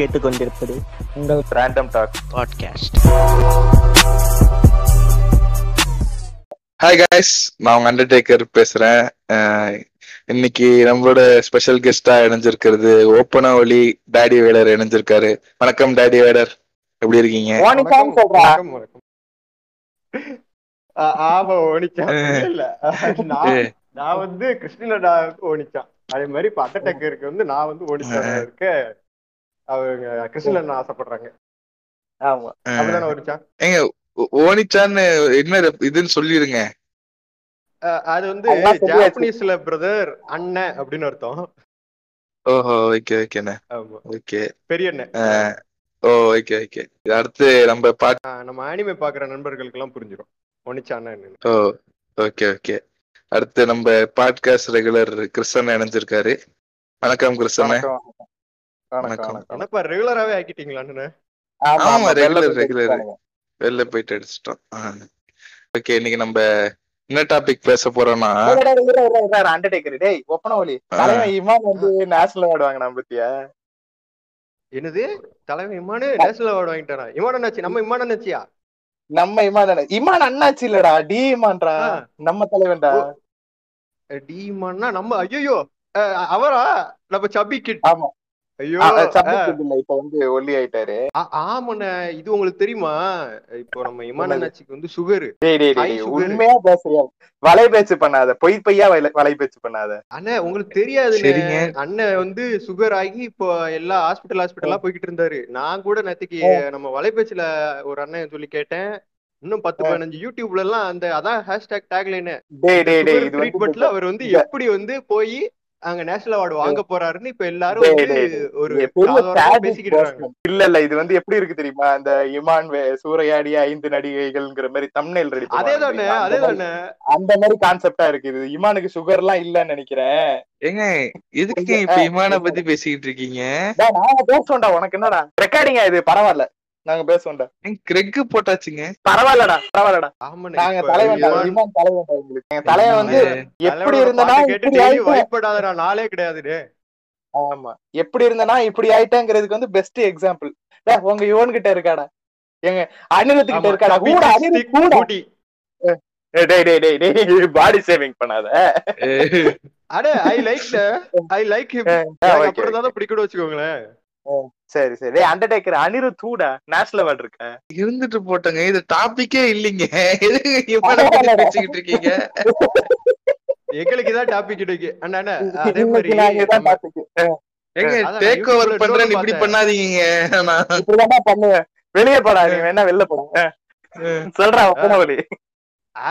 கேட்டுக்கொண்டிருப்பது உங்கள் random talk podcast. Hi guys, நான் உங்க அண்டர்டேக்கர் பேசுறேன். இன்னைக்கு நம்மளோட ஸ்பெஷல் கெஸ்டா இணைஞ்சிருக்கிறது ஓப்பனா ஒலி டாடி வேடர் இணைஞ்சிருக்காரு. வணக்கம் டாடி வேடர், எப்படி இருக்கீங்க? ஆமா, ஓனிச்சான் இல்ல, நான் வந்து கிருஷ்ணா ஓனிச்சான். அதே மாதிரி இப்ப அண்டர்டேக்கர் இருக்கு, வந்து நான் வந்து ஓனிச்சான் இருக்க, அவங்க கிருஷ்ணன் ஆசைப்படுறாங்க. ஆமா, அதுதானே ஓனிச்சான். எங்க ஓனிச்சான்னு என்ன இதுன்னு சொல்லிருங்க. அது வந்து ஜாப்பனீஸ்ல பிரதர் அண்ணன் அப்படின்னு அர்த்தம். ஓஹோ, ஓகே ஓகேண்ணே. ஆமா, ஓகே, பெரிய அண்ணன். ஓ, ஓகே ஓகே. அடுத்து நம்ம அனிமே பாக்குற நண்பர்களுக்கு எல்லாம் புரிஞ்சிடும் ஓனிச்சான் என்னன்னு. ஓ, ஓகே ஓகே. அடுத்து நம்ம பாட்காஸ்ட் ரெகுலர் கிருஷ்ணன் இணைஞ்சிருக்காரு. வணக்கம் கிருஷ்ணன். வணக்கம். என்னப்பா ரெகுலராவே ஆக்கிட்டீங்களான்னு? ஆமா, ரெகுலர் வெளில போயிட்டு அடிச்சிட்டோம். ஓகே, இன்னைக்கு நம்ம என்ன டாபிக் பேச போறோம்னா, அண்டர்டேக்கர் டேய் ஓபனா ஒலி தலைவன் இமான் வந்து நேஷனல் அவார்ட் வாங்குறான் பத்தியா? என்னது, தலைவன் இமானு நேஷனல் அவார்ட் வாங்கிட்டானா? இமான் அண்ணாச்சி, நம்ம இமான் அண்ணாச்சியா? நம்ம இமான் இமான் அண்ணாச்சி இல்லடா, டி இமான்றா நம்ம தலைவன்டா. டி இமான்னா நம்ம, ஐயோ அவரா நம்ம சபி கிட். ஆமா, ஐயோ சபி கிட் இல்ல, இப்போ வந்து ஒல்லி ஆயிட்டாரு. ஆமாண்ணே, இது உங்களுக்கு தெரியுமா, இப்போ நம்ம இமான் அண்ணாச்சிக்கு வந்து சுகர். உண்மையா பேசுறியா? வலை பேச்சு பண்ணாத, பொய் பையா வலை பேச்சு பண்ணாத. அண்ணா உங்களுக்கு தெரியாது, அண்ணன் வந்து சுகர் ஆகி இப்போ எல்லா ஹாஸ்பிட்டலா போய்கிட்டு இருந்தாரு. நான் கூட நேற்றுக்கு நம்ம வலை பேச்சுல ஒரு அண்ணன் சொல்லி கேட்டேன், இன்னும் 10-15 யூடியூப்ல எல்லாம் அந்த அதான் ஹேஷ்டாக் டேக்லைன் ட்ரீட்மெண்ட்ல அவர் வந்து எப்படி வந்து போய் அங்க நேஷனல் அவார்டு வாங்க போறாருன்னு இப்ப எல்லாரும் ஒரு இல்ல இல்ல இது வந்து எப்படி இருக்கு தெரியுமா, அந்த இமான் சூறையாடிய 5 நடிகைகள்ங்கிற மாதிரி தம்ப்நெயில் ரெடி. அதேதானே அந்த மாதிரி கான்செப்டா இருக்கு இது. இமானுக்கு சுகர் எல்லாம் இல்லன்னு நினைக்கிறேன். ஏங்க இதுக்கு இப்ப இமான பத்தி பேசிக்கிட்டு இருக்கீங்க? நாங்க பேசுவோம்டா, உனக்கு என்னடா ரெக்கார்டிங்கா இது? பரவாயில்ல, நாங்க பேசுவோம்டா. கிரெக் போட்டாச்சுங்க. பரவாயில்லடா, பரவாயில்லடா. நாங்க தலைவன்டா, இமான் தலைவன்டா. உங்களுக்கு தலைய வந்து எப்படி இருந்தனா வைப்படாதடா, நாளே கிடையாதுடே. ஆமா, எப்படி இருந்தனா இப்படி ஆயிட்டேங்கிறதுக்கு வந்து பெஸ்ட் எக்ஸாம்பிள் டா. உங்க யுவன் கிட்ட இருக்காடா, எங்க அனிருத் கிட்ட இருக்காடா. கூட அனிருத் கூட கூடி டேய் டேய் டேய் பாடி ஷேமிங் பண்ணாத. அட ஐ லைக் ஹிம். அப்புறதால பிடிக்குது, வெச்சுக்கோங்களே. சரி சரி, அண்டர்டேக்கர் அனிருத் தூடா நேஷனல் அவார்ட் இருக்க இருந்துட்டு போட்டங்க. இது டாபிக்கே இல்லீங்க, பேசிக்கிட்டு இருக்கீங்க. எங்களுக்கு தான் டாபிக் இருக்கு அண்ணா. அதே மாதிரி டேக் ஓவர் பண்றேன், இப்படி பண்ணாதீங்க. இப்படிதான் பண்ணுவேன், வெளியே போடாதீங்க, வேணா வெளில போடுங்க சொல்றேன்.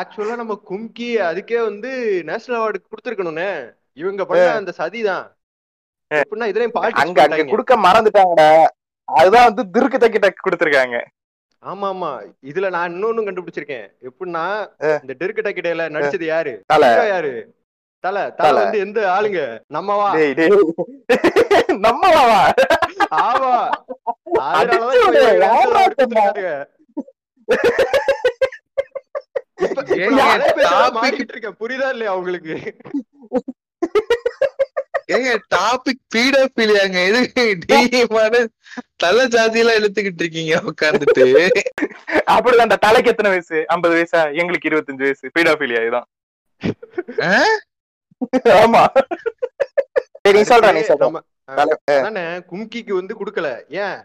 ஆக்சுவலா நம்ம கும்கி அதுக்கே வந்து நேஷனல் அவார்டு கொடுத்துருக்கணும்னு. இவங்க பண்ண அந்த சதிதான். குடுக்க மறந்துட்டாங்கடா, அதுதான் வந்து திருக்கு தக்கிட்ட குடுத்திருக்காங்க. ஆமா ஆமா, இதுல நான் இன்னொன்னு கண்டுபிடிச்சிருக்கேன். எப்படின்னா, இந்த டிருக்கு டக்கிடையில நடிச்சது யாரு? யாரு தலை? தலை வந்து எந்த ஆளுங்க? நம்மவா. ஆமா, புரியுதா இல்லையா அவங்களுக்கு? ஏங்க டாபிக் பீடாபிலியாங்க, எதுக்கு தலை ஜாதியெல்லாம் எடுத்துக்கிட்டு இருக்கீங்க உட்கார்ந்துட்டு? அப்படிதான். அந்த தலைக்கு எத்தனை வயசு? 50 வயசா? எங்களுக்கு 25 வயசு. பீடாபிலியா இதுதான்? ஆமா, நீ சொல்ற நீ சொல்ற. கும்கிக்கு வந்து குடுக்கல, ஏன்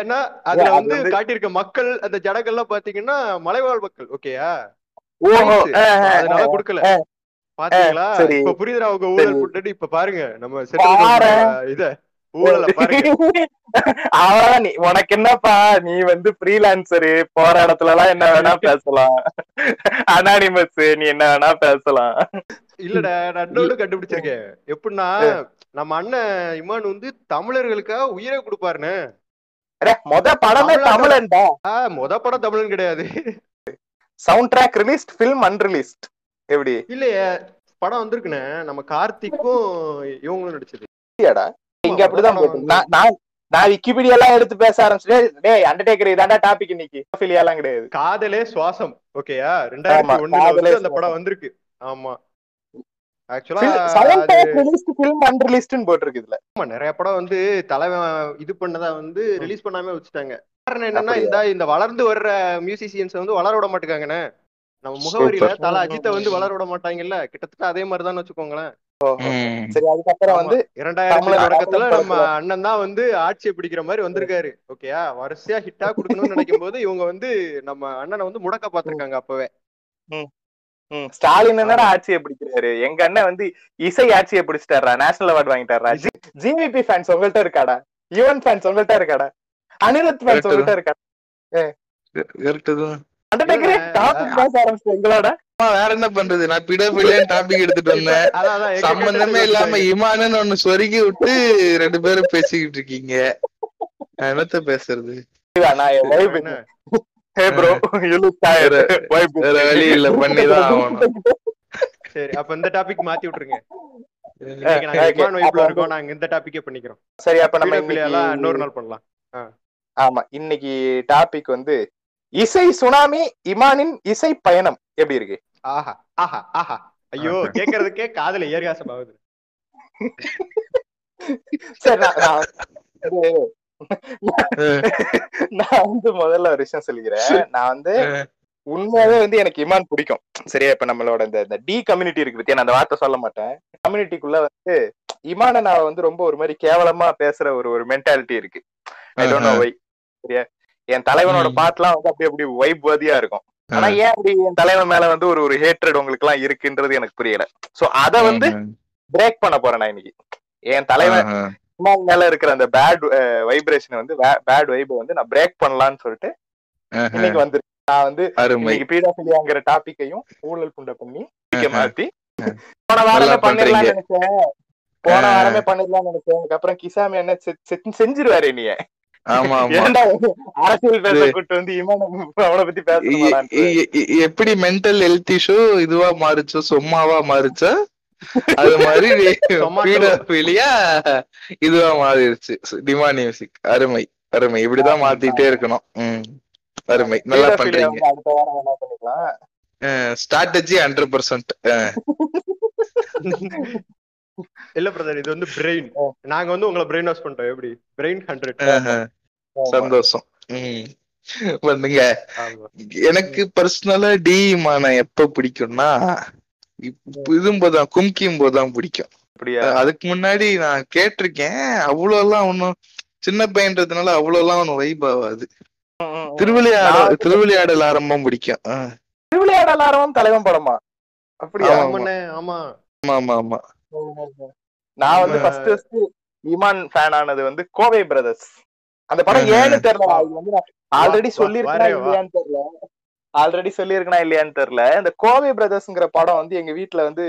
ஏன்னா அதுல வந்து காட்டியிருக்க மக்கள், அந்த ஜடங்கள்லாம் பாத்தீங்கன்னா மலைவாழ் மக்கள். ஓகேயா, அதனால குடுக்கல. பாத்தீங்களா, இப்ப புரியுதுடா உங்க ஊழல் போட்டுட்டு. இப்ப பாருங்க நம்ம இத ஊழல பாருங்க. அவரா நீ, உனக்கு என்னப்பா, நீ வந்து ஃப்ரீலான்சரு, போற இடத்துல எல்லாம் என்ன வேணா பேசலாம், அனானிமஸ், நீ என்ன வேணா பேசலாம். இல்லடா, நடுவுல கண்டுபிடிச்சிருக்கேன். எப்படின்னா, நம்ம அண்ணன் இமான் வந்து தமிழர்களுக்காக உயிரை கொடுப்பாருன்னு. மொத படமே தமிழன்டா. மொத படம் தமிழன் கிடையாது. Sound track released, film unreleased. எப்படி இல்லையே, படம் வந்திருக்குன்னு நம்ம கார்த்திக்கும் இவங்களும் நடிச்சதுடா. இங்க அப்படிதான் போயிட்டு நான் விக்கிபீடியா எல்லாம் எடுத்து பேச ஆரம்பிச்சுட்டேன். அண்டர்டேக்கர் இதாண்டா டாபிக் இன்னைக்கு. எல்லாம் கிடையாது, காதலே சுவாசம். ஓகேயா, 2001 அந்த படம் வந்திருக்கு. ஆமா, நிறைய படம் வந்து தலைவன் இது பண்ணதா வந்து ரிலீஸ் பண்ணாம வச்சுட்டாங்க. காரணம் என்னன்னா இந்த வளர்ந்து வர்ற மியூசிஷியன்ஸ் வந்து வளர விட மாட்டாங்கன்னு நம்ம முகவரியில தல அஜித்தை வந்து வளர விட மாட்டாங்கல்ல, கிட்டத்தட்ட அதே மாதிரிதான் வச்சுக்கோங்களேன். அதுக்கப்புறம் வந்து 2000 தொடக்கத்துல நம்ம அண்ணன் தான் வந்து ஆட்சியை பிடிக்கிற மாதிரி வந்திருக்காரு. ஓகேயா, வரிசையா ஹிட்டா குடுக்கணும்னு நினைக்கும் போது இவங்க வந்து நம்ம அண்ணனை வந்து முடக்க பாத்துருக்காங்க. அப்பவே ஸ்டாலின் என்னடா ஆட்சியை பிடிக்கிறாரு, எங்க அண்ணன் வந்து இசை ஆட்சியை பிடிச்சிட்டாரா, நேஷனல் அவார்டு வாங்கிட்டாரா, ஜிவிபி ஃபேன்ஸ் உங்கள்கிட்ட இருக்காடா, யுவன் ஃபேன்ஸ் உங்கள்கிட்ட இருக்காடா, அனிருத் ஃபேன்ஸ் உங்கள்கிட்ட இருக்காடா, எங்களோட வேற என்ன பண்றது. நான் பிடிஎஃப் டாபிக் எடுத்துட்டு வந்தேன், சம்பந்தமே இல்லாம இமானன்னு ஒண்ணு சொருகி விட்டு ரெண்டு பேரும் பேசிக்கிட்டு இருக்கீங்க. என்னத்த பேசுறது, இசை சுனாமி இமானின் இசை பயணம் எப்படி இருக்கு? ஆஹா ஆஹா ஆஹா, ஐயோ கேக்குறதுக்கே காதுல ஏர்காசம் ஆகுது. நான் வந்து முதல்ல ஒரு விஷயம் சொல்லிக்கிறேன். நான் வந்து உண்மையாவே வந்து எனக்கு இமான் பிடிக்கும். சரியா, இப்ப நம்மளோட இந்த டி கம்யூனிட்டி இருக்கு பத்தியா, நான் அந்த வார்த்தை சொல்ல மாட்டேன். கம்யூனிட்டிக்குள்ள வந்து இமான நான் வந்து ரொம்ப ஒரு மாதிரி கேவலமா பேசுற ஒரு மென்டாலிட்டி இருக்கு. I don't know why. சரியா, என் தலைவனோட பாட்டுலாம் வந்து அப்படி அப்படி வைப்வதியா இருக்கும். ஆனா ஏன் அப்படி என் தலைவன் மேல வந்து ஒரு ஹேட்ரட் உங்களுக்கு எல்லாம் இருக்குன்றது எனக்கு புரியல. சோ அத வந்து பிரேக் பண்ண போறேன் நான் இன்னைக்கு. என் தலைவன் மேல இருக்கிற அந்த பேட் வைப்ரேஷன் வந்து பேட் வைப் வந்து நான் பிரேக் பண்ணலாம்னு சொல்லிட்டு இன்னைக்கு வந்துருக்கு. நான் வந்து இன்னைக்கு பீடாஃபிலியாங்கிற டாபிக்கையும் ஊழல் புண்டை பண்ணி மாத்தி போன வாரமே பண்ணிடலாம்னு நினைச்சேன். அதுக்கப்புறம் கிசாமி என்ன செஞ்சிருவாரு நீ எப்படி மென்டல் ஹெல்த் இஷ்யூ இதுவா மாறுச்சோ சும்மாவா மாறுச்சோ அது மாதிரி இதுவா மாறிடுச்சு. டிமா மியூசிக் அருமை அருமை, இப்படிதான் மாத்திட்டே இருக்கணும். அருமை, நல்லா பண்றீங்க. ஸ்ட்ராட்டஜி 100%. இல்ல பிரதர், இது வந்து பிரெயின். நாங்க வந்து உங்களை பிரெயின் வாஷ் பண்றோம். எப்படி பிரெயின் 100. சந்தோஷம் வந்துங்க. எனக்கு பர்சனலா டி மான எப்ப பிடிக்கும்னா இதுவும் போதான் கும்கியும் போதான் பிடிக்கும். அதுக்கு முன்னாடி நான் கேட்டிருக்கேன். அவ்வளவு எல்லாம் ஒன்னும் சின்ன பையன்றதுனால அவ்வளவு எல்லாம் ஒன்னும் வைப் ஆகாது. திருவிளையாடல் ஆரம்பம் பிடிக்கும். திருவிளையாடல் ஆரம்பம் தலைவன் படமா? அப்படியா? ஆமா ஆமா ஆமா. நான் வந்து ஃபர்ஸ்ட் இமான் ஃபேன் ஆனது வந்து கோவை பிரதர்ஸ். அந்த படம் ஏன்னு தெரியல, ஆல்ரெடி சொல்லிருக்கேனா இல்லையான்னு தெரியல. இந்த கோவை பிரதர்ஸ்ங்கிற படம் வந்து எங்க வீட்டுல வந்து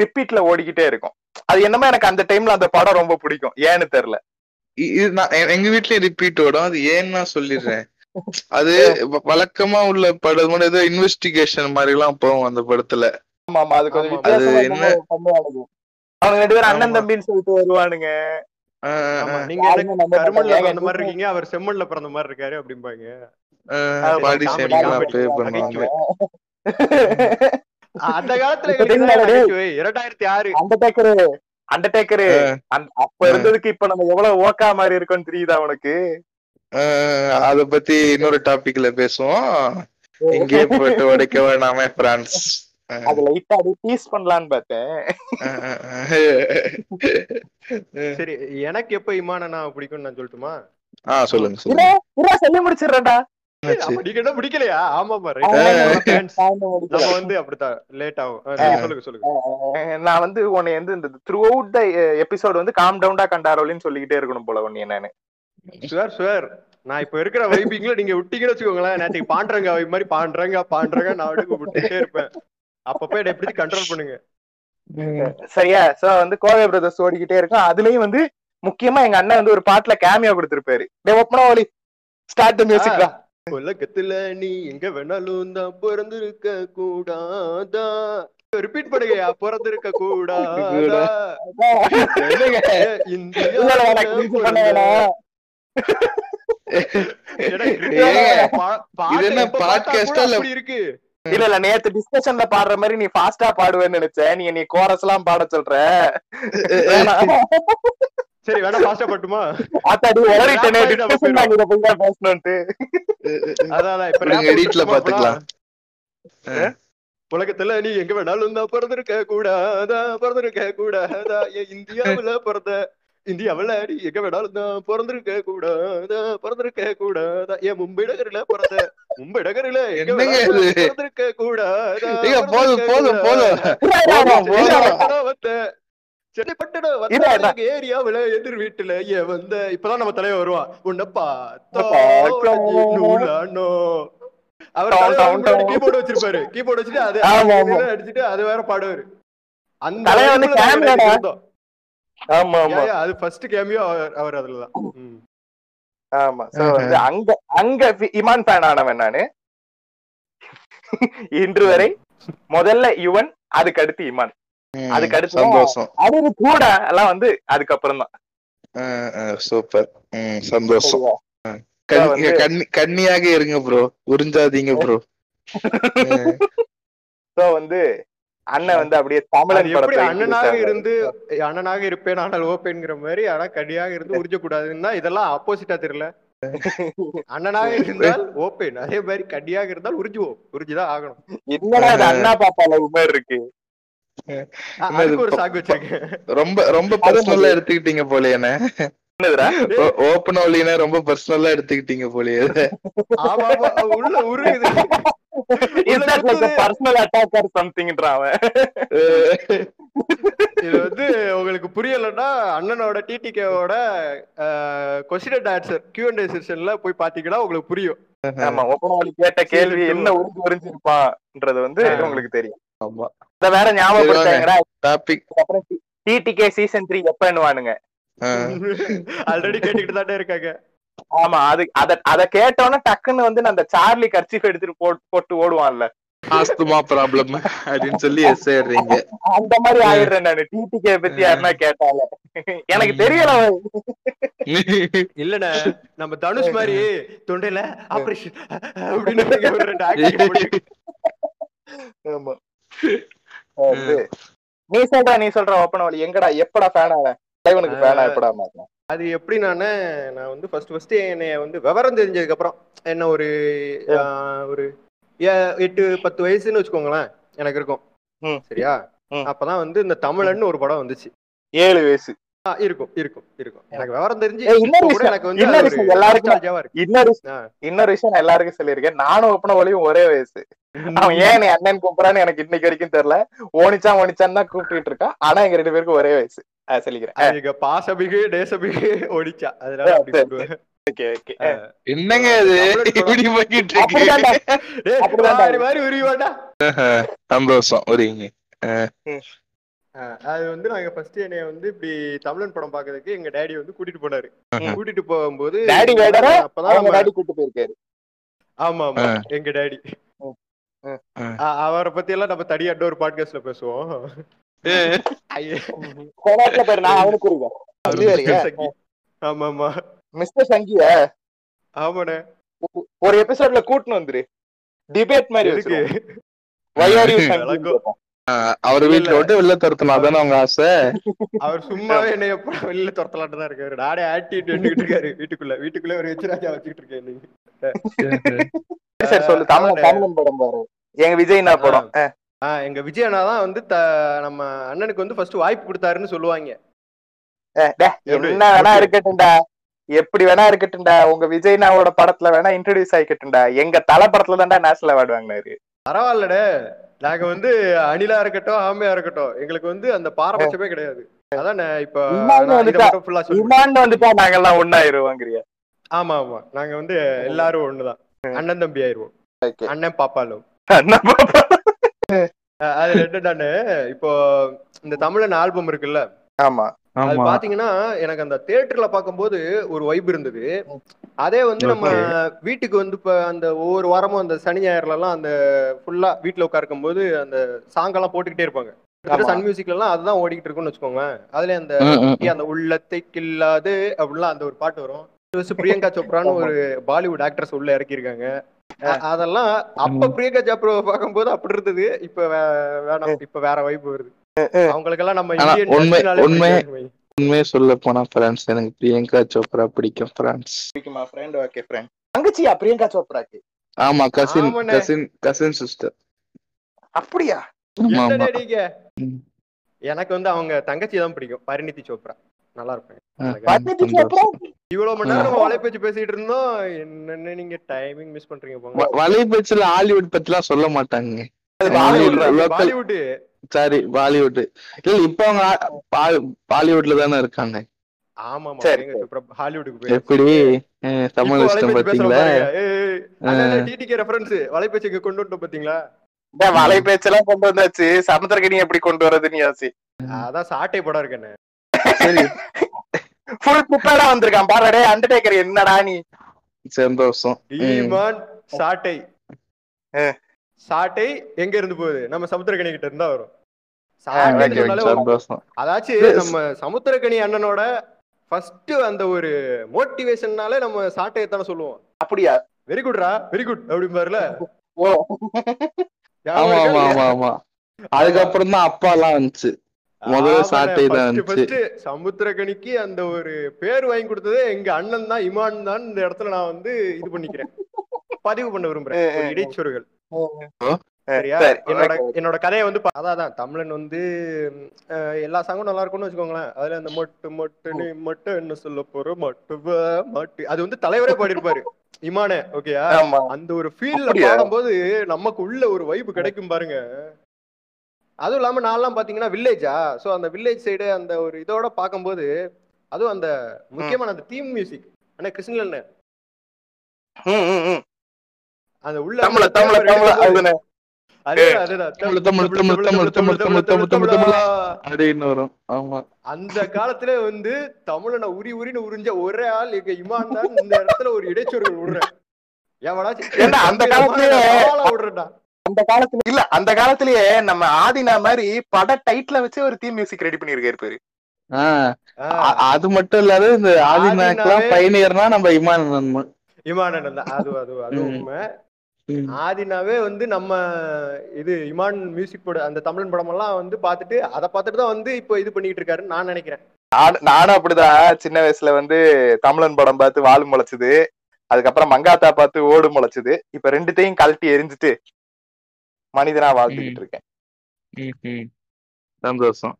ரிப்பீட்ல ஓடிக்கிட்டே இருக்கும். அது என்னமோ எனக்கு அந்த டைம்ல அந்த படம் ரொம்ப பிடிக்கும். ஏன்னு தெரியல, எங்க வீட்லயும் ரிப்பீட் ஓடும். அது ஏன்னு நான் சொல்லிடுறேன். அது வழக்கமா உள்ள படம் ஏதோ இன்வெஸ்டிகேஷன் மாதிரி எல்லாம் போகும் அந்த படத்துல. அது கொஞ்சம் அவங்க ரெண்டு பேரும் அண்ணன் தம்பின்னு சொல்லிட்டு வருவானுங்க. அவர் செம்மல்ல பிறந்த மாதிரி இருக்காரு அப்படிம்பாங்க. அந்த காலத்துல 2006 அண்டர்டேக்கர் அப்ப இருந்ததுக்கு இப்ப நம்ம எவ்வளவு ஓக்கா மாதிரி இருக்கோம்னு தெரியுதா உனக்கு? அத பத்தி இன்னொரு டாபிக்ல பேசுவோம். இங்கே போட்டு உடைக்கவே நாம பிரான்ஸ் எனக்கு எப்ப இமான நான் பிடிக்கும் நான் சொல்லட்டுமா? சொல்லி முடிச்சிடறா பிடிக்கலையா? ஆமா பாரு, அப்படித்தான் லேட் ஆகும். சொல்லுங்க சொல்லுங்க. நான் வந்து உன்னை வந்து இந்த த்ரூ அவுட் த எபிசோட் வந்து காம் டவுண்டா கண்டாரோலின்னு சொல்லிக்கிட்டே இருக்கணும் போல ஒன்னு. என்னன்னு சுவர் சுவர் நான் இப்ப இருக்கிற வைப்பிங்ல நீங்க விட்டீங்கன்னு வச்சுக்கோங்களேன், நேற்றுக்கு பாண்டறங்க வைப் மாதிரி பாண்டறங்க நான் விட்டு விட்டுட்டே இருப்பேன். அப்பப்ப இதை எப்படி கண்ட்ரோல் பண்ணுங்க. சரியா, சோ வந்து கோவை பிரதர்ஸ் ஓடிக்கிட்டே இருக்கும். அதுலயும் வந்து முக்கியமா எங்க அண்ணன் வந்து ஒரு பாட்டுல கேமியா கொடுத்திருப்பாரு. ஒலி ஸ்டார்ட் தி மியூசிக். உலகத்துல நீ எங்க வேணாலும் தான் பிறந்திருக்க கூடாதா, ரிப்பீட் பண்ணுங்க, பிறந்திருக்க கூடாதா, இந்தியா. பாட்காஸ்ட் இருக்கு இல்ல இல்ல நேத்து டிஸ்கஷன்ல பாடுற மாதிரி நீ ஃபாஸ்டா பாடுவேன்னு நினைச்சேன். நீ கோரஸ் எல்லாம் பாட சொல்ற. சரி வேணா ஃபாஸ்டா பாட்டுமா? ஆத்தாடி ஓரிட்டனே டிஸ்கஷன் பண்ணிட்டு போங்க பேசணும்னு. அதால இப்ப நீங்க எடிட்ல பாத்துக்கலாம். உலகத்துல நீ எங்க வேணாலும் தான் பிறந்திருக்க கூடாதா, பிறந்திருக்க கூடாதா, இந்தியாவுல பிறந்த இந்தியாவில் அடி எங்க வேணாலும் தான் பிறந்திருக்க கூடாதா, பிறந்திருக்க கூடாதா, ஏன் மும்பை நகரில பிறந்த, மும்பை நகரில எங்க வேணாலும் பிறந்திருக்க கூடாதா, சென்னை பட்டணம் வந்த எங்க ஏரியாவுல எதிர் வீட்டுல ஏன் வந்த. இப்பதான் நம்ம தலைவர் வருவான், உன்னை பார்த்தோம்னோ அவர் கீபோர்டு வச்சிருப்பாரு, கீபோர்டு வச்சுட்டு அது அடிச்சுட்டு அது வேற பாடுவாரு. அந்த அது ஃபர்ஸ்ட் கேமியோ அவர் அதுலதான். ஆமா சோ அங்க அங்க இமான் ஃபேன் ஆனவன் நானு இன்று வரை. முதல்ல யுவன், அதுக்கு அடுத்து இமான், அதுக்கு அடுத்து சந்தோஷம், அவரு கூட எல்லாம் வந்து அதுக்கப்புறம் தான். சூப்பர் சந்தோஷம். கண்ணியாக இருங்க ப்ரோ, உறிஞ்சாதீங்க ப்ரோ. சோ வந்து அண்ணன் வந்து அப்படியே தமிழன் படத்துல அண்ணனாக இருந்து, அண்ணனாக இருப்பேன் ஆனால் ஓப்பேன்ங்கிற மாதிரி, ஆனா கடியாக இருந்து உறிஞ்ச கூடாதுன்னா இதெல்லாம் ஆப்போசிட்டா தெரியல. அண்ணனாக இருந்தால் ஓப்பேன், அதே மாதிரி கடியாக இருந்தால் உறிஞ்சுவோம், உறிஞ்சுதான் ஆகணும். என்னடா அது அண்ணா பாப்பால உமர் இருக்கு. அதுக்கு ஒரு சாக்கு வச்சிருக்கேன். ரொம்ப ரொம்ப பர்சனலா எடுத்துக்கிட்டீங்க போலேன்னு. ஓப்பன் ஒலினா ரொம்ப பர்சனலா எடுத்துக்கிட்டீங்க போலயே. உள்ள உருகுது. இது வந்து உங்களுக்கு புரியலன்னா அண்ணனோட டிடிகேவோட கொஸ்டின் ஆன்சர் Q&A செஷன்ல போய் பாத்தீங்கன்னா உங்களுக்கு புரியும். ஆமா, ஓப்பனோட கேட்ட கேள்வி என்ன உருது புரிஞ்சிருப்பான்ன்றது வந்து உங்களுக்கு தெரியும். ஆமா, இத வேற ஞாபகப்படுத்துங்கடா டாபிக். அப்புறம் TTK சீசன் 3 எப்பன்னுவானுங்க. ஆல்ரெடி கேட்டிட்டு தானே இருக்காங்க. ஆமா, அது அத கேட்டோன்னா டக்குன்னு வந்து அந்த சார்லி கர்ச்சிஃப் எடுத்துட்டு போட்டு ஓடுவான்ல, ஆஸ்துமா ப்ராப்ளம் அப்படின்னு சொல்லி எஸ்ஐறீங்க. அந்த மாதிரி ஆயிடுறேன் நானு டிடிகே பத்தி யாருன்னா கேட்டால. எனக்கு தெரியல இல்லண்ணா, நம்ம தனுஷ் மாதிரி தொண்டையில ஆபரேஷன் அப்படின்னு. ஆமா நீ சொல்ற, ஓப்பன வழி எங்கடா எப்படா ஃபேனால தலைவனுக்கு ஃபேனா எப்படா மாட்டேன். அது எப்படி நான் வந்து ஃபர்ஸ்ட் என்னைய வந்து விவரம் தெரிஞ்சதுக்கு அப்புறம், என்ன ஒரு 8-10 வயசுன்னு வச்சுக்கோங்களேன் எனக்கு இருக்கும். சரியா, அப்பதான் வந்து இந்த தமிழன்னு ஒரு படம் வந்துச்சு. 7 வயசு இருக்கும் இருக்கும் இருக்கும் எனக்கு விவரம் தெரிஞ்சு. இன்னொரு விஷயம் எல்லாருக்கும் சொல்லியிருக்கேன், நானும் ஒப்பன ஒளியும் ஒரே வயசு. அவன் ஏன் அண்ணன் கூப்பிடறான்னு எனக்கு இன்னைக்கு வரைக்கும் தெரியல. ஓனிச்சான் தான் கூப்பிட்டு இருக்கான், ஆனா எங்க 2 பேருக்கும் ஒரே வயசு. என்னங்க அது வந்து நாங்க ஃபர்ஸ்ட் என்னைய வந்து இப்படி தமிழன் படம் பாக்குறதுக்கு எங்க டாடி வந்து கூட்டிட்டு போனாரு. கூட்டிட்டு போகும்போது அப்பதான், ஆமா ஆமா எங்க டாடி, அவரை பத்தி எல்லாம் நம்ம தனியாட்ட ஒரு பாட்காஸ்ட்ல பேசுவோம். ஒரு எபிசோட்ல கூட்டினு வந்துரு, டிபேட் மாதிரி இருக்கு. அவர் வீட்டுல விட்டு வெளில துரத்தலாம் அவங்க ஆசை. அவர் சும்மாவே என்ன வெளியில துரத்தலாட்டு தான் இருக்காரு. நானே ஆட்டிட்டு இருக்காரு வீட்டுக்குள்ளே ஒரு எச்சராஜா வச்சுட்டு இருக்கேன். எங்க விஜய்னா படம், எங்க விஜய் அண்ணா தான் வந்து நம்ம அண்ணனுக்கு வந்து ஃபர்ஸ்ட் வாய்ப்பு கொடுத்தாருன்னு சொல்லுவாங்க. என்ன வேணா இருக்கட்டும்டா, எப்படி வேணா இருக்கட்டும்டா, உங்க விஜய்னாவோட படத்துல வேணா இன்ட்ரோடியூஸ் ஆகிக்கட்டும்டா. எங்க தலை படத்துல தான்டா நேஷனல் அவார்டு வாங்கினாரு. பரவாயில்லடா, நாங்க வந்து அணிலா இருக்கட்டும் ஆமையா இருக்கட்டும் எங்களுக்கு வந்து அந்த பாரபட்சமே கிடையாது. அதான் இப்ப வந்துட்டா நாங்க எல்லாம் ஒன்னாயிருவோங்கிறியா? ஆமா ஆமா, நாங்க வந்து எல்லாரும் ஒண்ணுதான், அண்ணன் தம்பி ஆயிருவோம். அண்ணன் பாப்பாலும் அண்ணன் பாப்பா அது ரெண்டு. இப்போ இந்த தமிழன் ஆல்பம் இருக்குல்ல, அது பாத்தீங்கன்னா எனக்கு அந்த தியேட்டர்ல பாக்கும்போது ஒரு வைப் இருந்தது. அதே வந்து நம்ம வீட்டுக்கு வந்து இப்ப அந்த ஒவ்வொரு வாரமும் அந்த சனி ஞாயிறுல எல்லாம் அந்த ஃபுல்லா வீட்டுல உட்காருக்கும் போது அந்த சாங் எல்லாம் போட்டுக்கிட்டே இருப்பாங்க. சன் மியூசிக்ல எல்லாம் அதுதான் ஓடிக்கிட்டு இருக்குன்னு வச்சுக்கோங்களேன். அதுல அந்த உள்ளத்தை கில்லாது அப்படின்லாம் அந்த ஒரு பாட்டு வரும். பிரியங்கா சோப்ரான்னு ஒரு பாலிவுட் ஆக்ட்ரஸ் உள்ள இறக்கிருக்காங்க. அதெல்லாம் அப்ப பிரியங்கா சாப்ராவை பாக்கும்போது அப்படி இருந்தது, இப்ப வேணாம், இப்ப வேற வைப் வருது அவங்களுக்கெல்லாம். நம்ம உண்மையே சொல்ல போனா பிரான்ஸ் எனக்கு பிரியங்கா சோப்ரா பிடிக்கும். பிரான்ஸ் பிடிக்குமா ஃப்ரெண்ட்? Okay friend. தங்கச்சியா பிரியங்கா சோப்ராக்கு? ஆமா, கசின் கசின் கசின் சிஸ்டர். அப்படியா? என்ன நீங்க? எனக்கு வந்து அவங்க தங்கச்சி தான் பிடிக்கும், பரிணிதி சோப்ரா. நல்லா இருப்பேன். இவ்வளவு மணி நேரம் நம்ம வலைபேச்சு பேசிட்டு இருந்தோம், என்னன்னு நீங்க டைமிங் மிஸ் பண்றீங்க போங்க. வலைபேச்சுல ஹாலிவுட் பத்தி எல்லாம் சொல்ல மாட்டாங்க. பாலிவுட் சாரி, பாலிவுட் இல்ல, இப்ப அவங்க பாலிவுட்ல தானே இருக்காங்க. ஆமா ஆமா, ஹாலிவுட்டுக்கு போய் எப்படி தமிழ் இஷ்டம் பாத்தீங்களா? டிடிகே ரெஃபரன்ஸ் வலைபேச்சுக்கு கொண்டு வந்துட்டோம் பாத்தீங்களா? வலைபேச்செல்லாம் கொண்டு வந்தாச்சு. சமுத்திரக்கணி எப்படி கொண்டு வர்றது? நீ ஆச்சு அதான் சாட்டை படம் இருக்கேன்னு வந்திருக்கான் பாரு. அண்டர்டேக்கர் என்னடா நீ? சந்தோஷம். சாட்டை சாட்டை எங்க இருந்து போகுது? நம்ம சமுத்திரக்கணி கிட்ட இருந்தா வரும். அதாச்சும் நம்ம சமுத்திரக்கணி அண்ணனோட ஃபர்ஸ்ட் அந்த ஒரு மோட்டிவேஷன்னாலே நம்ம சாட்டையத்தான சொல்லுவோம். அப்படியா? வெரி குட்ரா, வெரி குட் அப்படிம்பாருல. அதுக்கப்புறம் தான் அப்பா எல்லாம் வந்துச்சு. முதல்ல சாட்டை தான். சமுத்திரக்கணிக்கு அந்த ஒரு பேர் வாங்கி கொடுத்தது எங்க அண்ணன் தான், இமான் தான். இந்த இடத்துல நான் வந்து இது பண்ணிக்கிறேன், பதிவு பண்ண விரும்புறேன் இடைச்சொருகள். என்னோட கதையை வந்து அதான் தமிழன் வந்து எல்லா சாங்கும் நல்லா இருக்கும்னு வச்சுக்கோங்களேன். அதுல அந்த மொட்டு மொட்டுன்னு மொட்டு என்ன சொல்ல போறோம், மட்டு அது வந்து தலைவரே பாடிருப்பாரு இமானே. ஓகேயா? அந்த ஒரு ஃபீல்ல பாடும்போது நமக்கு உள்ள ஒரு வைப் கிடைக்கும் பாருங்க. அதுவும் இல்லாம நான் எல்லாம் பாத்தீங்கன்னா வில்லேஜா, சோ அந்த வில்லேஜ் சைடு அந்த ஒரு இதோட பாக்கும்போது, அதுவும் அந்த முக்கியமான அந்த தீம் மியூசிக் அண்ணா கிருஷ்ணன் அந்த உள்ள அந்த காலத்துல வந்து தமிழனை உரி உரின்னு உறிஞ்ச ஒரே ஆள் எங்க இமான் தான். இந்த இடத்துல ஒரு இடைச்சொரு விடுறேன். அந்த காலத்திலேயே நம்ம ஆதினா மாதிரி பட டைட்டில் வச்சு ஒரு தீம் மியூசிக் ரெடி பண்ணிருக்காரு. அது மட்டும் இல்லாத இந்த ஆதினாக்கெல்லாம் பயணியர்னா நம்ம இமான் இமானன் தான். அது அது அது உண்மை. ஆதினாவே வந்து நம்ம இது இமான் மியூசிக் போட அந்த தமிழன் படம் எல்லாம் வந்து பாத்துட்டு அதை பாத்துட்டு தான் வந்து இப்போ இது பண்ணிட்டு இருக்காருன்னு நான் நினைக்கிறேன். நானும் அப்படிதான் சின்ன வயசுல வந்து தமிழன் படம் பார்த்து வாழு முளைச்சது, அதுக்கப்புறம் மங்காத்தா பார்த்து ஓடு முளைச்சது. இப்ப ரெண்டுத்தையும் கழட்டி எரிஞ்சிட்டு மனிதனா வாழ்ந்துகிட்டு இருக்கேன். சந்தோஷம்.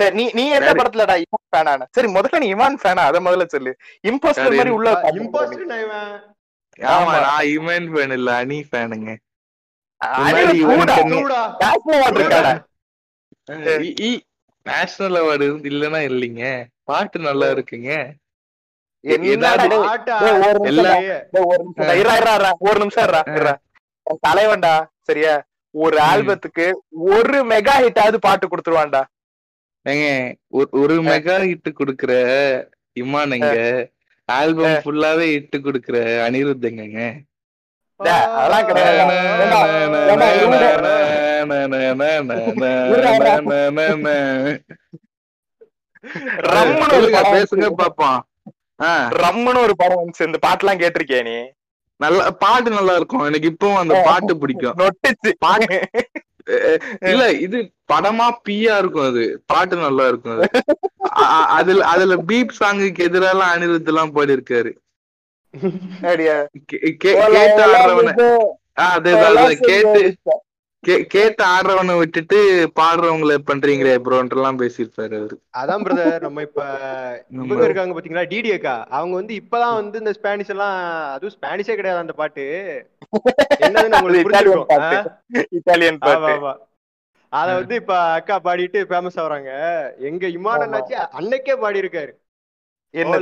சரி, நீ எந்த படத்துலடா இமான் ஃபேனான? சரி, முதல்ல நீ இமான் ஃபேனா? அத முதல்ல சொல்லு. இம்பாஸ்டர் மாதிரி உள்ள இம்பாஸ்டர் டைவன். ஆமா, நான் இமான் ஃபேன் இல்ல, அனி ஃபேனுங்க. அனி ஊடா ஊடா நேஷனல் அவார்ட் இருக்காடா? இ நேஷனல் அவார்ட் இல்லனா இல்லீங்க. பாட்டு நல்லா இருக்குங்க. என்னடா பாட்டு? ஒரு நிமிஷம் இருடா, ஒரு நிமிஷம் இருடா தலைவன்டா. சரியா? ஒரு ஆல்பத்துக்கு ஒரு மெகா ஹிட்டாவது பாட்டு கொடுத்துருவான்டா. ஒரு மெகா ஹிட் குடுக்கற இமானுங்க, ஆல்பம் ஃபுல்லாவே ஹிட் குடுக்கற அனிருத்தங்க. பேசுங்க பாப்போம். ரம்முன்னு ஒரு படம் வந்துச்சு, இந்த பாட்டு எல்லாம் கேட்டிருக்கியா நீ? நல்ல பாட்டு நல்லா இருக்கும். எனக்கு இப்பவும் அந்த பாட்டு பிடிக்கும். இல்ல, இது படமா பியா இருக்கும், அது பாட்டு நல்லா இருக்கும். அதுல பீப் சாங்குக்கு எதிரால அனிருத் எல்லாம் பாடி இருக்காரு. கேட்டு ஆடுறவனை விட்டுட்டு பாடுறவங்களை பண்றீங்களே ப்ரோன்ற எல்லாம் பேசியிருப்பாரு அவரு. அதான் பிரதர், நம்ம இப்ப இவங்க இருக்காங்க பாத்தீங்களா, டிடிகே. அவங்க வந்து இப்பதான் வந்து இந்த ஸ்பானிஷ் எல்லாம், அதுவும் ஸ்பானிஷே கிடையாது அந்த பாட்டு, என்னதுன்னு உங்களுக்கு புரிஞ்சிருக்கும், இத்தாலியன் பாட்டு. அத வந்து இப்ப அக்கா பாடிட்டு ஃபேமஸ் ஆகுறாங்க. எங்க இமான் ஆச்சு அன்னைக்கே பாடி இருக்காரு. தப்பு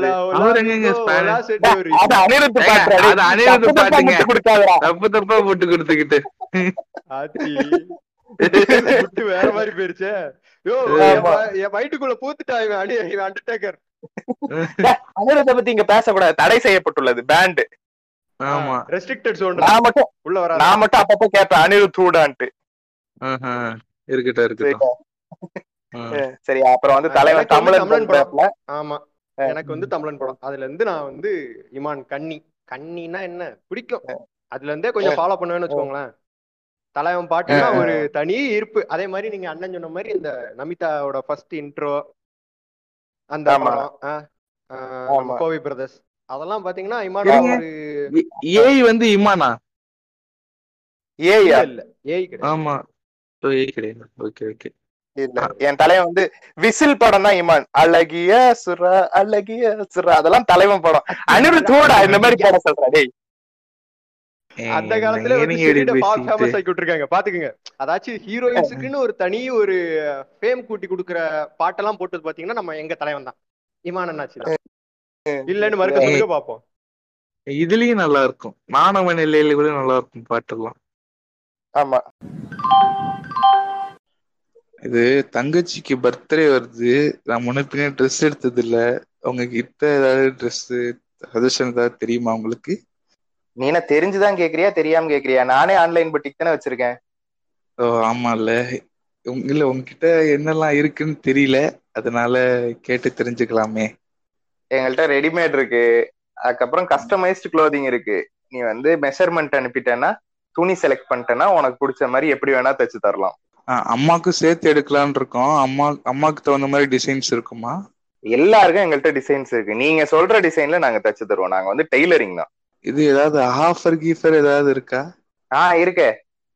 தப்பா போட்டு கொடுத்துக்கிட்டு வேற மாதிரி போயிருச்சே. என் வயிட்டுக்குள்ள பூத்துட்டான் அண்டர்டேக்கர். அனிருத்தை பத்தி இங்க பேசக்கூடாது, தடை செய்யப்பட்டுள்ளது, பேண்ட். ஆமா, ரெஸ்ட்ரிக்டட் ஜோன். நான் மட்டும் அப்பப்போ கேட்பேன் அனிருத் தூடான்ட்டு. இருக்கட்டும் இருக்கட்டும். சரி, அப்புறம் வந்து தலைவன் தமிழன் படம்ல. ஆமா, எனக்கு வந்து தமிழன் படம். அதுல இருந்து நான் வந்து இமான் கண்ணி. கண்ணின்னா என்ன பிடிக்கும், அதுல இருந்தே கொஞ்சம் ஃபாலோ பண்ணுவேன்னு வச்சுக்கோங்களேன். தலைவன் பாட்டுன்னா ஒரு தனி இருப்பு. அதே மாதிரி நீங்க அண்ணன் சொன்ன மாதிரி இந்த நமிதாவோட ஃபர்ஸ்ட் இன்ட்ரோ, அந்த கோவி பிரதர்ஸ், அதெல்லாம் பாத்தீங்கன்னா இமானா ஒரு ஏய் வந்து இமானா ஏய் இல்ல ஏய் கிடையாது. ஆமா சோ ஏய் கிடையாது. Okay okay. என் தலைவன் வந்து விசில் படம் தான் இமான். அழகிய சுரா அழகிய சுரா அதெல்லாம் தலைவன் படம். அனிருத்தோட இந்த மாதிரி படம் சொல்றாரு. டேய் அந்த காலத்துல பாத்துக்கங்க, அதாச்சும் ஹீரோயின்ஸுக்குன்னு ஒரு தனி ஒரு ஃபேம் கூட்டி குடுக்குற பாட்டெல்லாம் போட்டது பாத்தீங்கன்னா நம்ம எங்க தலைவன் தான், இமான் அண்ணாச்சி இல்லன்னு மறுக்க பாப்போம். இதுலயும் நல்லா இருக்கும், மாணவன் எல்லையில கூட நல்லா இருக்கும் பாட்டெல்லாம். ஆமா, இது தங்கச்சிக்கு பர்த்டே வருது, நான் முன்னப்பின்னே ட்ரெஸ் எடுத்தது இல்ல, அவங்க கிட்ட ஏதாவது ட்ரெஸ் சஜஷன் ஏதாவது தெரியுமா உங்களுக்கு? நீனா தெரிஞ்சுதான் கேக்குறியா தெரியாம கேக்குறியா? நானே ஆன்லைன் பட்டிக் தானே வச்சிருக்கேன். ஓ ஆமா, இல்ல உங்ககிட்ட என்னெல்லாம் இருக்குன்னு தெரியல, அதனால கேட்டு தெரிஞ்சுக்கலாமே. எங்கள்கிட்ட ரெடிமேட் இருக்கு, அதுக்கப்புறம் கஸ்டமைஸ்டு க்ளோதிங் இருக்கு. நீ வந்து மெஷர்மெண்ட் அனுப்பிட்டேன்னா, துணி செலக்ட் பண்ணிட்டேன்னா உனக்கு பிடிச்ச மாதிரி எப்படி வேணா தைச்சு தரலாம். அம்மாக்கு சேர்த்து எடுக்கலான் இருக்கோம். அம்மாக்கு தகுந்த மாதிரி டிசைன்ஸ் இருக்குமா? எல்லாருக்கும் எங்கள்கிட்ட டிசைன்ஸ் இருக்கு. நீங்க சொல்ற டிசைன்ல நாங்க தைச்சு தருவோம். நாங்க வந்து டெய்லரிங் தான். இது ஏதாவது ஆஃபர் கீஃபர் ஏதாவது இருக்கா? இருக்கே.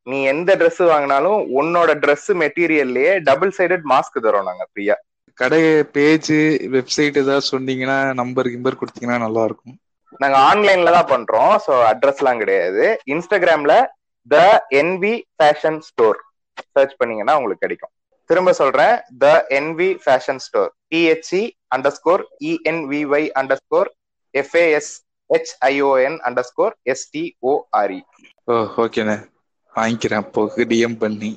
நீ எந்த ட்ரெஸ் வாங்கினாலும் உன்னோட ட்ரெஸ் மெட்டீரியல்லையே டபுள் சைடட் மாஸ்க் தரோம் நாங்க ஃப்ரீயா. கடை பேஜ் வெப்சைட் ஏதாவது சொன்னீங்கன்னா, நம்பர் கிம்பர் கொடுத்தீங்கன்னா நல்லா இருக்கும். நாங்க ஆன்லைன்ல தான் பண்றோம், ஸோ அட்ரஸ்லாம் கிடையாது. இன்ஸ்டாகிராம்ல The Envy Fashion Store search பண்ணீங்கன்னா உங்களுக்கு கிடைக்கும். திரும்ப சொல்றேன், The Envy Fashion Store. THE_ENVY_FASHION_STORE. ஓகேண்ணே, வாங்கிக்கிறேன். அப்போ டிஎம் பண்ணி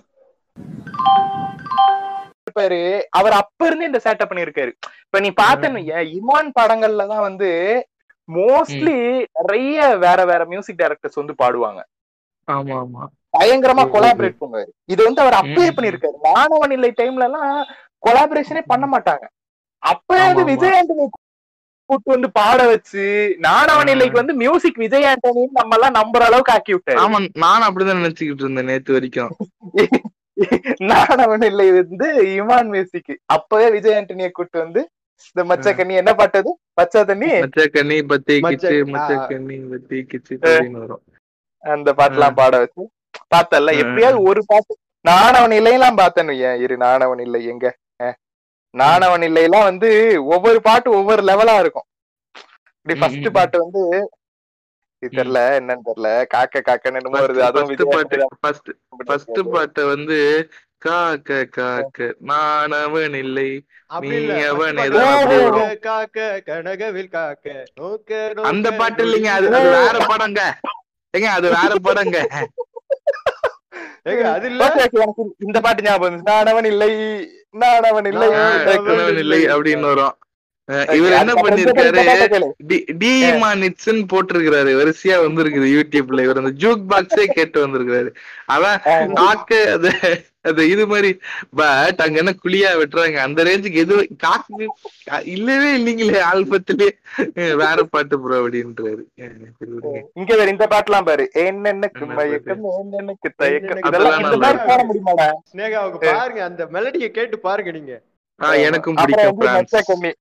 பாரு. அவர் அப்ப இருந்து இந்த சேட்டை பண்ணிருக்காரு. இப்ப நீ பாத்தன்னு இமான் படங்கள்லதான் வந்து மோஸ்ட்லி நிறைய வேற வேற மியூசிக் டைரக்டர்ஸ் வந்து பாடுவாங்க. பயங்கரமா கொலாபரேட் பண்ணுவாரு. இது வந்து அவர் அப்பயே பண்ணிருக்காரு. மாணவன் இல்லை டைம்ல எல்லாம் கொலாபரேஷனே பண்ண மாட்டாங்க. அப்பயாவது விஜய் ஆண்டனி கூட்டு வந்து பாட வச்சு நானவனிலைக்கு வந்து மியூசிக் விஜய் ஆண்டனின்னு நம்ம எல்லாம் நம்புற அளவுக்கு ஆக்கி விட்டாரு. ஆமா, நானும் அப்படிதான் நினைச்சுக்கிட்டு இருந்தேன் நேத்து வரைக்கும். நானவன் இல்லை வந்து இமான் மியூசிக். அப்பவே விஜய் ஆண்டனிய கூட்டு வந்து இந்த மச்ச கண்ணி என்ன பாட்டது, பச்சா தண்ணி மச்ச கண்ணி பத்திக்கிச்சு, மச்ச கண்ணி பத்திக்கிச்சு வரும், அந்த பாட்டுலாம் பாட வச்சு பார்த்தல. எப்படியாவது ஒரு பாட்டு நானவன் இல்லையெல்லாம் பார்த்தேன்னு இரு. நானவன் இல்லை எங்க நானவன் இல்லையெல்லாம் வந்து ஒவ்வொரு பாட்டு ஒவ்வொரு லெவலா இருக்கும். இப்படி ஃபர்ஸ்ட் பாட்டு வந்து தெரியல என்னன்னு தெரியல, காக்க காக்கன்னு வருது. அதுவும் பாட்டு வந்து காக்க காக்க நானவன் இல்லை காக்க கனகவில் காக்க, அந்த பாட்டு இல்லைங்க. அது வேற படங்க, அது வேற படங்க. அது இந்த பாட்டு ஞாபகம், நானவன் இல்லை நானவன் இல்லை இல்லை அப்படின்னு வரும். இவர் என்ன பண்ணிருக்காரு போட்டிருக்கிறாரு, வரிசையா வந்திருக்குது யூடியூப்ல. இவர் அந்த ஜூக் பாக்ஸே கேட்டு வந்திருக்கிறாரு. அவன் இது மாதிரி பட் அங்க என்ன குழியா வெட்டுறாங்க அந்த ரேஞ்சுக்கு எது காக்கு இல்லவே இல்லைங்களே ஆல்பத்திலேயே. வேற பாட்டு ப்ரோ அப்படின்றாரு. இங்க வேற இந்த பாட்டு எல்லாம் பாரு, பாருங்க அந்த மெலடியை கேட்டு பாருங்க நீங்க. எனக்கும் பிடிக்கும்.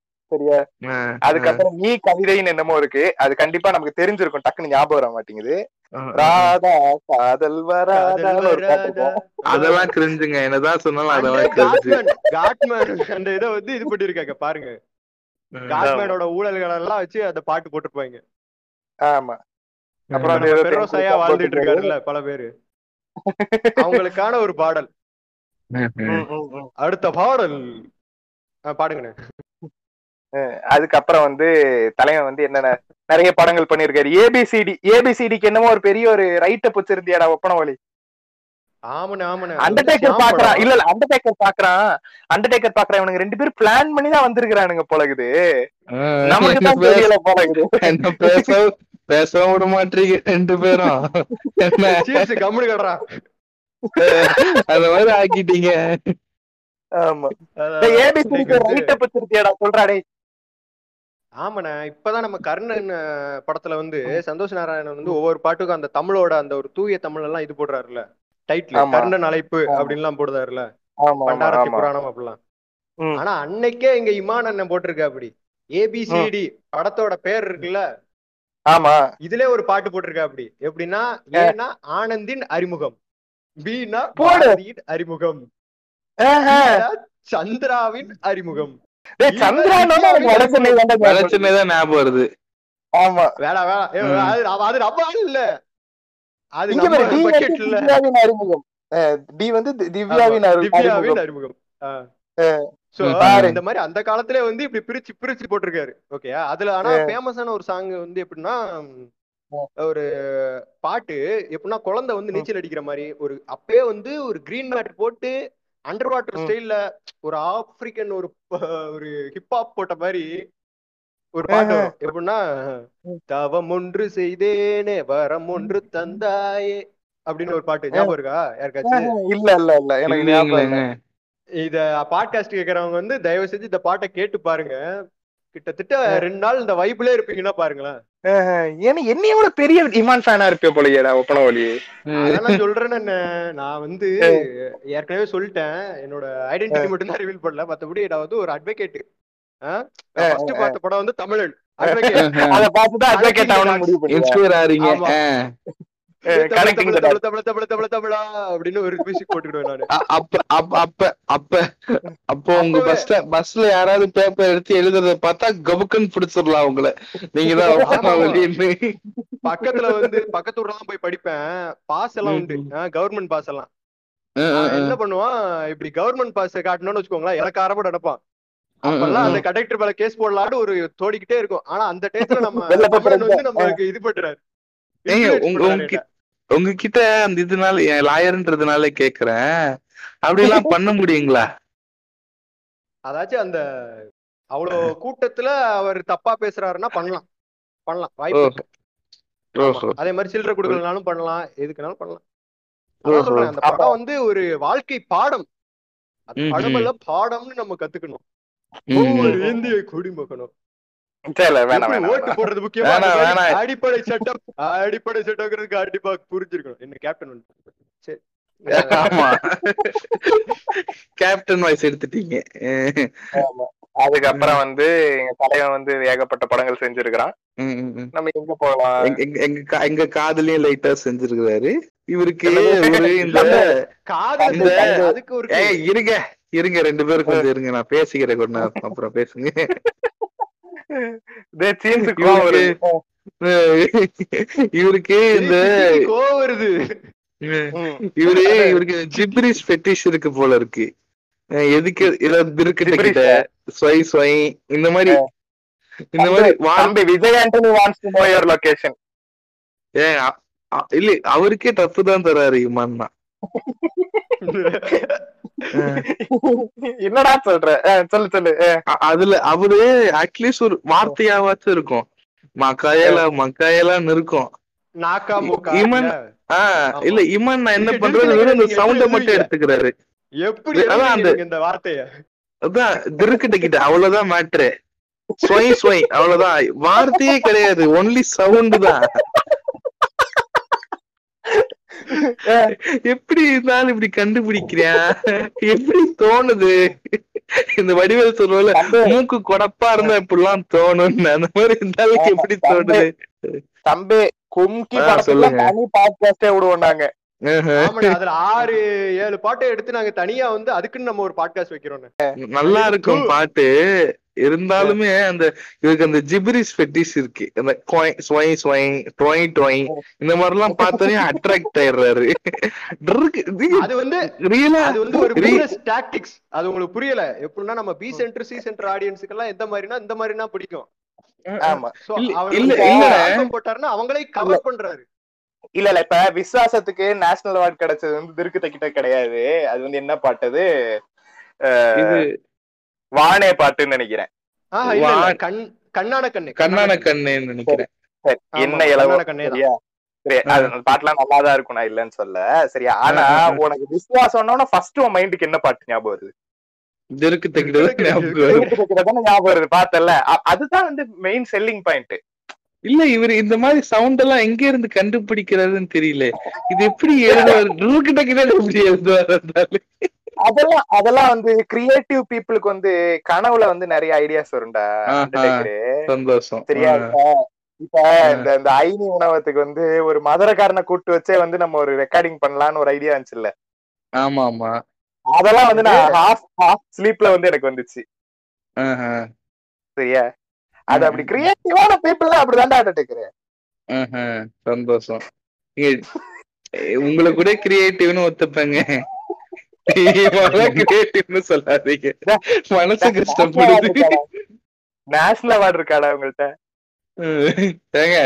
அதுக்கப்புறம் நீ கவிதைன்னு என்னமோ இருக்கு, அது கண்டிப்பா நமக்கு தெரிஞ்சிருக்கும், டக்குன்னு ஞாபகம் வர மாட்டேங்குது. ராதா காதல் வராதா அதெல்லாம் கிரிஞ்சுங்க, என்னதான் சொன்னாலும் அதெல்லாம். அந்த இதை வந்து இது பண்ணிருக்காங்க பாருங்க, காட்மேனோட ஊழல்கள் எல்லாம் வச்சு அந்த பாட்டு போட்டிருப்பாங்க. ஆமா, அப்புறம் பெரோசையா வாழ்ந்துட்டு இருக்காருல்ல பல பேரு, அவங்களுக்கான ஒரு பாடல். அடுத்த பாடல் பாடுங்க. அதுக்கப்புறம் வந்து தலைவன் வந்து என்னென்ன நிறைய படங்கள் பண்ணிருக்காரு. ஏபிசிடி, ஏபிசிடிக்கு என்னமோ ஒரு பெரிய ஒரு ரைட்ட புடிச்சிருந்தியாடா ஒப்பன வழி. அண்டர்டேக்கர் பாக்குறான், இல்ல அண்டர்டேக்கர் பாக்குறான், அண்டர்டேக்கர் பாக்குறான். இவனுக்கு ரெண்டு பேரும் பிளான் பண்ணி தான் வந்திருக்கிறானுங்க போலகுது. நமக்கு தான் தெரியல போலகுது. பேச விட மாட்டீங்க ரெண்டு பேரும், கம்முனு கட்டுறான். அந்த மாதிரி ஆக்கிட்டீங்க. ஆமா, ஏபிசிடி ரைட்ட புடிச்சிருந்தியாடா சொல்றாடே. ஆமாண்ணா, இப்பதான் நம்ம கர்ணன் படத்துல வந்து சந்தோஷ் நாராயணன் வந்து ஒவ்வொரு பாட்டுக்கும் அந்த தமிழோட அந்த ஒரு தூய தமிழ் எல்லாம் இது போடுறாருல, டைட்டில் கர்ணன் அழைப்பு அப்படின்னு எல்லாம் போடுறாருல, பண்டாரத்தி புராணம் அப்படிலாம். ஆனா அன்னைக்கே இங்க இமான் அண்ணன் போட்டிருக்க அப்படி ஏபிசிடி படத்தோட பேர் இருக்குல்ல, ஆமா, இதுல ஒரு பாட்டு போட்டிருக்க அப்படி. எப்படின்னா ஏன்னா ஆனந்தின் அறிமுகம், பீனா போடின் அறிமுகம், சந்திராவின் அறிமுகம். இந்த மாதிரி அந்த காலத்துல வந்து இப்படி பிரிச்சு பிரிச்சு போட்டிருக்காரு. ஓகே, அதுல ஆனா ஃபேமஸான ஒரு சாங் வந்து எப்படின்னா, ஒரு பாட்டு எப்படின்னா குழந்தை வந்து நீச்சல் அடிக்கிற மாதிரி ஒரு அப்பயே வந்து ஒரு கிரீன் மேட் போட்டு அண்டர் வாட்டர் ஸ்டைல்ல ஒரு ஆப்பிரிக்கன் ஒரு ஹிப்ஹாப் போட்ட மாதிரி ஒரு பாட்டு எப்படின்னா, தவம் ஒன்று செய்தேனே வரம் ஒன்று தந்தாயே அப்படின்னு ஒரு பாட்டு ஞாபகம் இருக்கா யாருக்காச்சும்? இத பாட்காஸ்ட் கேட்கறவங்க வந்து தயவு செஞ்சு இந்த பாட்டை கேட்டு பாருங்க. கிட்டத்தட்ட 2 நாள் இந்த வைப்ல இருப்பீங்கன்னா பாருங்களேன். என்னையோட பெரிய இமான் ஃபேனா இருப்பே போலயேடா ஒப்பனவலி. அதெல்லாம் சொல்றேன்னு நான் வந்து ஏற்கனவே சொல்லிட்டேன், என்னோட ஐடென்டிட்டி மட்டும் தான் ரிவீல் பண்ணல. மத்தபடி நான் வந்து ஒரு அட்வொகேட். ஃபர்ஸ்ட் பார்த்த படம் வந்து தமிழன் அட்வொகேட். அத பார்த்து தான் அட்வொகேட் ஆகணும் முடிவு பண்ணி இன்ஸ்பயர் ஆறீங்க. கனெக்டிங் தடா தடா தடா தடா தடா அப்படினு ஒரு மியூசிக் போட்டுடுவேன் நான். அப்போ உங்க பஸ்ல யாராவது பேப்பர் எடுத்து எழுதுறத பார்த்தா கபுக்கன் புடிச்சிரலாம் உங்களை. நீங்க தான் பக்கத்துல வந்து பக்கத்து ஊர்ல போய் படிப்பேன். பாஸ் எல்லாம் உண்டு, கவர்மெண்ட் பாஸ் எல்லாம். என்ன பண்ணுவான், இப்படி கவர்மெண்ட் பாஸ் காட்டணும்னு வச்சுக்கோங்களா, எனக்கு ஆரம்ப நடப்பான். அப்பெல்லாம் அந்த கண்டக்டர் மேல கேஸ் போடலான்னு ஒரு தோடிக்கிட்டே இருக்கும். ஆனா அந்த டேத்துல நம்மளுக்கு இது பண்றாரு. உங்ககிட்ட அந்த இதனால லாயர்ன்றதுனால கேக்குறேன், அப்படி எல்லாம் பண்ண முடியுங்களா? அதாச்சும் அந்த அவ்வளவு கூட்டத்துல அவர் தப்பா பேசுறாருன்னா பண்ணலாம், பண்ணலாம் வாய்ப்பு. அதே மாதிரி சில்லறை கொடுக்கலனாலும் பண்ணலாம், எதுக்குனாலும் பண்ணலாம். அந்த படம் வந்து ஒரு வாழ்க்கை பாடம். அந்த படம்ல பாடம்னு நம்ம கத்துக்கணும். ஒவ்வொரு இந்திய குடிமகனும் அடிப்படை சட்டம், அடிப்படை சட்டங்கிறதுக்கு அடிப்பா புரிஞ்சிருக்கணும். என்ன கேப்டன் கேப்டன் வாய்ஸ் எடுத்துட்டீங்க. அதுக்கப்புறம் வந்து எங்க தலைவன் வந்து ஏகப்பட்ட படங்கள் செஞ்சிருக்கிறான். நம்ம எங்க போகலாம், எங்க காதலையும் லைட்டா செஞ்சிருக்கிறாரு இவருக்கு. இந்த காதலுக்கு ஒரு இருங்க இருங்க 2 பேருக்கு வந்து இருங்க, நான் பேசிக்கிறேன் கொண்டா, அப்புறம் பேசுங்க. இவருக்கு இந்த இவருக்கு ஜிப்ரிஸ் ஃபெட்டிஷ் இருக்கு போல இருக்கு. எதுக்கு கிட்ட இந்த மாதிரி இல்ல, அவருக்கே தப்பு தான் தராரு இமான்னா. என்னடா சொல்ற, சொல்லு சொல்லு. அதுல அவரு அட்லீஸ்ட் ஒரு வார்த்தையாவாச்சும் இருக்கும், மக்காயலா மக்காயலான்னு இருக்கும். இமன் இல்ல இமன் நான் என்ன பண்றது, இந்த சவுண்ட மட்டும் எடுத்துக்கிறாரு. எப்படி அந்த வார்த்தைய அதான் திருக்கிட்ட அவ்வளவுதான் மேட்ரு. அவ்வளவுதான், வார்த்தையே கிடையாது, ஒன்லி சவுண்டு தான். எப்படி இருந்தாலும் இப்படி கண்டுபிடிக்கிறியா, எப்படி தோணுது? இந்த வடிவேல் சொல்றதுல மூக்கு கொடப்பா இருந்தா இப்படிலாம் தோணும்னு, அந்த மாதிரி இருந்தாலும் எப்படி தோணுது? தம்பே கொம்கி பாட்காஸ்டே விடுவோம் நாங்க. அதுல 6-7 பாட்டை எடுத்து நாங்க தனியா வந்து அதுக்குன்னு நம்ம ஒரு பாட்காஸ்ட் வைக்கிறோம். நல்லா இருக்கும் பாட்டு இருந்தாலுமே அந்த இவருக்கு அந்த ஜிப்ரிஸ் ஃபெட்டிஷ் இருக்கு. அந்த இந்த மாதிரி எல்லாம் பார்த்தோன்னே அட்ராக்ட் ஆயிடுறாரு. அது உங்களுக்கு புரியல எப்படின்னா, நம்ம பி சென்டர் சி சென்டர் ஆடியன்ஸுக்கு எல்லாம் எந்த மாதிரினா இந்த மாதிரினா பிடிக்கும். போட்டாருன்னா அவங்களே கவர் பண்றாரு. இல்ல இல்ல, இப்ப விசுவாசத்துக்கு நேஷனல் அவார்டு கிடைச்சது வந்து திருக்கு தக்கிட்ட கிடையாது. அது வந்து என்ன பாட்டது, வானே பாட்டுன்னு நினைக்கிறேன். கண்ணான கண்ணு, கண்ணான கண்ணு நினைக்கிறேன். என்ன இளவான கண்ணே சரியா? சரி, அது பாட்டுலாம் நல்லாதான் இருக்கும், நான் இல்லன்னு சொல்ல. சரியா, ஆனா உனக்கு விசுவாசம்னா ஃபர்ஸ்ட் உன் மைண்டுக்கு என்ன பாட்டு ஞாபகம் வருது? தெருக்கு தைக்கிறதுதான் ஞாபகம் வருது பார்த்தல. அதுதான் வந்து மெயின் செல்லிங் பாயிண்ட் இல்ல. இவரு இந்த மாதிரி சவுண்ட் எல்லாம் எங்க இருந்து கண்டுபிடிக்கிறதுன்னு தெரியல. இது எப்படி அதெல்லாம் அதெல்லாம் வந்து கிரியேட்டிவ் பீப்புளுக்கு வந்து கனவுல வந்து நிறைய ஐடியாஸ் வரும்டா. சந்தோஷம். சரியா இப்ப இந்த ஐனி உணவத்துக்கு வந்து ஒரு மதுரைக்காரனை கூட்டு வச்சே வந்து நம்ம ஒரு ரெக்கார்டிங் பண்ணலாம்னு ஒரு ஐடியா வந்துச்சுல்ல. ஆமா ஆமா. அதெல்லாம் வந்து நான் ஹாஃப் ஸ்லீப்ல வந்து எனக்கு வந்துச்சு. சரியா அது அப்படி கிரியேட்டிவான பீப்புள் தான் அப்படிதான் ஆடிட்டு இருக்கிறேன். சந்தோஷம். உங்களை கூட கிரியேட்டிவ்னு ஒத்துப்பேங்க, கிரியேட்டிவ்னு சொல்லாதீங்க, மனசு கஷ்டப்படுது. நேஷனல் அவார்டு இருக்காடா உங்கள்கிட்ட? ஏங்க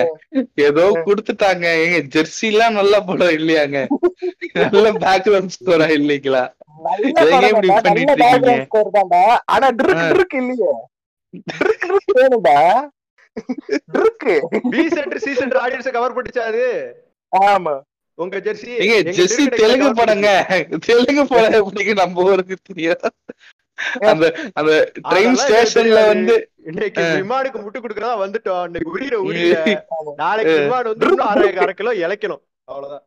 ஏதோ குடுத்துட்டாங்க. ஏங்க ஜெர்சி எல்லாம் நல்ல படம் இல்லையாங்க? நல்ல பேக்ரவுண்ட் ஸ்கோரா இல்லீங்களா? ஆனா இருக்கு இல்லையே தெலுங்கு படங்க. தெலுங்கு படம் எப்படிக்கு நம்ம ஊருக்கு தெரியும்? அந்த அந்த ட்ரெயின் ஸ்டேஷன்ல வந்து இன்னைக்கு விமானுக்கு முட்டு குடுக்கறதா வந்துட்டோம், இன்னைக்கு உரிய உரிய நாளைக்கு விமானம் வந்து 6.5 கிலோ இளைக்கணும், அவ்வளவுதான்.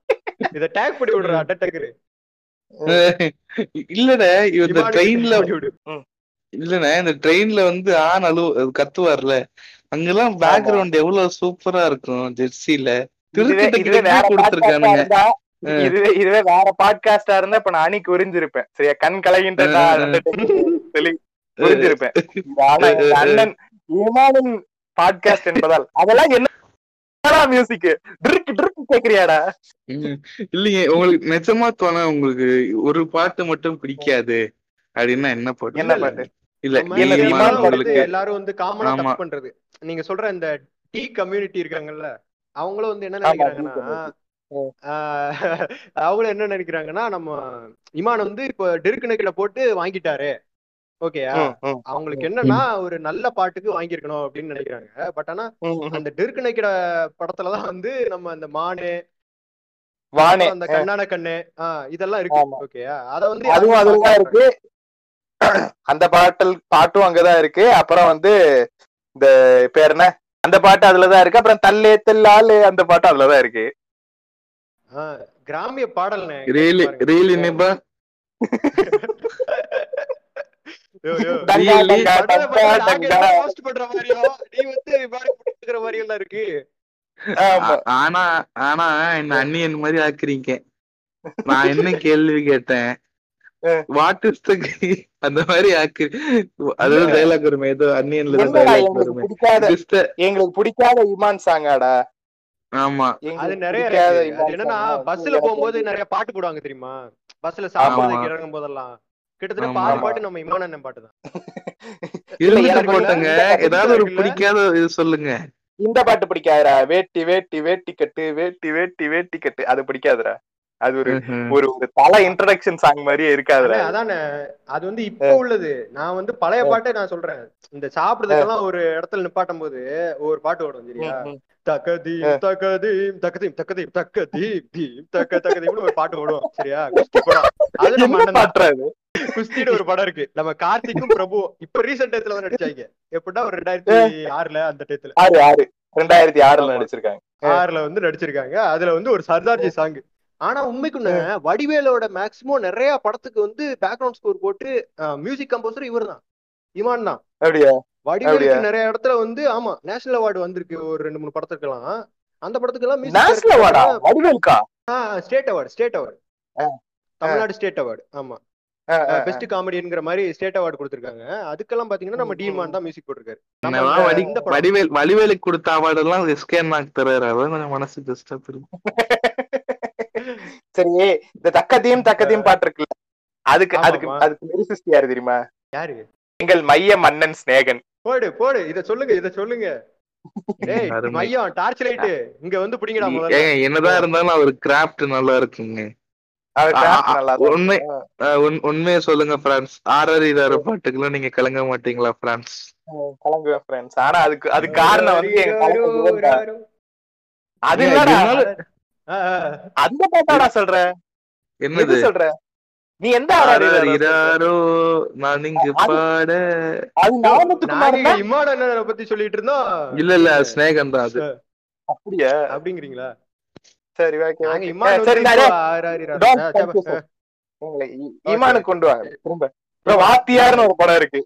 இத டேக் பண்ணி விடுற அட்டடேக்கர் இல்லட. இந்த ட்ரெயின்ல இல்லன்னா இந்த ட்ரெயின்ல வந்து ஆனாலு கத்துவார்ல, அங்கெல்லாம் பேக்ரவுண்ட் எவ்வளவு சூப்பரா இருக்கும் ஜெர்சியில. திருக்கிட்ட இதுவே வேற பாட்காஸ்டா இருந்தா இப்ப நான் அணிக்கு உறிஞ்சிருப்பேன். சரியா கண் கலகின்றதா உறிஞ்சிருப்பேன். அண்ணன் விமானம் பாட்காஸ்ட் என்பதால் அதெல்லாம் என்ன மியூசிக் கேக்குறியாடா? இல்லையே உங்களுக்கு நிஜமா தோண உங்களுக்கு ஒரு பாட்டு மட்டும் பிடிக்காது அப்படின்னா என்ன பாட்டு? என்ன பாட்டு இல்ல எல்லாரும் வந்து காமனா டச் பண்றது. நீங்க சொல்ற இந்த டீ கம்யூனிட்டி இருக்காங்கல்ல, அவங்களும் வந்து என்ன நினைக்கிறாங்கன்னா நம்ம இமான் வந்து இப்ப டிருக்குல போட்டு வாங்கிட்டாரு ஓகேயா, அவங்களுக்கு என்னன்னா ஒரு நல்ல பாட்டுக்கு வாங்கிருக்கணும் அப்படின்னு நினைக்கிறாங்க. பட் ஆனா அந்த டிருக்குல படத்துலதான் வந்து நம்ம அந்த மானு வானே அந்த கண்ணான கண்ணு இதெல்லாம் இருக்கு ஓகேயா. அத வந்து அதுவும் அதுதான் இருக்கு, அந்த பாட்டும் அங்கதான் இருக்கு. அப்புறம் வந்து இந்த பேர் என்ன அந்த பாட்டு அதுலதான் இருக்கு. அப்புறம் தல்லே தெல்லாலு அந்த பாட்டு அதுலதான் இருக்கு. கிராமிய பாடல் இருக்கு. ஆனா ஆனா என்ன அண்ணியன் மாதிரி ஆக்குறீங்க. நான் என்ன கேள்வி கேட்டேன்? வாட் இஸ் தி அந்த மாதிரி ஆக்கு அது டயலாக் வருமே, ஏதோ அண்ணியன்ல டயலாக் வருமே. உங்களுக்கு பிடிக்காத இமான் சாங்காடா? ஆமா அது நிறைய. அது என்னன்னா பஸ்ல போகும்போது நிறைய பாட்டு போடுவாங்க தெரியுமா, பஸ்ல சாப்பிடுறதுக்கு இறங்கும் போதெல்லாம் கிட்டத்தட்ட பாதி பாட்டு நம்ம இமான் பாட்டு தான். ஏதாவது ஒரு பிடிக்காத இது சொல்லுங்க. இந்த பாட்டு பிடிக்காதரா? வேட்டி வேட்டி வேட்டி கட்டு வேட்டி வேட்டி வேட்டி கட்டு அது பிடிக்காதரா? அது ஒரு ஒரு பல இன்ட்ரோடக்ஷன் சாங் மாதிரியே இருக்காதுல. அதானே அது வந்து இப்ப உள்ளது. நான் வந்து பழைய பாட்டை நான் சொல்றேன். இந்த சாப்பிடுறதுக்கெல்லாம் ஒரு இடத்துல நிப்பாட்டும் போது ஒரு பாட்டு ஓடும் சரியா, தகதீம் தகதீம் தகதீம் தகதீம் தகதீம் தீம் தக தகதீம்னு ஒரு பாட்டு ஓடும் சரியா. குஸ்தி படம், அது நம்ம அண்ணன் பாட்டுறாரு. குஸ்தியோட ஒரு படம் இருக்கு, நம்ம கார்த்திக்கும் பிரபு இப்ப ரீசெண்ட் டயத்துல தான் நடிச்சாங்க. எப்படின்னா ஒரு 2006 அந்த டயத்துல 2006 நடிச்சிருக்காங்க. 2006 வந்து நடிச்சிருக்காங்க. அதுல வந்து ஒரு சர்தார்ஜி சாங். ஆனா உண்மைக்குன்னு வடிவேலோட மேக்ஸிமம் நிறைய படத்துக்கு வந்து பேக்ரவுண்ட் ஸ்கோர் போட்டு மியூசிக் கம்போசர் இவர் தான், இமான் தான். அப்படியா? வடிவேலுக்கு நிறைய இடத்துல வந்து ஆமா நேஷனல் அவார்டு வந்திருக்கு. ஒரு 2-3 படத்துக்குலாம் அந்த படத்துக்குலாம் நேஷனல் அவார்டா? வடிவேலுக்கா? State award. State award, Tamil Nadu state award. ஆமா பெஸ்ட் காமெடிங்கிற மாதிரி ஸ்டேட் அவார்டு கொடுத்திருக்காங்க. அதுக்கெல்லாம் பாத்தீங்கன்னா நம்ம டிமான் தான் மியூசிக் போட்டிருக்காரு. வடிவேலுக்கு கொடுத்த அவார்டு எல்லாம் எஸ்கேன் தர்றாரு. கொஞ்சம் மனசு கஷ்டப்பட்டு இருக்கு. சரி இந்த தக்கதீம் தக்கதீம் பாட்டு இருக்குல்ல, அதுக்கு அதுக்கு அதுக்கு லிரிசிஸ்ட் யாரு தெரியுமா? யாரு? எங்கள் மைய மன்னன் ஸ்நேகன். போடு போடு இத சொல்லுங்க, இத சொல்லுங்க. டேய் மையம் டார்ச் லைட் இங்க வந்து புடிங்கடா முதல்ல. ஏங்க என்னதான் இருந்தாலும் அவர் கிராஃப்ட் நல்லா இருக்குங்க. அவர் கிராஃப்ட் நல்லா இருக்கு. உண்மையே சொல்லுங்க ஃபிரான்ஸ், 6.6 பாட்டுக்குள்ள நீங்க கலங்க மாட்டீங்களா ஃபிரான்ஸ்? கலங்குவே ஃபிரான்ஸ். ஆனா அதுக்கு அது காரணம் வந்து எங்க கலங்க அது இல்லடா. அந்த பாட்டாடா சொல்ற? என்னது சொல்ற? நீ எந்த பத்தி சொல்லிட்டு இருந்தோம்? இல்ல இல்ல ஸ்நேகன் தான் அது. அப்படியா? அப்படிங்கிறீங்களா? சரி இமானு கொண்டு வாங்க. வாத்தியார்னு ஒரு படம் இருக்கு,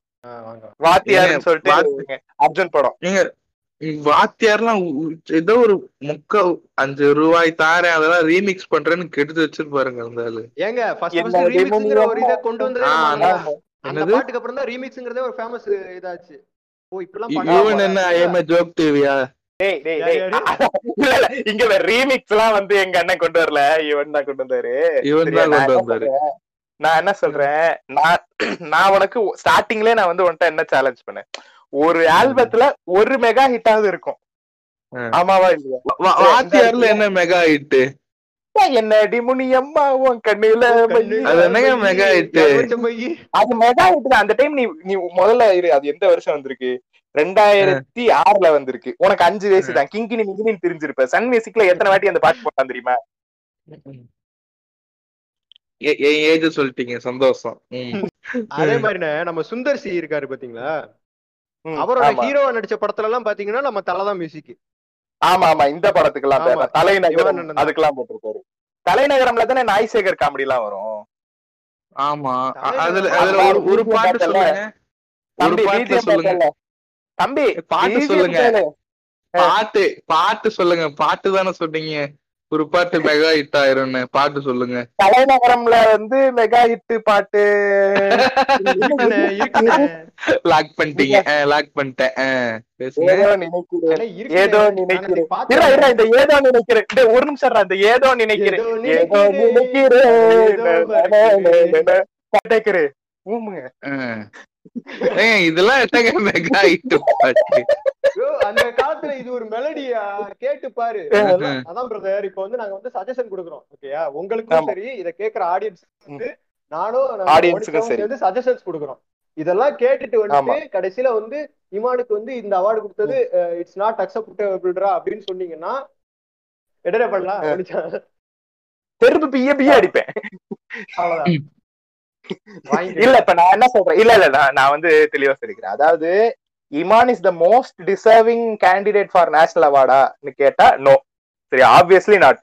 வாத்தியார்னு சொல்லிட்டு அர்ஜுன் படம். வாத்தியார்லாம் ஏதோ ஒரு முக்க 5 ரூபாய் தாரேன் அதெல்லாம் ரீமிக்ஸ் பண்றேன்னு கெடுத்து வச்சிருப்பாருங்க. இருந்தாலும் ஏங்க ஒரு இதை கொண்டு வந்து பாட்டுக்கு அப்புறம் தான் ரீமிக்ஸ்ங்கிறதே ஒரு ஃபேமஸ் இதாச்சு. ஓ இப்பெல்லாம் என்ன ஐஎம்ஏ ஜோக் டிவியா? இங்க ரீமிக்ஸ் எல்லாம் வந்து எங்க அண்ணன் கொண்டு வரல, இவன் தான் கொண்டு வந்தாரு. நான் என்ன சொல்றேன், நான் உனக்கு ஸ்டார்டிங்ல நான் வந்து உன்ட்ட என்ன சேலஞ்ச் பண்ணேன், ஒரு ஆல்பத்துல ஒரு மெகா ஹிட்டாவது இருக்கும். ஆமாவா இல்லையா? வாத்தியார்ல என்ன மெகா ஹிட்? என்ன டிமுனி அம்மா உன் கண்ணுல மெகா ஹிட். அது மெகா ஹிட் தான். அந்த டைம் நீ முதல்ல அது எந்த வருஷம் வந்திருக்கு? 2006 வந்திருக்கு. உனக்கு 5 வயசு தான். கிங்கினி மிங்கினின்னு தெரிஞ்சிருப்ப. சன் மியூசிக்ல எத்தனை வாட்டி அந்த பாட்டு போட்டான் தெரியுமா? என் ஏஜ் சொல்லிட்டீங்க, சந்தோஷம். அதே மாதிரி நம்ம சுந்தர் சி இருக்காரு பாத்தீங்களா, அவரோட ஹீரோவா நடிச்ச படத்துல எல்லாம் பாத்தீங்கன்னா நம்ம தலைதான் மியூசிக். ஆமா ஆமா, இந்த படத்துக்கு எல்லாம் தலைநகரம் அதுக்கெல்லாம் போட்டிருக்காரு. தலைநகரம்ல தானே நாய்சேகர் காமெடி எல்லாம் வரும். ஆமா, அதுல ஒரு பாட்டு சொல்லுங்க. தம்பி பாட்டு சொல்லுங்க, பாட்டு பாட்டு சொல்லுங்க. பாட்டு தானே சொன்னீங்க ஒரு பாட்டு மெகா ஹிட் ஆயிரும். பாட்டு சொல்லுங்க. தலைநகரம்ல வந்து மெகா ஹிட் பாட்டு லாக் பண்ணிட்டீங்க. லாக் பண்ணிட்டேன். ஏதோ நினைக்கிறேன். இந்த ஏதோ நினைக்கிறேன். ஒரு நிமிஷம், அந்த ஏதோ நினைக்கிறேன். ஏதோ நினைக்கிறேன். ஊமுங்க இதெல்லாம் அந்த காலத்துல இது ஒரு மெலடியா கேட்டு பாரு. அதான் பிரதர், இப்ப வந்து நாங்க வந்து சஜஷன் கொடுக்குறோம். ஓகேயா? உங்களுக்கும் சரி, இத கேக்குற ஆடியன்ஸ் வந்து நானும் ஆடியன்ஸுக்கும் சரி வந்து சஜஷன்ஸ் கொடுக்குறோம். இதெல்லாம் கேட்டுட்டு வந்து கடைசியில வந்து இமானுக்கு வந்து இந்த அவார்டு கொடுத்தது இட்ஸ் நாட் அக்செப்டபிள்ரா அப்படின்னு சொன்னீங்கன்னா எடரே பண்ணலாம். தெருப்பு பிய பிய அடிப்பேன். அவ்வளவுதான். இல்ல இப்ப நான் என்ன சொல்றேன், இல்ல இல்ல நான் வந்து தெளிவா சொல்லிக்கிறேன். அதாவது Imman is the most deserving candidate for national அவார்டான்னு கேட்டா நோ. சரி, ஆப்வியஸ்லி நாட்.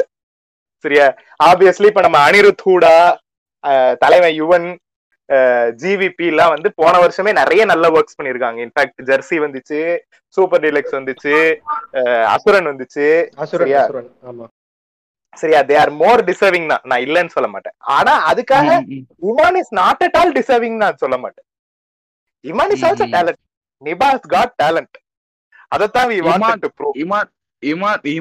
சரியா? ஆப்வியஸ்லி இப்ப நம்ம அனிருத் ஹூடா, தலைமை யுவன், ஜிவிபி எல்லாம் வந்து போன வருஷமே நிறைய நல்ல ஒர்க்ஸ் பண்ணிருக்காங்க. இன்ஃபேக்ட் ஜெர்சி வந்துச்சு, சூப்பர் டிலக்ஸ் வந்துச்சு, அசுரன் வந்துச்சு. சரியா? சரியா? தே ஆர் மோர் டிசர்விங் தான், நான் இல்லன்னு சொல்ல மாட்டேன். ஆனா அதுக்காக Imman is not at all deserving நான் சொல்ல மாட்டேன். Imman is also talent. நிபாஸ் காட் டேலண்ட். அதத்தான் we wanted to prove.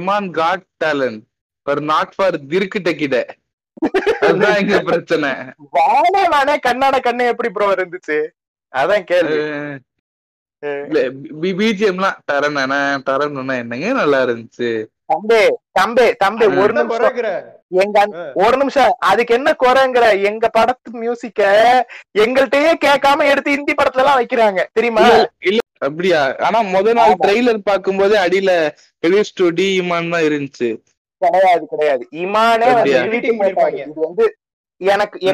Imman got talent but not for திருக்கிட்ட கிட்ட. அதுதான் எங்க பிரச்சனை. வானே கண்ணாட கண்ணே எப்படி ப்ரோ இருந்துச்சு? அதான் கேள்வி. பிஜிஎம்லாம் தரணும்னா தரணும்னா என்னங்க நல்லா இருந்துச்சு. தம்பே தம்பே தம்பே ஒரு நிமிஷம், ஒரு நிமிஷம். அதுக்கு என்ன குறைங்கிற? எங்க படத்து மியூசிக்க எங்கள்கிட்டயே கேட்காம எடுத்து இந்தி படத்துல எல்லாம் வைக்கிறாங்க தெரியுமா? இல்ல அப்படியா? ஆனா முதல் நாள் ட்ரெய்லர் பார்க்கும் போது அடியில ரிலீஸ் டு டி இமான் தான் இருந்துச்சு. கிடையாது கிடையாது, இமானே வந்து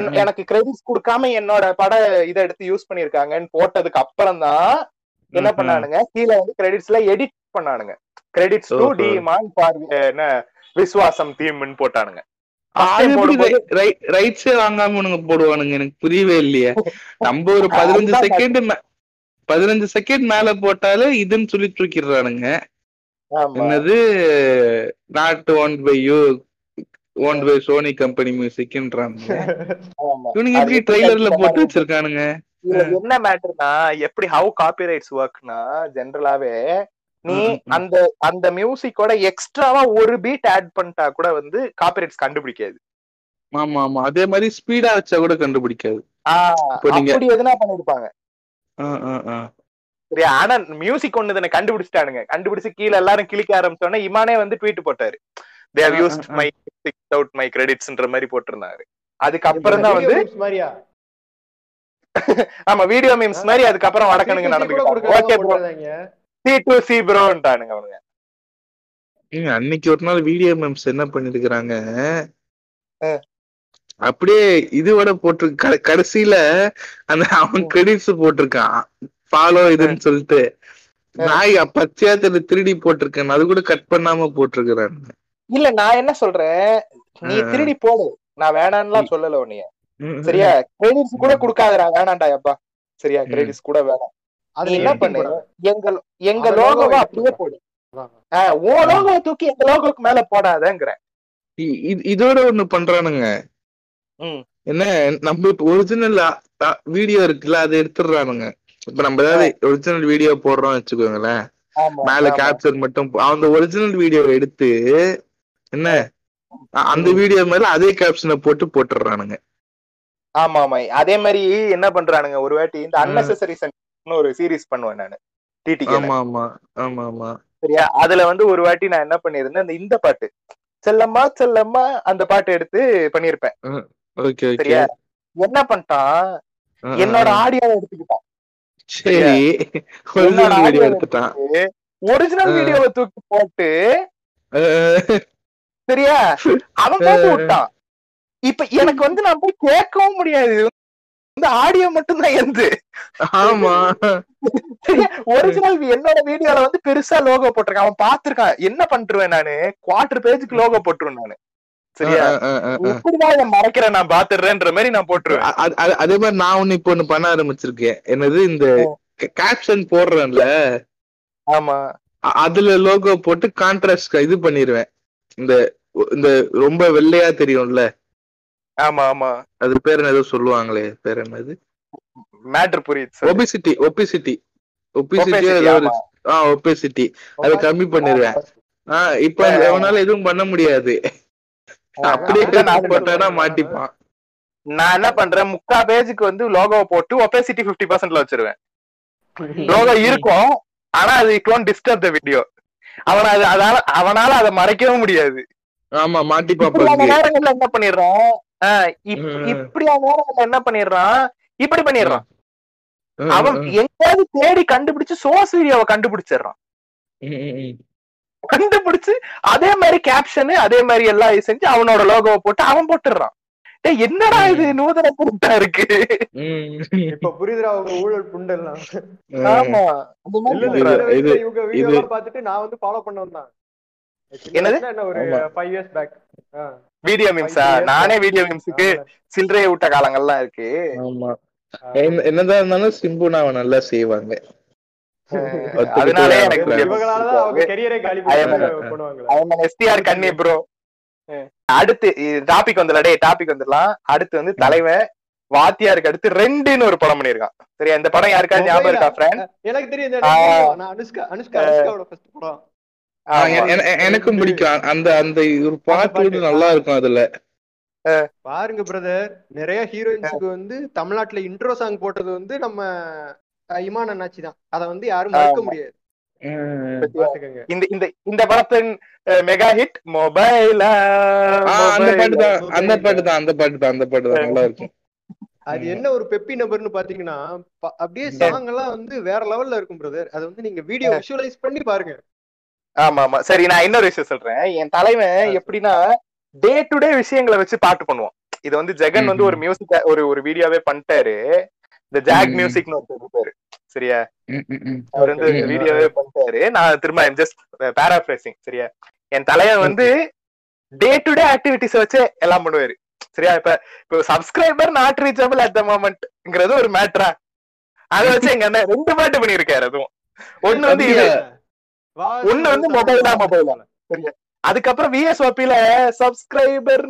எனக்கு கிரெடிட்ஸ் கொடுக்காம என்னோட பட இதை எடுத்து யூஸ் பண்ணிருக்காங்கன்னு போட்டதுக்கு அப்புறம் தான் என்ன பண்ணானுங்க, கீழே வந்து கிரெடிட்ஸ்ல எடிட் பண்ணானுங்க. Credits to D Imman for என்ன விஸ்வாசம் தீம்னு போட்டானுங்க. ரைட்ஸே வாங்காம போடுவானுங்க. எனக்கு புரியவே இல்லையே. நம்ம ஒரு 15 செகண்ட் மேல போட்டாலும் இதுன்னு சொல்லி தூக்கிடுறானுங்க. என்னது not owned by you, owned by Sony company மியூசிக்ன்றானுங்க. இவனுக்கு எப்படி ட்ரெய்லர்ல போட்டு வச்சிருக்கானுங்க? என்ன மேட்டர்னா, எப்படி ஹவு காப்பிரைட்ஸ் ஒர்க்னா ஜெனரலாவே நீ அந்த அந்த மியூசிக்கோட எக்ஸ்ட்ராவா ஒரு பீட் ஆட் பண்ணிட்டா கூட வந்து காப்பிரைட்ஸ் கண்டுபிடிக்காது. ஆமா ஆமா, அதே மாதிரி ஸ்பீடா வச்சா கூட கண்டுபிடிக்காது. அப்படி எதுனா பண்ணிருப்பாங்க. சரி, ஆனா மியூசிக் ஒண்ணு தானே கண்டுபிடிச்சிட்டானுங்க. கண்டுபிடிச்சு கீழே எல்லாரும் கிளிக்க ஆரம்பிச்சோன்னா இமானே வந்து ட்வீட் போட்டாரு, they have used my music out my கிரெடிட்ஸ்ன்ற மாதிரி போட்டிருந்தாரு. அதுக்கப்புறம் தான் வந்து ஆமா வீடியோ மீம்ஸ் மாதிரி. அதுக்கப்புறம் வடக்கணுங்க நடந்துக்கிட்டாங்க. C2C ப்ரோன்றானுங்க அவனுங்க. அன்னைக்கு ஒரு நாள் வீடியோ மீம்ஸ் என்ன பண்ணிருக்காங்க, அப்படியே இதுவட போட்டிருக்க கடைசியில அந்த அவன் கிரெடிட்ஸ் போட்டிருக்கான் ஃபாலோ இதுன்னு சொல்லிட்டு. நாய் பச்சையா தெரி திருடி போட்டிருக்கேன், அது கூட கட் பண்ணாம போட்டிருக்கிறேன். இல்ல நான் என்ன சொல்றேன், நீ திருடி போடு, நான் வேணான்னுலாம் சொல்லல உன்னைய, சரியா? கிரெடிட்ஸ் கூட கொடுக்காதடா, வேணாண்டா அப்பா, சரியா? கிரெடிட்ஸ் கூட வேணாம். அது என்ன பண்ணு, எங்க லோகோவை அப்படியே போடு, ஓ லோகோவை தூக்கி எங்க லோகோக்கு மேல போடாதங்கிற. இதோட ஒண்ணு பண்றானுங்க என்ன, நம்ம இப்ப ஒரிஜினல் வீடியோ இருக்குல்ல அதை எடுத்துடுறானுங்க. இப்ப நம்ம ஏதாவது ஒரிஜினல் வீடியோ போடுறோம் வச்சுக்கோங்களேன், மேல கேப்சர் மட்டும் அந்த ஒரிஜினல் வீடியோவை எடுத்து என்ன அந்த வீடியோ மேல அதே கேப்ஷனை போட்டுறானுங்க. ஆமா ஆமா, அதே மாதிரி என்ன பண்றானுங்க, ஒரு வாட்டி இந்த அன்னெசரி சென்டர்னு ஒரு சீரிஸ் பண்ணுவேன் நானு, டிடிகே. ஆமா ஆமா ஆமா ஆமா, சரியா? அதுல வந்து ஒரு வாட்டி நான் என்ன பண்ணிருந்தேன், அந்த இந்த பாட்டு செல்லம்மா செல்லம்மா அந்த பாட்டு எடுத்து பண்ணிருப்பேன். சரியா? என்ன பண்ணிட்டான், என்னோட ஆடியோ எடுத்துக்கிட்டான். சரி, ஒரிஜினல் வீடியோ எடுத்துட்டான், ஒரிஜினல் வீடியோவை தூக்கி போட்டு, சரியா? அவன் போட்டு விட்டான். இப்ப எனக்கு வந்து நான் போய் கேட்கவும் முடியாது, இந்த ஆடியோ மட்டும்தான் எந்த. ஆமா, ஒரிஜினல் என்னோட வீடியோல வந்து பெருசா லோகோ போட்டிருக்கான், அவன் பாத்துருக்கான். என்ன பண்றேன் நானு, குவார்டர் பேஜுக்கு லோகோ போட்டுருவேன் நானு, சரியா? மறைக்கிறேன் நான், பாத்துடுறேன்ற மாதிரி நான் போட்டுருவேன். அதே மாதிரி நான் ஒண்ணு இப்ப ஒண்ணு பண்ண ஆரம்பிச்சிருக்கேன். என்னது, இந்த கேப்ஷன் போடுறேன்ல, ஆமா, அதுல லோகோ போட்டு கான்ட்ராஸ்ட் இது பண்ணிருவேன். இந்த ரொம்ப வெள்ளையா தெரியும்ல, ஆமா ஆமா, அது பேர் என்ன ஏதோ சொல்லுவாங்களே, பேர் என்னது, மேட்டர் புரியுது, ஒபிசிட்டி ஒபிசிட்டி ஒபிசிட்டி அத கம்மி பண்ணிடுவேன். இப்ப அவனால எதுவும் பண்ண முடியாது, அப்படியே போட்டானா மாட்டிப்பான். நான் என்ன பண்றேன், முக்கா பேஜுக்கு வந்து லோகோவை போட்டு ஒபிசிட்டி 50%ல வச்சிருவேன். லோகோ இருக்கும், ஆனா அது க்ளோன் டிஸ்டர்ப் தி வீடியோ. அவனால அதை மறைக்கவும் முடியாது. ஆமா, மாட்டிப்பான். நேரங்கள்ல என்ன பண்ணிடுறான், இப்படியா நேரங்கள்ல என்ன பண்ணிடுறான், இப்படி பண்ணிடுறான். அவன் எங்காவது தேடி கண்டுபிடிச்சு சோர்ஸ் வீடியோவை கண்டுபிடிச்சிடறான், கண்டுபிடிச்சு அதே மாதிரி கேப்ஷனு அதே மாதிரி எல்லாம் செஞ்சு அவனோட லோகோவை போட்டு அவன் போட்டுடுறான். என்னடா இது நூதன புண்டா இருக்கு, இப்ப புரியுதுடா அவங்க ஊழல் புண்டெல்லாம். ஆமா, இவங்க வீடியோ பார்த்துட்டு நான் வந்து ஃபாலோ பண்ண வந்தேன். என்னது, ஒரு 5 இயர்ஸ் பேக் வீடியோ மீம்ஸா, நானே வீடியோ மீம்ஸுக்கு சில்லறைய விட்ட காலங்கள்லாம் இருக்கு. ஆமா, என்னதான் இருந்தாலும் சிம்புனாவை நல்லா செய்வாங்க, அதனால எனக்கு. அடுத்து டாபிக் வந்துடலாம், டாபிக் வந்துடலாம். அடுத்து வந்து தலைவன் வாத்தியாருக்கு அடுத்து 2ன்னு ஒரு படம் பண்ணிருக்கான், சரியா? இந்த படம் யாருக்காவது ஞாபகம் இருக்கா ஃப்ரெண்ட்? எனக்கு தெரியும், எனக்கும் பிடிக்கும். அந்த அந்த ஒரு பாட்டு நல்லா இருக்கும். அதுல பாருங்க பிரதர், நிறைய ஹீரோயின்ஸ்க்கு வந்து தமிழ்நாட்டுல இன்ட்ரோ சாங் போட்டது வந்து நம்ம இமான் அண்ணாச்சி தான். அத வந்து யாரும் மறக்க முடியாது. இந்த படத்தின் மெகா ஹிட் மொபைலா அந்த பாட்டு தான், அந்த பாட்டு தான் நல்லா இருக்கும். அது என்ன ஒரு பெப்பி நம்பர்னு பாத்தீங்கன்னா அப்படியே சாங் எல்லாம் வந்து வேற லெவல்ல இருக்கும் பிரதர். அது வந்து நீங்க வீடியோ விஷுவலைஸ் பண்ணி பாருங்க. ஆமா ஆமா, சரி. நான் இன்னொரு விஷயம் சொல்றேன். என் தலைவன் எப்படின்னா டே டு டே விஷயங்களை வச்சு பாட்டு பண்ணுவான். இது வந்து ஜெகன் வந்து ஒரு மியூசிக் ஒரு வீடியோவே பண்ணிட்டாரு, இந்த ஜாக் மியூசிக்னு ஒரு பேரு, சரியா? அவர் வந்து வீடியோவே பண்ணிட்டாரு. நான் திரும்ப ஜஸ்ட் பேராபிரேசிங், சரியா? என் தலைவன் வந்து டே டு டே ஆக்டிவிட்டிஸ் வச்சு எல்லாம் பண்ணுவாரு, சரியா? இப்போ subscriber not reachable at the மோமெண்ட்ங்கிறது ஒரு மேட்டரா, அதை வச்சு எங்க அண்ணன் 2 பாட்டு பண்ணிருக்காரு. அதுவும் ஒண்ணு வந்து மொபைலா, சரியா? அதுக்கப்புறம் விஎஸ்ஓபில சப்ஸ்கிரைபர்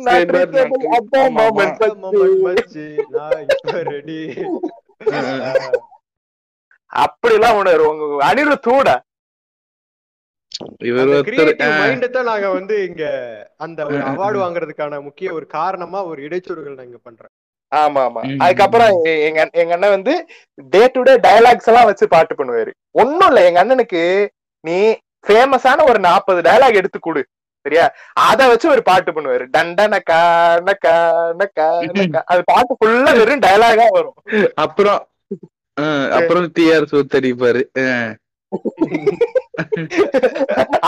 அப்படிலாம் உணர்வு அனிருத்தோட நாங்க வந்து இங்க அந்த அவார்டு வாங்குறதுக்கான முக்கிய ஒரு காரணமா ஒரு இடைச்சூறுகள் நாங்க பண்றோம். ஆமா ஆமா. அதுக்கப்புறம் எங்க அண்ணன் வந்து டே டு டே டயலாக்ஸ் எல்லாம் வச்சு பாட்டு பண்ணுவாரு. ஒன்னும் இல்ல, எங்க அண்ணனுக்கு நீ ஃபேமஸான ஒரு 40 டயலாக் எடுத்து கொடு, சரியா? அத வச்சு ஒரு பாட்டு பண்ணுவாரு. டண்டனக்கா நக்கா நக்கா நக்கா, அது பாட்டு ஃபுல்லா வெறும் டயலாகா வரும். அப்புறம் டிஆர் சூத்தடிப்பாரு,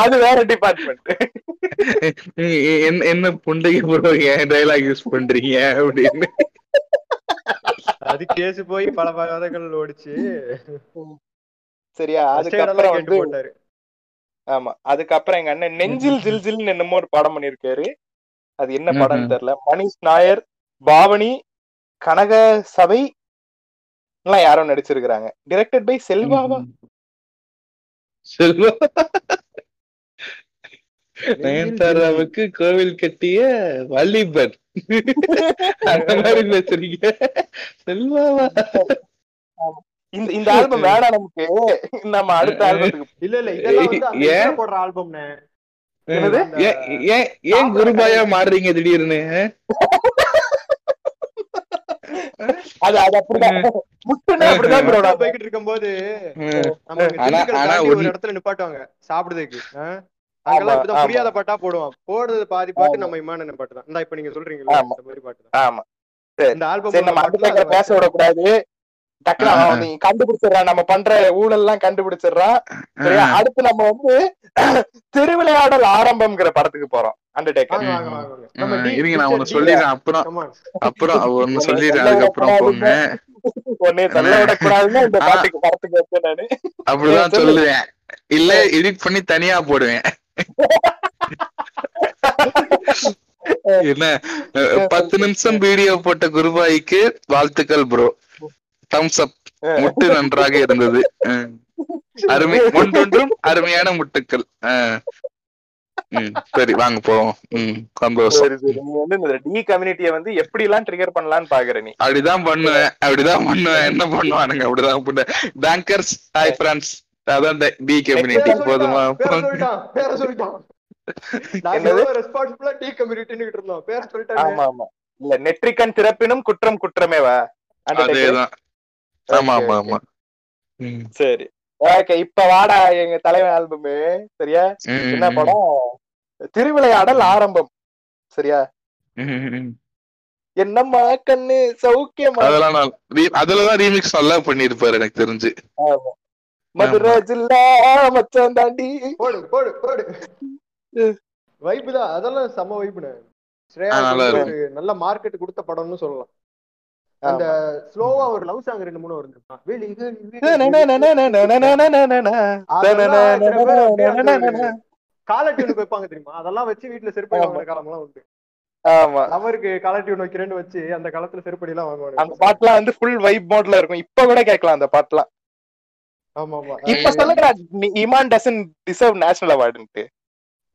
அது வேற டிபார்ட்மெண்ட். என்ன புண்டைக்கு போடுவாங்க டயலாக் யூஸ் பண்றீங்க அப்படின்னு அது கேஸ் போய் பல பலவதங்கள் ஓடிச்சு. சரியா, அதுக்கப்புறம் வந்து போட்டாரு. ஆமா, அதுக்கப்புறம் எங்க அண்ணன் நெஞ்சில் ஜில் ஜில்னு என்னமோ ஒரு படம் பண்ணிருக்காரு. அது என்ன படம்னு தெரியல. மணிஷ் நாயர், பாவனி, கனக சபை எல்லாம் யாரோ நடிச்சிருக்காங்க. டைரக்டட் பை செல்வாவா? செல்வா நயன்தாராவுக்கு கோவில் கட்டிய வாலிபன் அந்த மாதிரி பேசுறீங்க. செல்வாவா? இந்த ஆல்பம் வேணா நமக்கு, நம்ம அடுத்த ஆல்பத்துக்கு. இல்ல இல்ல, இதெல்லாம் வந்து அங்க போடுற ஆல்பம்னே. என்னது? ஏன் குருபாயா மாறுறீங்க திடீர்னு? அது அது அப்படிதான் முட்டுனே அப்படிதான் ப்ரோ. நான் போயிட்டு இருக்கும்போது நம்ம ஒரு இடத்துல நிப்பாட்டுவாங்க சாப்பிடுறதுக்கு. அங்கெல்லாம் இப்பதான் புரியாத பாட்டா போடுவான். போடுறது பாதி பாட்டு நம்ம இமான பாட்டு தான். இப்ப நீங்க சொல்றீங்களா இந்த மாதிரி பாட்டு? ஆமா, இந்த ஆல்பம் பேச விடக்கூடாது. கண்டுபிடிச்சிடறான், நம்ம பண்ற ஊழல் எல்லாம் கண்டுபிடிச்சிடறான். அடுத்து நம்ம வந்து திருவிளையாடல் ஆரம்பம்ங்கிற படத்துக்கு போறோம். அண்டர்டேக்கர். இருங்க, நான் ஒண்ணு சொல்லிடுறேன். அப்புறம் ஒண்ணு சொல்லிடுறேன், அதுக்கப்புறம் போங்க. ஒன்னே தள்ள விடக்கூடாதுன்னு இந்த பாட்டுக்கு படத்துக்கு வந்து நானு அப்படிதான் சொல்லுவேன். இல்ல எடிட் பண்ணி தனியா போடுவேன். என்ன 10 நிமிஷம் வீடியோ போட்ட குருபாய்க்கு வாழ்த்துக்கள் ப்ரோ. தம்ஸ் அப். முட்டு நன்றாக இருந்தது. அருமை, ஒன்றொன்றும் அருமையான முட்டுக்கள். சரி, வாங்க போவோம். டி கம்யூனிட்டியை வந்து எப்படி எல்லாம் ட்ரிகர் பண்ணலாம்னு பாக்குற நீ? அப்படிதான் பண்ணுவேன். என்ன பண்ணுவானுங்க? அப்படிதான். Bankers, hi friends. அதான் டி கம்யூனிட்டி. போதுமா? இல்ல, நெற்றிக்கண் திறப்பினும் குற்றம் குற்றமே வா. அதேதான். சரி, ஓகே. இப்ப வாடா எங்க தலைவன் ஆல்பம். சரியா, என்ன படம்? திருவிளையாடல் ஆரம்பம். சரியா, என்னம்மா கண்ணு சௌக்கியமா? அதுலதான் ரீமிக்ஸ் நல்லா பண்ணிருப்பாரு எனக்கு தெரிஞ்சு. மதுரை ஜில்லா மச்சான் தாண்டி போடு போடு போடு. வைப்புதான், அதெல்லாம் செம வைப்புன்னு. நல்ல மார்க்கெட் கொடுத்த படம்னு சொல்லலாம். அந்த ஸ்லோவா ஒரு லவ் சாங் 2-3 வந்திருப்பான். காலட்டியூன் வைப்பாங்க தெரியுமா? அதெல்லாம் வச்சு வீட்டுல செருப்படி வாங்குற காலம் எல்லாம் உண்டு. ஆமா, அவருக்கு காலட்டியூன் வைக்கிறேன்னு வச்சு அந்த காலத்துல செருப்படி எல்லாம் வாங்குவாங்க. அந்த பாட்டுலாம் வந்து ஃபுல் வைப் மோட்ல இருக்கும். இப்ப கூட கேட்கலாம் அந்த பாட்டுலாம். ஆமா ஆமா. இப்ப சொல்லுங்க, இமான் டசன் டிசர்வ் நேஷனல் அவார்டுன்ட்டு.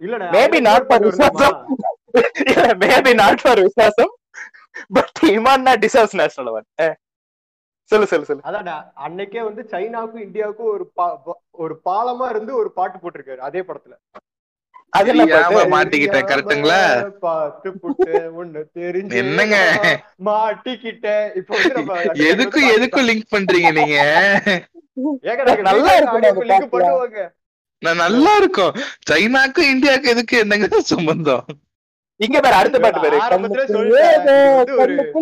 இல்ல, மேபி நாட் ஃபார் விசுவாசம். இல்ல, maybe not for Viswasam. But இமான்னா டிசர்வ்ஸ் நேஷனல் அவார்ட். சொல்லு. அதான்டா, அன்னைக்கே வந்து சைனாவுக்கும் இந்தியாவுக்கும் ஒரு பாலமா இருந்து ஒரு பாட்டு போட்டிருக்காரு அதே படத்துல. மாட்டிக்கிட்டேன். கரெக்ட்டுங்களா? பாத்து புட்டு ஒண்ணு தெரிஞ்சு என்னங்க மாட்டிக்கிட்டேன். இப்போ எதுக்கும் லிங்க் பண்றீங்க நீங்க? நல்லா லிங்க் பண்ணுவாங்க. நல்லா இருக்கும். சைனாக்கும் இந்தியாவுக்கும் எதுக்கு என்னங்க சம்பந்தம்? இங்க பேர் அடுத்த பாட்டு பேரு எப்படி இருக்கு?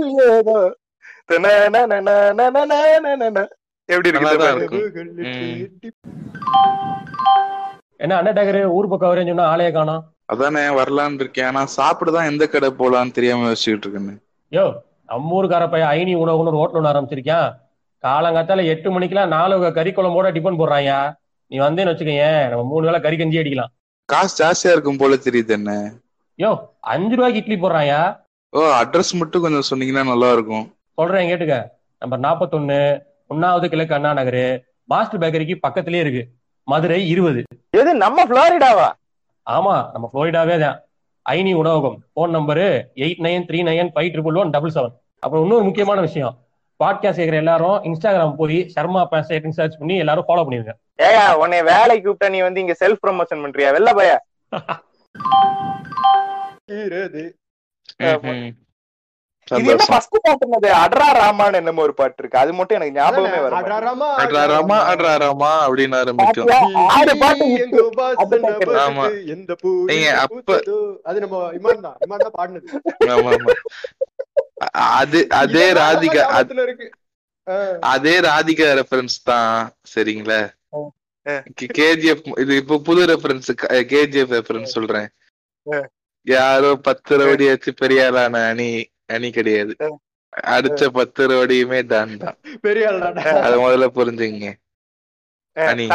என்ன அண்டர்டேக்கர் ஊர் பக்கம் வரேன்னு சொன்னா ஆளைய காணோம். அதானே வரலான்னு இருக்கேன். ஆனா சாப்பிடுதான் எந்த கடை போலான்னு தெரியாம யோசிச்சுட்டு இருக்கேன்னு. யோ, நம்ம ஊருக்கார பையன் ஐனி உணவுன்னு ஒரு ஹோட்டல் ஒண்ணு ஆரம்பிச்சிருக்கேன். காலங்காத்தால 8 மணிக்கெல்லாம் 4 கறி குழம்போட டிபன் போடுறாங்க. நீ வந்தேன்னு வச்சுக்கோங்க, நம்ம 3 வேளை கறி கஞ்சி அடிக்கலாம். காசு ஜாஸ்தியா இருக்கும் போல தெரியுது. என்ன யோ, 5 ரூபாய்க்கு இட்லி போடுறாங்க. ஓ, அட்ரஸ் மட்டும் கொஞ்சம் சொன்னீங்கன்னா நல்லா இருக்கும். சொல்றேன் கேட்டுக்க. நம்பர் 41 1வது கிழக்கு அண்ணா நகரு, மாஸ்டர் பேக்கரிக்கு பக்கத்திலே இருக்கு. மதுரை 20. எது நம்ம புளோரிடாவா? ஆமா, நம்ம புளோரிடாவே தான். ஐனி உணவகம். Phone number 8939511177. அப்புறம் இன்னொரு முக்கியமான விஷயம், பாட்காஸ்ட் கேட்குற எல்லாரும் இன்ஸ்டாகிராம் போய் சர்மா பேசன் சர்ச் பண்ணி எல்லாரும் ஃபாலோ பண்ணிருங்க. ஏயா, உன்னை வேலைக்கு கூப்பிட்டா நீ வந்து இங்க செல்ஃப் ப்ரமோஷன் பண்றியா? வெள்ள பையா. என்னமோ ஒரு பாட்டு இருக்கு, அது மட்டும் எனக்கு ஞாபகமே வரும். அதே ராதிகா ரெஃபரன்ஸ் தான். சரிங்களா, கேஜிஎஃப். இது இப்ப புது ரெஃபரன்ஸ், கேஜிஎஃப் ரெஃபரன்ஸ் சொல்றேன். யாரோ 10 ரவுடி ஆச்சு பெரிய ஆளான அணி அணி கிடையாது. அடிச்ச 10 ரவுடியுமே டான் தான் பெரிய ஆள். அது முதல்ல புரிஞ்சுங்க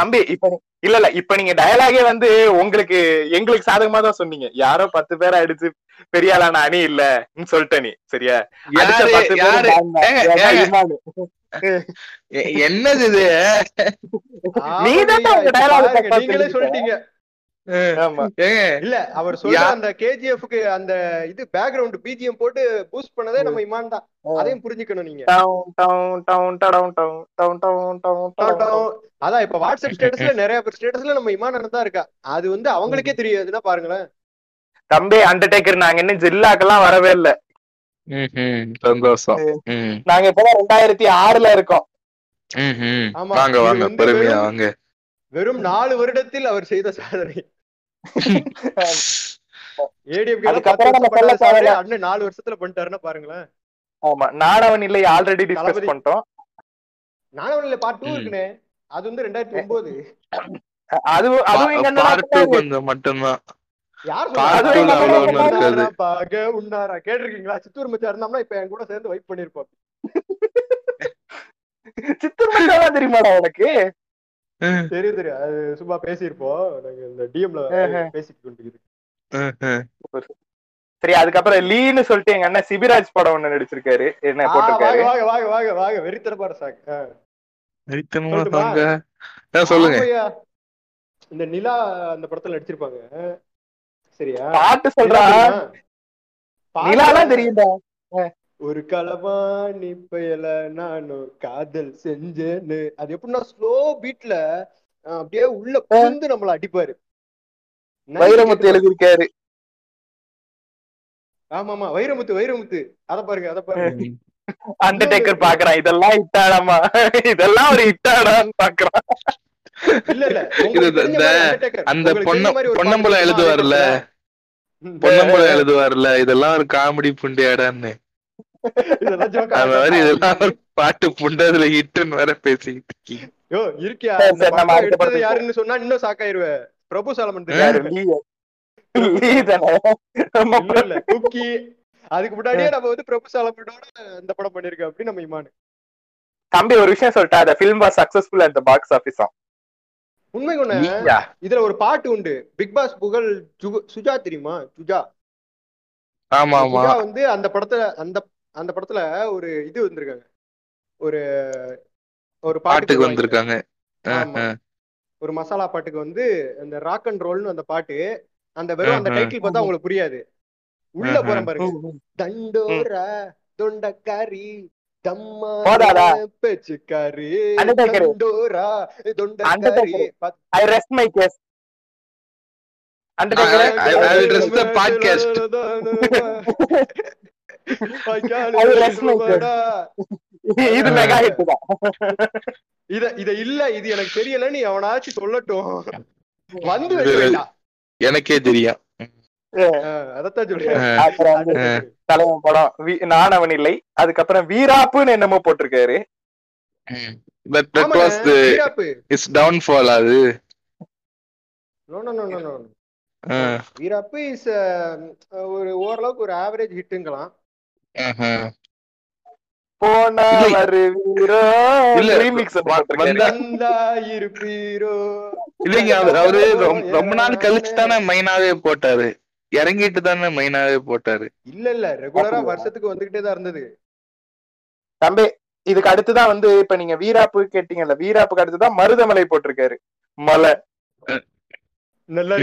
தம்பி. இப்ப இல்ல இப்ப நீங்க டயலாகே வந்து உங்களுக்கு எங்களுக்கு சாதகமா தான் சொன்னீங்க. யாரோ 10 பேரை அடிச்சு பெரிய ஆளான அணி இல்லன்னு சொல்லிட்ட நீ. சரியா என்னது இது? நீங்களே சொல்லிட்டீங்க. இல்ல அவர் சொல்ற அந்த கேஜிஎஃப்க்கு அந்த இது பேக்ரவுண்ட் பிஜிஎம் போட்டு பூஸ்ட் பண்ணதே நம்ம இமான் தான். அதையும் புரிஞ்சுக்கணும் நீங்க. அதான் இப்ப வாட்ஸ்அப் ஸ்டேட்டஸ்ல நிறைய பேர் ஸ்டேட்டஸ்ல நம்ம இமான் தான் இருக்கா. அது வந்து அவங்களுக்கே தெரியாதுன்னா பாருங்களேன் தம்பி. அண்டர்டேக்கர் நாங்க என்ன ஜில்லாக்கெல்லாம் வரவே இல்லை. சந்தோஷம். நாங்க இப்பதான் 2006 இருக்கோம். வெறும் 4 வருடத்தில் அவர் செய்த சாதனை. வருஷத்துல பண்ணிட்டாருன்னா பாருங்களேன். ஆமா, நாடவன் இல்லை ஆல்ரெடி டிஸ்கஸ் பண்ணிட்டோம். நாடவன் இல்லை பார்ட் 2 இருக்குனே. அது வந்து 2009. அதுவும் மட்டும்தான். கேட்டிருக்கீங்களா? சித்தூர் மச்சா இருந்தா இப்ப என் கூட சேர்ந்து வைப் பண்ணிருப்பாங்க. சித்தூர் மச்சா தெரியுமாடா உனக்கு? தெரியும் தெரியும். அது சும்மா பேசிருப்போம் நாங்க இந்த டிஎம்ல பேசிட்டு கொண்டிருக்கோம். சரி, அதுக்கப்புறம் லீன்னு சொல்லிட்டு எங்க அண்ணன் சிபிராஜ் படம் ஒண்ணு நடிச்சிருக்காரு. என்ன போட்டிருக்காரு? வாங்க வாங்க வாங்க வாங்க. வெறித்தன பாரு சாங். வெறித்தனமா சாங்க சொல்லுங்க. இந்த நிலா அந்த படத்துல நடிச்சிருப்பாங்க. சரியா பாட்டு சொல்றா? நிலாலாம் தெரியுதா? ஒரு களவாணி பயல நானும் காதல் செஞ்சேன்னு. அது எப்படின்னா ஸ்லோ பீட்ல அப்படியே உள்ள புகுந்து நம்மள அடிப்பாரு. வைரமுத்து எழுதிருக்காரு. ஆமா ஆமா, வைரமுத்து. அத பாருங்க அத பாருங்க. அண்டர்டேக்கர் பாக்குறான் இதெல்லாம் இட்டாடாமா, இதெல்லாம் ஒரு இட்டாடான்னு பாக்குறான். அந்த பொன்னம்பலம் எழுதுவார்ல இதெல்லாம் ஒரு காமெடி புண்டையாடான்னு. அந்த மாதிரி இதெல்லாம் ஒரு பாட்டு புண்டதுல இட்டுன்னு வர பேசிக்கிட்டு இருக்கீங்க. யாருன்னு சொன்னா இன்னும் சாக்காயிருவ. பிரபு சாலமன் அதுக்கு முன்னாடியே நம்ம வந்து பிரபு சாலமனோட இந்த படம் பண்ணிருக்கோம் அப்படின்னு நம்ம இமானு. தம்பி ஒரு விஷயம் சொல்லிட்டா, அந்த film was successful at the box office. உண்மை ஒண்ணு. இதுல ஒரு பாட்டு உண்டு, பிக் பாஸ் புகழ் சுஜா தெரியுமா? சுஜா வந்து அந்த படத்துல அந்த படத்துல ஒரு இது வந்திருக்காங்க, ஒரு ஒரு பாட்டுக்கு வந்திருக்காங்க, ஒரு மசாலா பாட்டுக்கு வந்து அந்த ராக் அண்ட் ரோல்னு அந்த பாட்டு. அந்த வெறும் அந்த டைட்டில் பார்த்தா உங்களுக்கு புரியாது. உள்ள போற பாருங்க, தண்டோரா தொண்டக்காரி பேச்சுக்காரி தண்டோரா தொண்டக்காரி. இது எனக்கு தெரியல, நீ அவனாச்சும் சொல்லட்டும் வந்து எனக்கே தெரியும். அதத்தான் சொல்றேன். தலைவன் படம் நான் அவன் இல்லை. அதுக்கப்புறம் வீராப்புன்னு என்னமோ போட்டிருக்காரு. அது வீராப்பு இஸ் ஒரு ஓரளவுக்கு ஒரு ஆவரேஜ் ஹிட்டுங்களாம். அவரு ரொம்ப நாள் கழிச்சு தானே மெயினாவே போட்டாரு, இறங்கிட்டு தானே மெயினாவே போட்டாரு. இல்ல இல்ல, ரெகுலரா வருஷத்துக்கு வந்துகிட்டே தான் இருந்தது தம்பி. இதுக்கு அடுத்துதான் வந்து இப்ப நீங்க வீராப்பு கேட்டீங்கல்ல, வீராப்புக்கு அடுத்துதான் மருதமலை போட்டிருக்காரு. மலை நல்லா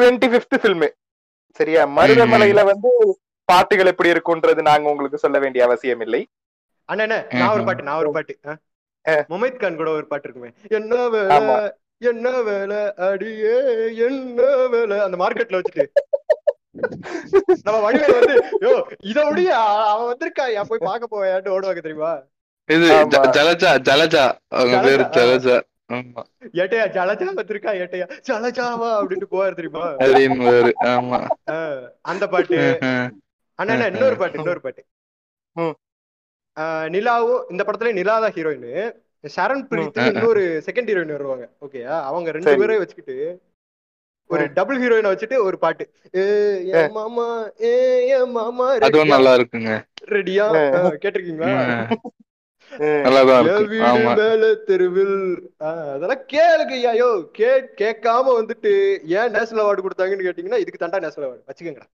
25th ஃபிலிம். சரியா? மருதமலையில வந்து பாட்டுகள் எப்படி இருக்கும்ன்றது நாங்க உங்களுக்கு சொல்ல வேண்டிய அவசியம் இல்லை. அண்ணா நான் ஒரு பாட்டு முமைத் கான் கூட ஒரு பாட்டு இருக்குமே, என்ன வேலை அடியே என்ன வேலை, அந்த மார்க்கெட்ல வச்சுட்டு நம்ம வடிவேல் வந்து யோ இதோடய அவன் வந்திருக்கா போய் பாக்க போயாட்டு ஓடுவாங்க தெரியுமா? இது ஜலஜா அவங்க பேரு ஜலஜா. ஏட்டையா ஜலஜா வந்திருக்கா, ஏட்டையா ஜலஜாவா அப்படின்ட்டு போவார் தெரியுமா? அந்த பாட்டு. அண்ணா இன்னொரு பாட்டு நிலாவும். இந்த படத்துல நிலாதான் ஹீரோயின். சரண் பிரீத் இன்னொரு செகண்ட் ஹீரோயின் வருவாங்க. ஓகேயா? அவங்க 2 பேரையும் வச்சுக்கிட்டு ஒரு டபுள் ஹீரோயினை வச்சுட்டு ஒரு பாட்டு நல்லா இருக்குங்க. ரெடியா கேட்டிருக்கீங்களா? கேட்காம வந்துட்டு ஏன் நேஷனல் அவார்டு கொடுத்தாங்கன்னு கேட்டீங்கன்னா இதுக்கு தாண்டா நேஷனல் அவார்டு வச்சுக்கோங்கடா.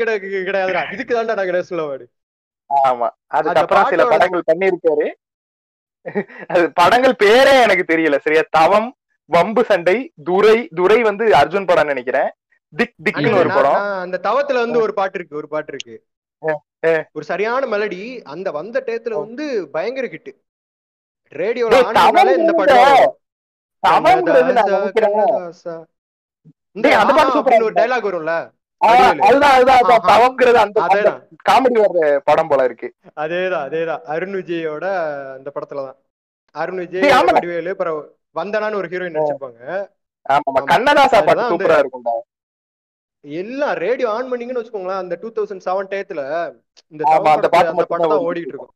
கிடையாது, இதுக்கு தாண்டா நாங்க நேஷனல் அவார்டு. ஆமா, அதுக்கப்புறம் சில படங்கள் பண்ணிருக்காரு. அது படங்கள் பேரே எனக்கு தெரியல சரியா. தவம், வம்பு சண்டை, துரை. துரை வந்து அர்ஜுன் படம் நினைக்கிறேன். திக் திக்னு ஒரு படம். அந்த தவத்துல வந்து ஒரு பாட்டு இருக்கு, ஒரு சரியான மெலடி. அந்த வந்த டயத்துல வந்து பயங்கர ஹிட் ரேடியோல ஆனாலே இந்த படம் ஒரு டயலாக் வரும்ல, காமெடி வர்ற படம் போல இருக்கு. அதேதான் அதேதான் அருண் விஜயோட அந்த படத்துலதான். அருண் விஜய் வடிவேலு அப்புறம் வந்தனான்னு ஒரு ஹீரோயின் நடிச்சிருப்பாங்க. எல்லாம் ரேடியோ ஆன் பண்ணீங்கன்னு வச்சுக்கோங்களேன், அந்த 2007 டயத்துல இந்த படம் தான் ஓடிட்டு இருக்கும்.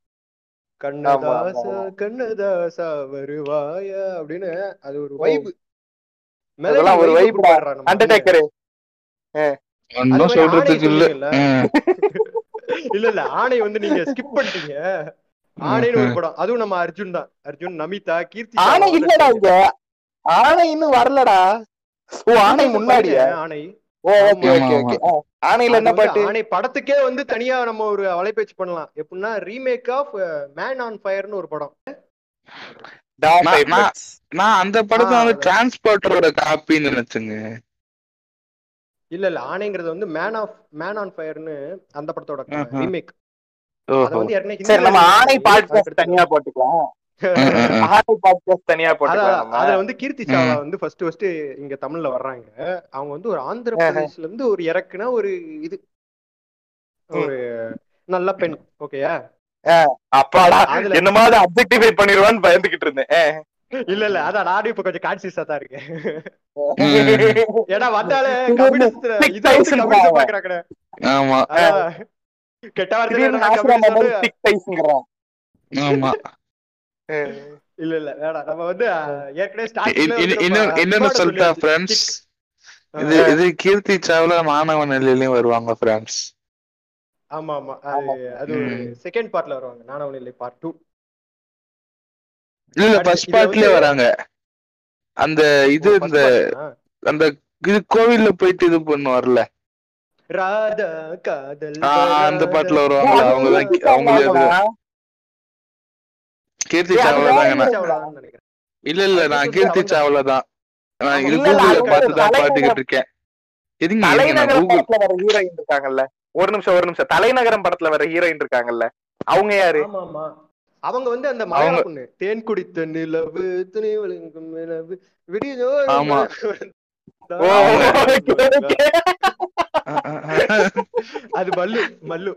கண்ணதாசா கண்ணதாசா வருவாயா அப்படின்னு அது ஒரு வைப். ஒரு வைப் அண்டர்டேக்கர். இல்ல இல்ல ஆணை வந்து நீங்க ஸ்கிப் பண்ணிட்டீங்க. ஆணைன்னு ஒரு படம், அதுவும் நம்ம அர்ஜுன் தான். அர்ஜுன், நமிதா, கீர்த்தி. ஆணை இல்லடா இங்க, ஆணை இன்னும் வரலடா. ஓ ஆணை முன்னாடியே. ஆணை ஆணையில என்ன பாட்டு? ஆணை படத்துக்கே வந்து தனியா நம்ம ஒரு வலைபேச்சு பண்ணலாம். எப்படின்னா ரீமேக் ஆஃப் மேன் ஆன் ஃபயர்னு ஒரு படம். நான் அந்த படத்தை வந்து டிரான்ஸ்போர்ட்டரோட காப்பின்னு நினைச்சுங்க. இல்ல இல்ல ஆணைங்கிறது வந்து மேன் ஆன் ஃபயர்னு அந்த படத்தோட ரீமேக். கீர்த்தி சாவலா வந்து ஃபர்ஸ்ட் ஃபர்ஸ்ட் இங்க தமிழ்ல வர்றாங்க. அவங்க வந்து ஒரு ஆந்திர பிரதேசல இருந்து ஒரு இறக்குனா ஒரு இது ஒரு நல்ல பெண். ஓகேயா? அப்பாடா என்னமாவது அப்ஜெக்டிஃபை பண்ணிடுவான்னு பயந்துகிட்டு இருந்தேன். இல்ல இல்ல அதான் நானும் இப்ப கொஞ்சம் கான்சியஸா தான் இருக்கேன். ஏன்னா வந்தாலே பாக்குறாங்க. கீர்த்தி சாவ்லா மாணவன் எல்லையிலயும் வருவாங்க. ஆமா ஆமா அது செகண்ட் பார்ட்ல வருவாங்க. நாணவன் எல்லை பார்ட் 2. இல்ல ஃபர்ஸ்ட் பார்ட்லயே வராங்க. அந்த இது இந்த அந்த கோவில்ல போயிட்டு இது பண்ணுவார்ல ராதா காதல், அந்த பாட்டுல வருவாங்க. அவங்கதான் கீர்த்தி சாவ்லா தான். இல்ல இல்ல நான் கீர்த்தி சாவ்லா தான். நான் இது கூகுள்ல பார்த்துதான் பாத்துக்கிட்டு இருக்கேன். ஹீரோயின் இருக்காங்கல்ல, ஒரு நிமிஷம் ஒரு நிமிஷம். தலைநகரம் படத்துல வர ஹீரோயின் இருக்காங்கல்ல, அவங்க யாரு? அவங்க வந்து அந்த மலையாள பொண்ணு. தேன் குடித்த நிலவு துணி விழுங்கும் நிலவு விடியோ. ஆமா அது மல்லு மல்லு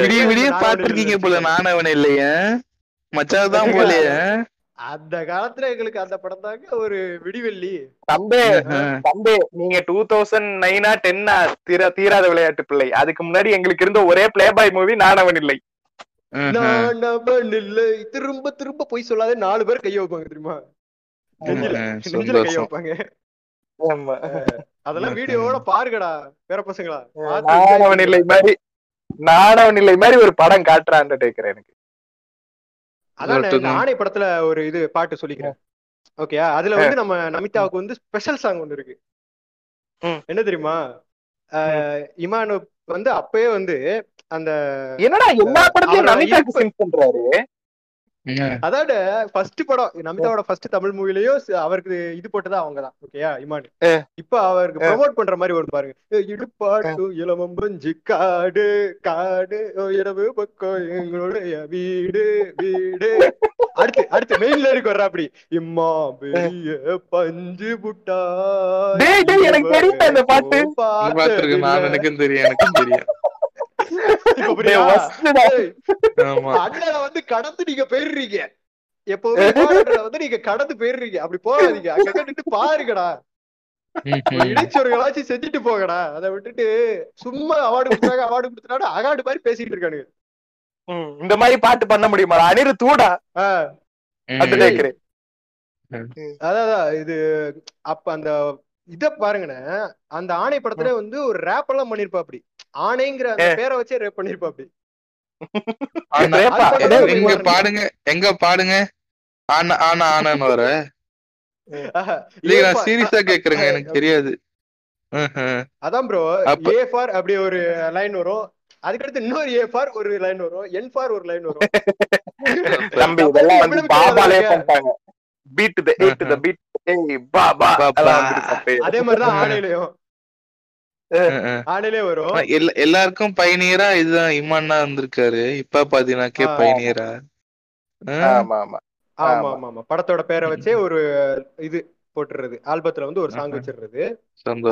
விடிய விடிய பாத்துருக்கீங்க போல. நானவன் இல்லையே மச்சாதான் போலயே. அந்த காலத்துல எங்களுக்கு அந்த படம் தாங்க ஒரு விடிவெள்ளி. தம்பே தம்பே நீங்க 2009 10 தீராத விளையாட்டு பிள்ளை. அதுக்கு முன்னாடி எங்களுக்கு இருந்த ஒரே பிளே பாய் மூவி நானவன் இல்லை. நானவன் இல்லை திரும்ப திரும்ப போய் சொல்லாத. 4 பேர் கைய வைப்பாங்க தெரியுமா? கைய வைப்பாங்க. அதெல்லாம் வீடியோவோட பாருங்கடா வேற பசங்களா. நாணவன் இல்லை மாதிரி, நாணவன் இல்லை மாதிரி ஒரு படம் காட்டுற அண்டர்டேக்கர் எனக்கு. அதான் ஆணை படத்துல ஒரு இது பாட்டு சொல்லிக்கிறேன். ஓகே, அதுல வந்து நம்ம நமிதாவுக்கு வந்து ஸ்பெஷல் சாங் ஒன்று இருக்கு. என்ன தெரியுமா? இமானு வந்து அப்பயே வந்து அந்த என்னடா எல்லா படத்தையும் நமிதாவுக்கு சிங்க் பண்றாரு. அதாவது ஃபர்ஸ்ட் படம் நமிதாவோட ஃபர்ஸ்ட் தமிழ் மூவிலயும் அவருக்கு இது போட்டதா அவங்கதான். ஓகேயா? இமானு இப்ப அவருக்கு ப்ரொமோட் பண்ற மாதிரி ஒரு பாருங்க. இடுப்பாட்டு இளமம்பஞ்சு காடு காடு இரவு பக்கம் எங்களுடைய வீடு வீடு. அடுத்து அடுத்து மெயின்ல இருக்கு வர்ற அப்படி இம்மா பெரிய பஞ்சு புட்டா. எனக்கு தெரியும் இந்த பாட்டு. எனக்கும் தெரியும், எனக்கும் தெரியும். அண்ணனை வந்து கடந்து நீங்க போயிடுறீங்க. எப்பவுமே வந்து நீங்க கடந்து போயிடுறீங்க. அப்படி போகாதீங்க. அங்கிட்டு பாருங்கடா, இடைச்சொருகளாச்சும் செஞ்சுட்டு போகடா. அதை விட்டுட்டு சும்மா அவார்டு கொடுத்தாங்க, அவார்டு கொடுத்தாங்க அகாடு மாதிரி பேசிட்டு இருக்கானுங்க. இந்த மாதிரி பாட்டு பண்ண முடியுமா? அனிரு தூடா. அது கேக்குறேன் அதான் இது அப்ப அந்த இத பாருங்கண்ணே, அந்த ஆணை படத்துல வந்து ஒரு ரேப் எல்லாம் பண்ணிருப்பா, அப்படி ஆணைங்கிற பேரை வச்சே ரேப் பண்ணிருப்பா. அப்படி பாடுங்க எங்க பாடுங்க எனக்கு தெரியாது. அதான் ப்ரோ, ஏ ஃபார் அப்படி ஒரு லைன் வரும், அதுக்கடுத்து இன்னொரு ஏ ஃபார் ஒரு லைன் வரும், என் ஃபார் ஒரு லைன் வரும். அதே மாதிரிதான் ஆணையிலயும் ஆணையிலே வரும். எல்லாருக்கும் பயணியரா இதுதான் இமான்னா இருந்திருக்காரு. இப்ப பாத்தீங்கன்னாக்கே பயணியரா. ஆமா ஆமா ஆமா, படத்தோட பேரை வச்சே ஒரு இது போட்டுறது, ஆல்பத்துல வந்து ஒரு சாங் வச்சிடுறது.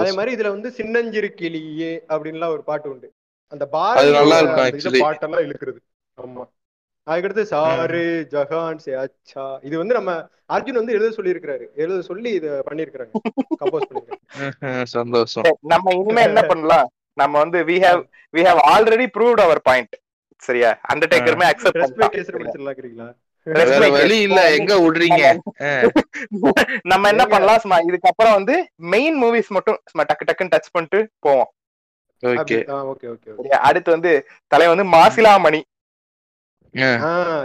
அதே மாதிரி இதுல வந்து சின்னஞ்சிறு கிளியே அப்படின்னு ஒரு பாட்டு உண்டு, அந்த பாட்டெல்லாம் இழுக்கிறது. ஆமா, அதுக்கடுத்து சாரு ஜஹான் சே அச்சா, இது வந்து நம்ம அர்ஜுன் வந்து எழுத சொல்லி இருக்கிறாரு, எழுத சொல்லி இத பண்ணிருக்காங்க, கம்போஸ் பண்ணிருக்காங்க. சந்தோஷம். நம்ம இனிமே என்ன பண்ணலாம், நம்ம வந்து we have already proved our point. சரியா, அண்டர்டேக்கர்மே அக்செப்ட் பண்ணிட்டீங்களா? வலி இல்ல, எங்க விடுறீங்க? நம்ம என்ன பண்ணலாம், இதுக்கப்புறம் வந்து மெயின் மூவிஸ் மட்டும் டக்கு டக்குன்னு டச் பண்ணிட்டு போவோம். அடுத்து வந்து தலை வந்து மாசிலாமணி.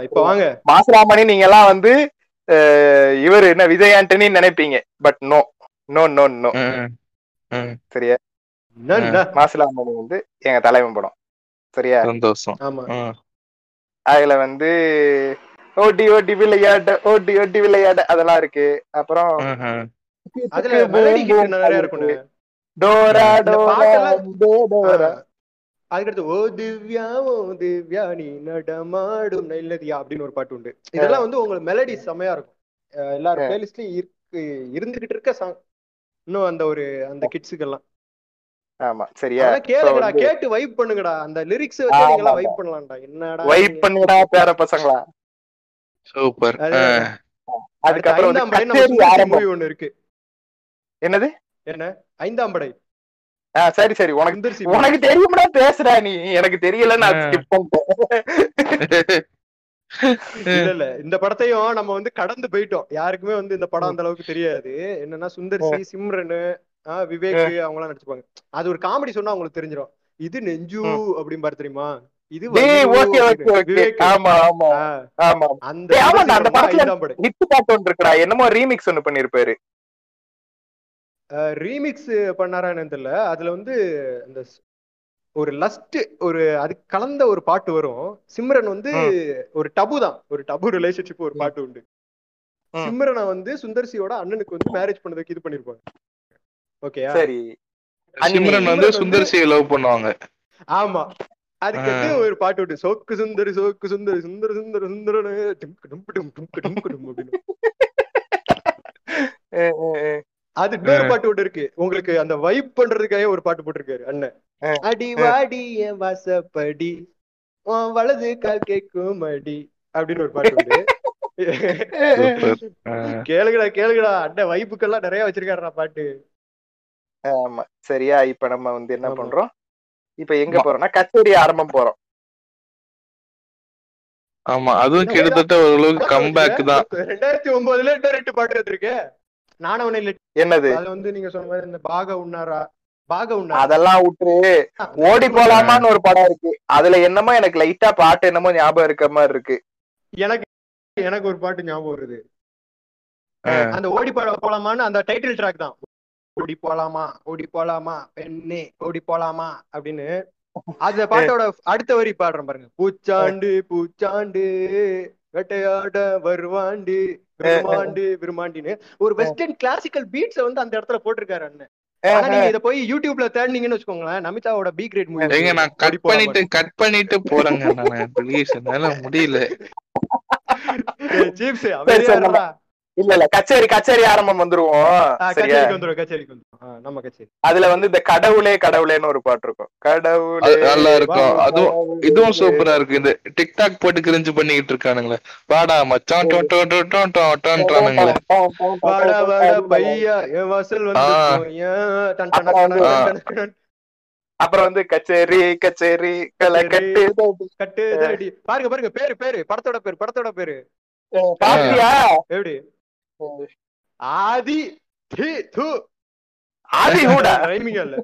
இப்ப வாங்க, மாசிலாமணி நீங்க எல்லாம் வந்து இவரு என்ன விஜய் ஆண்டனி நினைப்பீங்க, but no no no no. சரியா, மாசிலாமணி வந்து எங்க தலைவன் படம். சரியா, சந்தோஷம். அதுல வந்து ஓடி ஓடி விளையாட, ஓடி ஓடி விளையாட, அதெல்லாம் இருக்கு. அப்புறம் நடமாடும் நைலதியா அப்படின்னு ஒரு பாட்டு உண்டு. இதெல்லாம் வந்து உங்களுக்கு மெலடி செமையா இருக்கும், எல்லாரும் பிளேலிஸ்ட்லயும் இருக்கு, இருந்துகிட்டு இருக்க சாங். இன்னும் அந்த ஒரு அந்த கிட்ஸுக்கெல்லாம் ஆமா. சரியா, கேளுங்கடா, கேட்டு வைப் பண்ணுங்கடா, அந்த லிரிக்ஸ் வச்சு நீங்க எல்லாம் வைப் பண்ணலாம்டா. என்னடா வைப் பண்ணுடா பேர பசங்களா, சூப்பர். அதுக்கப்புறம் என்னது என்ன ஐந்தாம் படை. சரி சரி, உனக்கு தெரியுமா பேசுற நீ, எனக்கு தெரியல. இல்ல இந்த படத்தையும் நம்ம வந்து கடந்து போயிட்டோம், யாருக்குமே வந்து இந்த படம் அந்த அளவுக்கு தெரியாது. என்னன்னா சுந்தர்சி, சிம்ரன், விவேக் அவங்களாம் நடிச்சுப்பாங்க. அது ஒரு காமெடி சொன்னா அவங்களுக்கு தெரிஞ்சிடும். இது நெஞ்சு அப்படின்னு பாரு, தெரியுமா? இது என்னமோ ரீமிக்ஸ் ஒண்ணு பண்ணிருப்பாரு, ரீமிக்ஸ் பண்ணாரா என்னன்னு தெரியல. அதுல வந்து இந்த ஒரு லஸ்ட் ஒரு அது கலந்த ஒரு பாட்டு வரும். சிம்ரன் வந்து ஒரு டபு தான், ஒரு டபு ரிலேஷன்ஷிப் ஒரு பாட்டு உண்டு. சிம்ரனை வந்து சுந்தர்சியோட அண்ணனுக்கு வந்து மேரேஜ் பண்ணதுக்கு இது பண்ணிருப்பாங்க. ஓகே, சரி. சிம்ரன் வந்து சுந்தர்சியை லவ் பண்ணுவாங்க. ஆமா, அதுக்கு ஒரு பாட்டு விட்டு சோக்கு சுந்தரி சோக்கு சுந்தரி சுந்தர சுந்தர சுந்தரனு அது இன்னொரு பாட்டு விட்டு இருக்கு. உங்களுக்கு அந்த வைப் பண்றதுக்காக ஒரு பாட்டு போட்டிருக்காரு அண்ணன். அடி வாடிய வாசப்படி வலது கால் கேக்கும் அடி அப்படின்னு ஒரு பாட்டு உண்டு. கேளுங்கடா கேளுங்கடா, அண்ணன் வைப்புக்கெல்லாம் நிறைய வச்சிருக்காரு பாட்டு. ஆமா, சரியா. இப்ப நம்ம வந்து என்ன பண்றோம், இப்ப எங்க போறோம்னா கச்சேரி ஆரம்பம் போறோம். ஆமா, அதுவும் கிட்டத்தட்ட ஓரளவுக்கு கம்பேக் தான். 2009ல ரெண்டு பாட்டு எடுத்துருக்கேன் நானவனே. என்னது அது வந்து நீங்க சொன்ன மாதிரி இந்த பாக உண்ணாரா பாக உண்ணா அதெல்லாம் விட்டு ஓடி போலாமான்னு ஒரு படம் இருக்கு. அதுல என்னமோ எனக்கு லைட்டா பாட்டு என்னமோ ஞாபகம் இருக்க மாதிரி இருக்கு. எனக்கு ஒரு பாட்டு ஞாபகம் வருது, அந்த ஓடி போலாமான்னு அந்த டைட்டில் ட்ராக் தான். ஓடி போலாமா ஓடி போலாமா பெண்ணே ஓடி போலாமா அப்படின்னு அந்த பாட்டோட அடுத்த வரி பாடுறேன் பாருங்க. பூச்சாண்டு பூச்சாண்டு வேட்டையாட வருவாண்டு விரும்பாண்டு விரும்பாண்டின்னு ஒரு வெஸ்டர்ன் கிளாசிக்கல் பீட்ஸ் வந்து அந்த இடத்துல போட்டிருக்காரு அண்ணன். ஆனா நீங்க இத போய் யூடியூப்ல தேடினீங்கன்னு வச்சுக்கோங்களேன், நமிதாவோட பி கிரேட் மூவி. நான் கட் பண்ணிட்டு போறேங்க, நான் ப்ளீஸ் என்னால முடியல. சீப்ஸ் அவரேடா. இல்ல கச்சேரி ஆரம்பம் வந்துருவோம். அதுல வந்து இந்த கடவுளே கடவுளேன்னு ஒரு பாட்டு இருக்கும். கடவுளே நல்லா இருக்கும். அதுவும் இதுவும் சூப்பரா இருக்கு. இந்த டிக்டாக் போட்டு கிரிஞ்சு பண்ணிக்கிட்டு இருக்கானுங்களே, வாடா மச்சான் டோன்றானுங்களே, வாடா வாடா பையா ஏ வாசல் வந்து. அப்புறம் வந்து கச்சேரி கச்சேரி கட்டு கட்டு பாருங்க பாருங்க, பேரு படத்தோட பேரு. ஆதி து ஆதி ஹூடா ரைமிங் இல்ல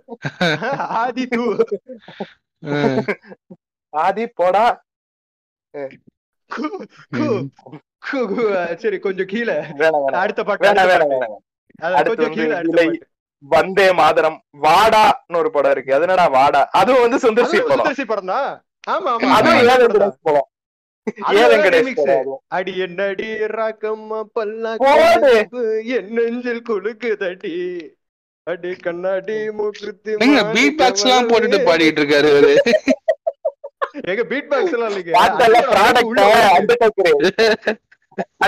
ஆதி து ஆதி போடா சரி கொஞ்சம் கீழே அடுத்த பாட்டு வந்தே மாதரம் வாடான்னு ஒரு படம் இருக்கு. அது என்னடா வாடா, அதுவும் வந்து சுந்தர்சி படம் தான். ஆமா ஆமா அதுவும் படம் அடி என்னடி ராக்கம்மா பல்லாக்கு என் நெஞ்சில் குலுக்குதடி அடி கண்ணாடி மூக்குத்தி பீட் பாக்ஸ் எல்லாம் போட்டுட்டு பாடிட்டு இருக்காரு. எங்க பீட் பாக்ஸ் எல்லாம் இல்லைங்க,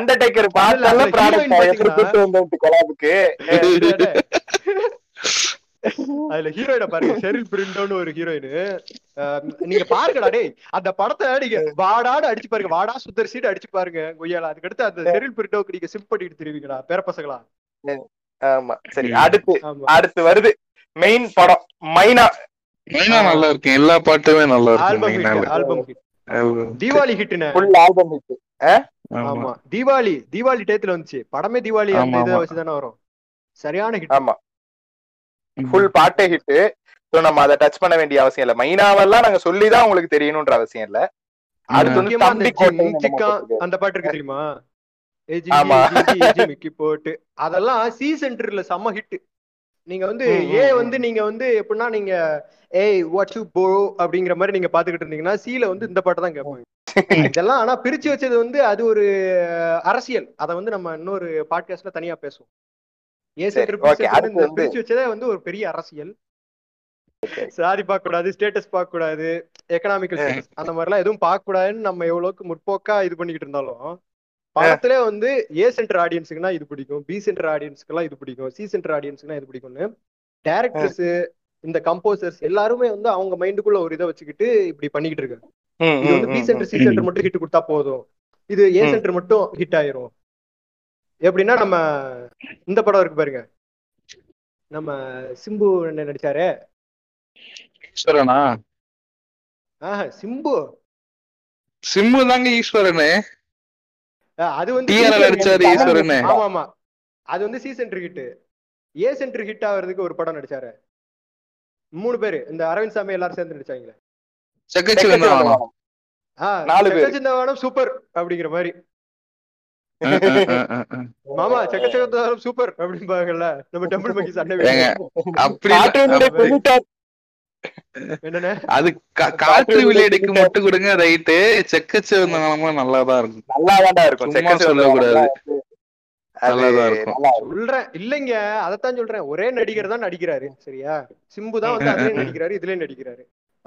அண்டர்டேக்கர் பாட்டெல்லாம் அதுல ஹீரோயின பாருங்க, செரில் பிரிண்டோன்னு ஒரு ஹீரோயின். நீங்க பாருங்கடா டேய் அந்த படத்தை, நீங்க வாடான்னு அடிச்சு பாருங்க, வாடா சுத்தர் சீட் அடிச்சு பாருங்க கொய்யால. அதுக்கடுத்து அந்த செரில் பிரிண்டோக்கு நீங்க சிம் பண்ணிட்டு தெரிவிங்களா பேர பசங்களா. ஆமா சரி அடுத்து வருது மெயின் படம் மைனா. மைனா நல்லா இருக்கு, எல்லா பாட்டுமே நல்லா இருக்கு. ஆல்பம் ஹிட், தீபாவளி ஹிட்னு ஃபுல் ஆல்பம் ஹிட். ஆமா தீபாவளி தீபாவளி டேத்துல வந்துச்சு படமே, தீபாவளி அந்த இதை வச்சுதானே வரும். சரியான ஹிட். ஆமா ஃபுல் பாட்டே ஹிட். சோ நம்ம அதை டச் பண்ண வேண்டிய அவசியம் இல்ல. மைனாவெல்லாம் நாங்க சொல்லிதான் உங்களுக்கு தெரியணும்ன்ற அவசியம் இல்ல. அடுத்து வந்து தம்பி கோட்டை அந்த பாட்டு இருக்கு தெரியுமா, மிக்கி போட்டு அதெல்லாம் சி சென்டர்ல செம்ம ஹிட். நீங்க வந்து ஏ வந்து நீங்க வந்து எப்படின்னா நீங்க ஏய் வாட் யூ போ அப்படிங்கிற மாதிரி நீங்க பாத்துக்கிட்டு இருந்தீங்கன்னா சீல வந்து இந்த பாட்டு தான் கேட்பாங்க இதெல்லாம். ஆனா பிரிச்சு வச்சது வந்து அது ஒரு அரசியல், அதை வந்து நம்ம இன்னொரு பாட்காஸ்ட்ல தனியா பேசுவோம். பிரிச்சு வச்சதே வந்து ஒரு பெரிய அரசியல். சாதி பார்க்க கூடாது, ஸ்டேட்டஸ் பார்க்க கூடாது, எக்கனாமிக்கல் அந்த மாதிரி எல்லாம் எதுவும் பார்க்க கூடாதுன்னு நம்ம எவ்வளவுக்கு முற்போக்கா இது பண்ணிக்கிட்டு இருந்தாலும் படத்துல வந்து ஏ சென்டர் ஆடியன்ஸுக்குன்னா இது பிடிக்கும், பி சென்டர் ஆடியன்ஸுக்குலாம் இது பிடிக்கும், சி சென்டர் ஆடியன்ஸுக்குலாம் இது பிடிக்கும்னு டைரக்டர்ஸ் இந்த கம்போசர்ஸ் எல்லாருமே வந்து அவங்க மைண்டுக்குள்ள ஒரு இதை வச்சுக்கிட்டு இப்படி பண்ணிக்கிட்டு இருக்காங்க. இது வந்து பி சென்டர் சி சென்டர் மட்டும் ஹிட் கொடுத்தா போதும், இது ஏ சென்டர் மட்டும் ஹிட் ஆயிரும். எப்படின்னா நம்ம இந்த படம் இருக்கு பாருங்க, நம்ம சிம்பு நடிச்சாரு சிம்பு சிம்பு தாங்க ஈஸ்வரனு. அது வந்து C centre hit. A centre hit ஆகிறதுக்கு ஒரு படம் நடிச்சாரு, 3 பேரு இந்த அரவிந்த் சாமி எல்லாரும் சேர்ந்து நடிச்சாங்களே, சக்கச்சந்தவானம் சூப்பர் அப்படிங்கிற மாதிரி. மாமா சக்கச்சந்தவானம் சூப்பர் அப்படிம்பாங்கல்ல நம்ம டெம்பிள் மங்கி சண்டை காற்று விளையாடிக்கு மட்டும் கொடுங்க. ரைட்டு செக்கச்சேர்ந்தனமா நல்லாதான் இருக்கும், நல்லாதான் இருக்கும் சொல்றேன் இல்லைங்க, அதத்தான் சொல்றேன். ஒரே நடிகர் தான் நடிக்கிறாரு சரியா, சிம்பு தான் வந்து அதுலயும் நடிக்கிறாரு இதுலயும் நடிக்கிறாரு.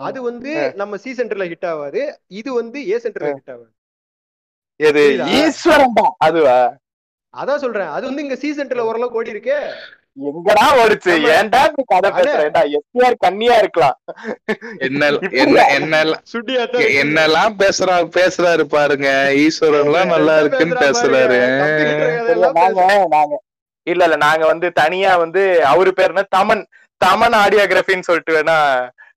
அது வந்து நம்ம சி சென்டர்ல ஹிட் ஆகாது, இது வந்து ஏ சென்டர்ல ஹிட் ஆகாது. அதுவா அதான் சொல்றேன், அது வந்து இங்க சி சென்டர்ல ஓரளவு ஓடி இருக்கு. எங்கடா ஓடுச்சு ஏன்டா கதை பேசுறேன்டா, எஸ்ஆர் கண்ணியா இருக்கலாம் என்னெல்லாம் பேசுறாரு பாருங்க. ஈஸ்வரன்லாம் நல்லா இருக்குன்னு பேசுறாரு. இல்ல நாங்க வந்து தனியா வந்து அவரு பேருனா தமன் ஆடியோகிராஃபின்னு சொல்லிட்டு வேணா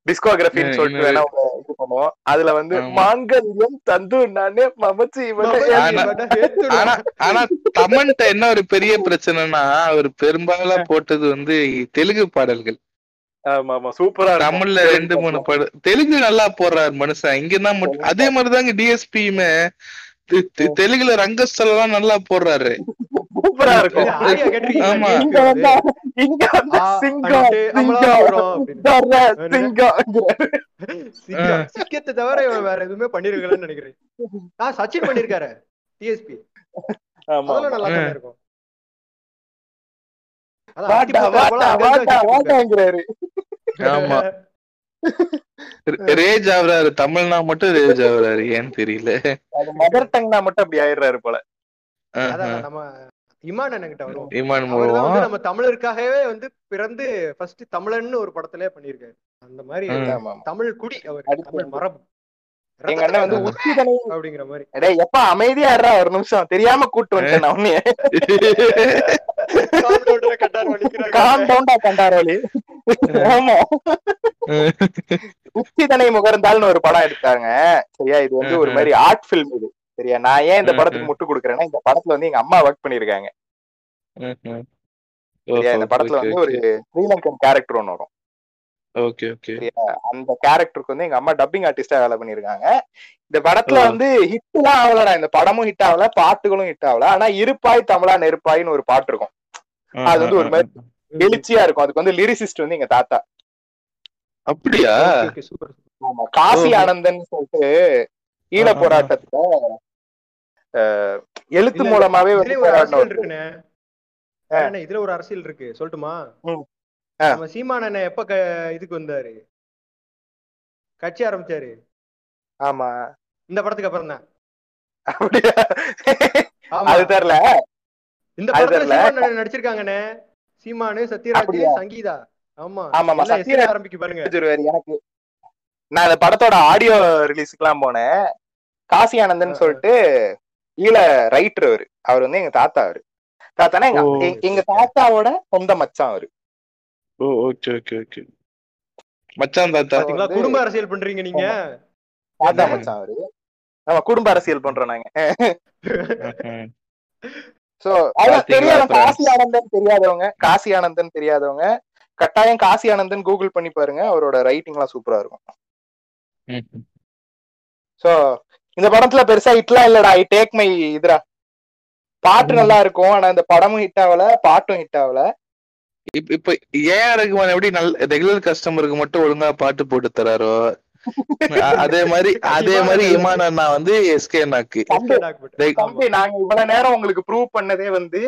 டிஸ்கோகிராஃபின்னு சொல்லிட்டு வேணா இது பண்ணுவோம். அதுல வந்து மாங்கல்யம் தந்து நானே மமச்சி. ஆனா தமன்ட்ட என்ன ஒரு பெரிய பிரச்சனைனா அவர் பெரும்பாலும் போட்டது வந்து தெலுங்கு பாடல்கள். ஆமா ஆமா சூப்பரா தமிழ்ல 2-3 பாடல் தெலுங்கு நல்லா போடுறாரு மனுஷன். இங்கதான் மட்டும் அதே மாதிரிதாங்க டிஎஸ்பியுமே தெலுங்குல ரங்கஸ்தலம் எல்லாம் நல்லா போடுறாரு, சூப்பரா இருக்கும். தவிர வேற எதுவுமே பண்ணிருக்கலன்னு நினைக்கிறேன். சச்சின் பண்ணிருக்காரு டிஎஸ்பி, அதெல்லாம் நல்லா இருக்கும். ஆமா ரேஜ் ஆகுறாரு தமிழ்னா மட்டும் ரேஜ் ஆகுறாரு ஏன்னு தெரியல, மதர் டங்னா மட்டும் அப்படி ஆயிடுறாரு போல. நம்ம இமான் அண்ணன்கிட்ட வருவோம், நம்ம தமிழருக்காகவே வந்து பிறந்து ஃபர்ஸ்ட் தமிழன்னு ஒரு படத்திலே பண்ணிருக்காரு. அந்த மாதிரி தமிழ் குடி அவர், தமிழ் மரபு. எங்க அண்ணன் வந்து உச்சிதனை அப்படிங்கிற மாதிரி. டேய் எப்பா அமைதியா இருடா, ஒரு நிமிஷம் தெரியாம கூட்டி வந்துட்டேன் நான் உன்னையே. காம் டவுன்டா கண்டாரோலி. ஆமா உச்சிதனை முகர்ந்தால்னு ஒரு படம் எடுத்தாங்க சரியா, இது வந்து ஒரு மாதிரி ஆர்ட் ஃபில்ம். இது சரியா, நான் ஏன் இந்த படத்துக்கு முட்டு கொடுக்குறேன்னா இந்த படத்துல வந்து எங்க அம்மா ஒர்க் பண்ணிருக்காங்க. இந்த படத்துல வந்து ஒரு ஸ்ரீலங்கன் கேரக்டர் ஒன்று வரும். அந்த கேரக்டருக்கு வந்து எங்க அம்மா டப்பிங் ஆர்டிஸ்டா வேலை பண்ணிருக்காங்க. இந்த படத்துல வந்து ஹிட் எல்லாம் ஆகலடா, இந்த படமும் ஹிட் ஆகல, பாட்டுகளும் ஹிட் ஆகல. ஆனா இருப்பாய் தமிழா நெருப்பாயின்னு ஒரு பாட்டு இருக்கும். அது வந்து ஒரு மாதிரி வெளிச்சியா இருக்கும். அதுக்கு வந்து லிரிசிஸ்ட் வந்து எங்க தாத்தா. அப்படியா? ஆமா, காசி ஆனந்தன் சொல்லிட்டு ஈழ போராட்டத்துல எழுத்து மூலமாவே இதுல ஒரு அரசியல் இருக்கு சொல்லட்டுமா? சீமானண்ண எப்ப இதுக்கு வந்தாரு, கட்சி ஆரம்பிச்சாரு? ஆமா, இந்த படத்துக்கு அப்புறம் தான். அது தெரியல. இந்த படத்துல நடிச்சிருக்காங்கண்ணே சீமானு, சத்யராஜ், சங்கீதா. ஆமா ஆமா, சத்யராஜ் ஆரம்பிக்கு பாருங்க. எனக்கு நான் அந்த படத்தோட ஆடியோ ரிலீஸுக்கு எல்லாம் போனேன். காசி ஆனந்தன் சொல்லிட்டு ஈழ ரைட்டர் அவரு. அவர் வந்து எங்க தாத்தா. அவரு தாத்தானா எங்க தாத்தாவோட சொந்த மச்சான் அவரு. குடும்ப அரசியல் பண்றீங்க நீங்க? தாத்தா மச்சான் அவரு. நம்ம குடும்ப அரசியல் பண்றோம் நாங்க. காசி ஆனந்தன் தெரியாதவங்க, காசி ஆனந்தன் தெரியாதவங்க கட்டாயம் காசி ஆனந்தன் கூகுள் பண்ணி பாருங்க. அவரோட ரைட்டிங் எல்லாம் சூப்பரா இருக்கும். சோ இந்த படத்துல பெருசா ஹிட்லாம் இல்லடா. ஐ டேக் மை இதுரா பாட்டு நல்லா இருக்கும். ஆனா இந்த படமும் ஹிட் ஆகல, பாட்டும் ஹிட் ஆகல. இப்ப ஏஆர் ரகுமான் எப்படி நல்ல ரெகுலர் கஸ்டமருக்கு மட்டும் ஒழுங்கா பாட்டு போட்டு தராரோ, அதே மாதிரி இமான் அண்ணா வந்து எஸ்கே அண்ணாக்கு. நாங்க இவ்வளவு நேரம் உங்களுக்கு ப்ரூவ் பண்ணதே வந்து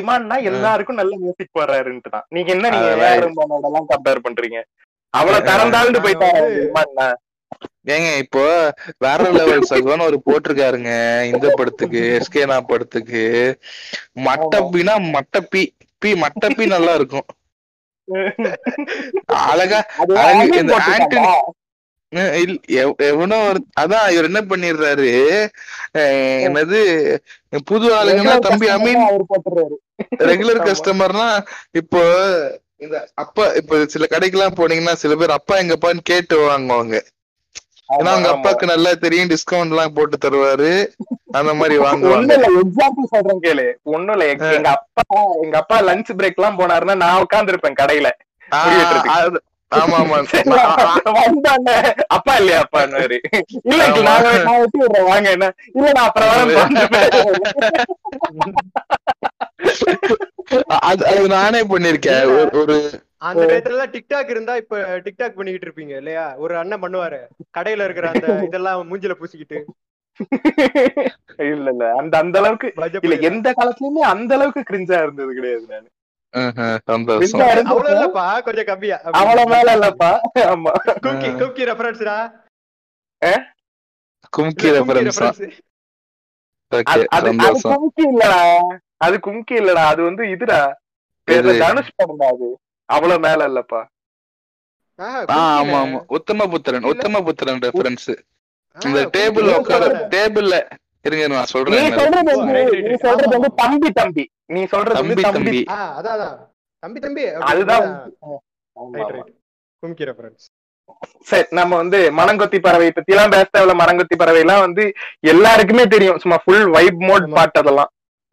இமான்னா எல்லாருக்கும் நல்ல மியூசிக் போடுறாருன்ட்டு தான். நீங்க என்ன ஏஆர் கம்பேர் பண்றீங்க? அவ்வளவு தரந்தாழ்ந்து போயிட்டாரு இமான்னா. ஏங்க இப்போ வேற லெவல் சகோன்னு ஒரு போட்டிருக்காருங்க இந்த படத்துக்கு, எஸ்கே நா படத்துக்கு. மட்டப்பினா மட்டப்பி பி மட்டப்பி நல்லா இருக்கும். அழகா இந்த ஆண்டனி எவனோ அதான் இவர் என்ன பண்ணிடுறாரு, என்னது புது ஆளுங்கன்னா தம்பி அமீன் ரெகுலர் கஸ்டமர்னா. இப்போ இந்த அப்பா, இப்ப சில கடைக்கெல்லாம் போனீங்கன்னா சில பேர் அப்பா எங்கப்பான்னு கேட்டு வாங்குவாங்க. ஏன்னா அவங்க அப்பாவுக்கு நல்லா தெரியும், டிஸ்கவுண்ட் எல்லாம் போட்டு தருவாரு. அந்த மாதிரி வாங்குவாங்க. எக்ஸாம்பிள் சொல்றேன் கேளு. ஒண்ணும் இல்ல, எங்க அப்பா லஞ்ச் பிரேக் எல்லாம் போனாருன்னா நான் உட்காந்துருப்பேன் கடையில. ஆமா ஆமா, அப்பா இல்லையா அப்பா மாதிரி இல்ல நான் வாங்க என்ன இல்ல நான் அப்புறம் நானே பண்ணிருக்கேன். ஒரு அந்த நேரத்துல டிக்டாக் இருந்தா இப்ப டிக்டாக் பண்ணிக்கிட்டு இருப்பீங்க இல்லையா? ஒரு அண்ணன் பண்ணுவாரு கடையில இருக்கிற அந்த இதெல்லாம் மூஞ்சில பூசிக்கிட்டு. இல்ல இல்ல அந்த அளவுக்கு இல்ல, எந்த காலத்துலயுமே அந்த அளவுக்கு கிரிஞ்சா இருந்தது கிடையாது. நானு அவ்வளவு இல்லப்பா, கொஞ்சம் கம்மியா, அவ்வளவு மேல இல்லப்பா. ஆமா, கும்கி ரெஃபரன்ஸ்டா, கும்கி ரெஃபரன்ஸ். அது கும்கி இல்லடா, அது வந்து இதுடா, தனுஷ் படம்டா. அது அவ்வளவு மேல இல்லப்பா. ஆமா ஆமா, உத்தமபுத்திரன் ரெஃபரன்ஸ். இந்த டேபிள் உட்கார டேபிள்ல இருங்க நான் சொல்றேன். நீ சொல்றது வந்து தம்பி. நீ சொல்றது வந்து தம்பி. அதான் தம்பி. அதுதான் ரைட் ரைட் கும்கி ரெஃபரன்ஸ். சரி, நம்ம வந்து மணங்கொத்தி பறவை பத்திலாம் பேசல. மணங்கொத்தி பறவை எல்லாம் வந்து எல்லாருக்குமே தெரியும். சும்மா ஃபுல் வைப் மோட் பாட்டு அதெல்லாம்.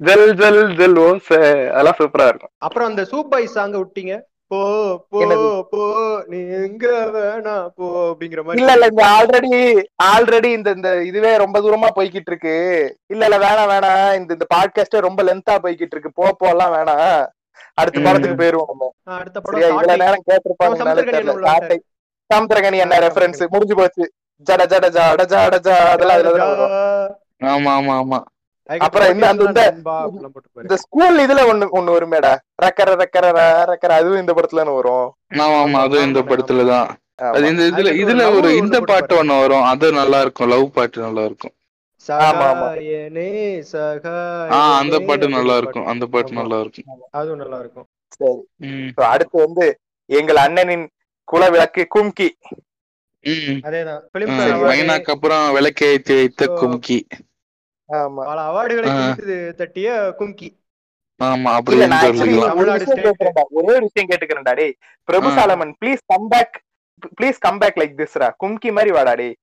ஜல் ஜல் ஜல் ஓஸ் அதெல்லாம் சூப்பரா இருக்கும். அப்புறம் அந்த சூப் பாய் சாங் விட்டீங்க. போ போ போ நீங்க வேணா போ அப்படிங்கிற மாதிரி. இல்ல இல்ல, இந்த ஆல்ரெடி இந்த இதுவே ரொம்ப தூரமா போய்கிட்டு இருக்கு. இல்ல வேணா இந்த பாட்காஸ்டே ரொம்ப லென்த்தா போய்கிட்டு இருக்கு. போலாம் வேணா, அடுத்த படத்துக்கு போயிருவோம் நம்ம. அடுத்த படம் இவ்வளவு நேரம் கேட்டிருப்பாங்க. சாம்திரகணி என்ன ரெஃபரன்ஸ் முடிஞ்சு போச்சு. ஜட ஜட ஜட ஜட ஜா அதெல்லாம் அதுலதான். ஆமா ஆமா ஆமா. அப்புறம் இந்த ஸ்கூல் இதுல ஒண்ணு வரும் மேடா, ரக்கர ரக்கர ரக்கர. அதுவும் இந்த படத்துலன்னு வரும். ஆமா, அதுவும் இந்த படத்துலதான். அது இதுல ஒரு இந்த பாட்டு ஒண்ணு வரும். அது நல்லா இருக்கும், லவ் பாட்டு நல்லா இருக்கும். அந்த பாட்டு நல்லா இருக்கும். அதுவும் நல்லா இருக்கும். சரி, அடுத்து வந்து எங்கள் அண்ணனின் குல விளக்கு கும்கி. அதேதான், அப்புறம் விளக்கை ஏற்றி வைத்த கும்கி. ஒரே ஒரு விஷயம் கேட்டுக்கிறேன்டா டேய் Prabhu Solomon, please come back like திஸ்ரா. கும்கி மாதிரி வாடா டேய்.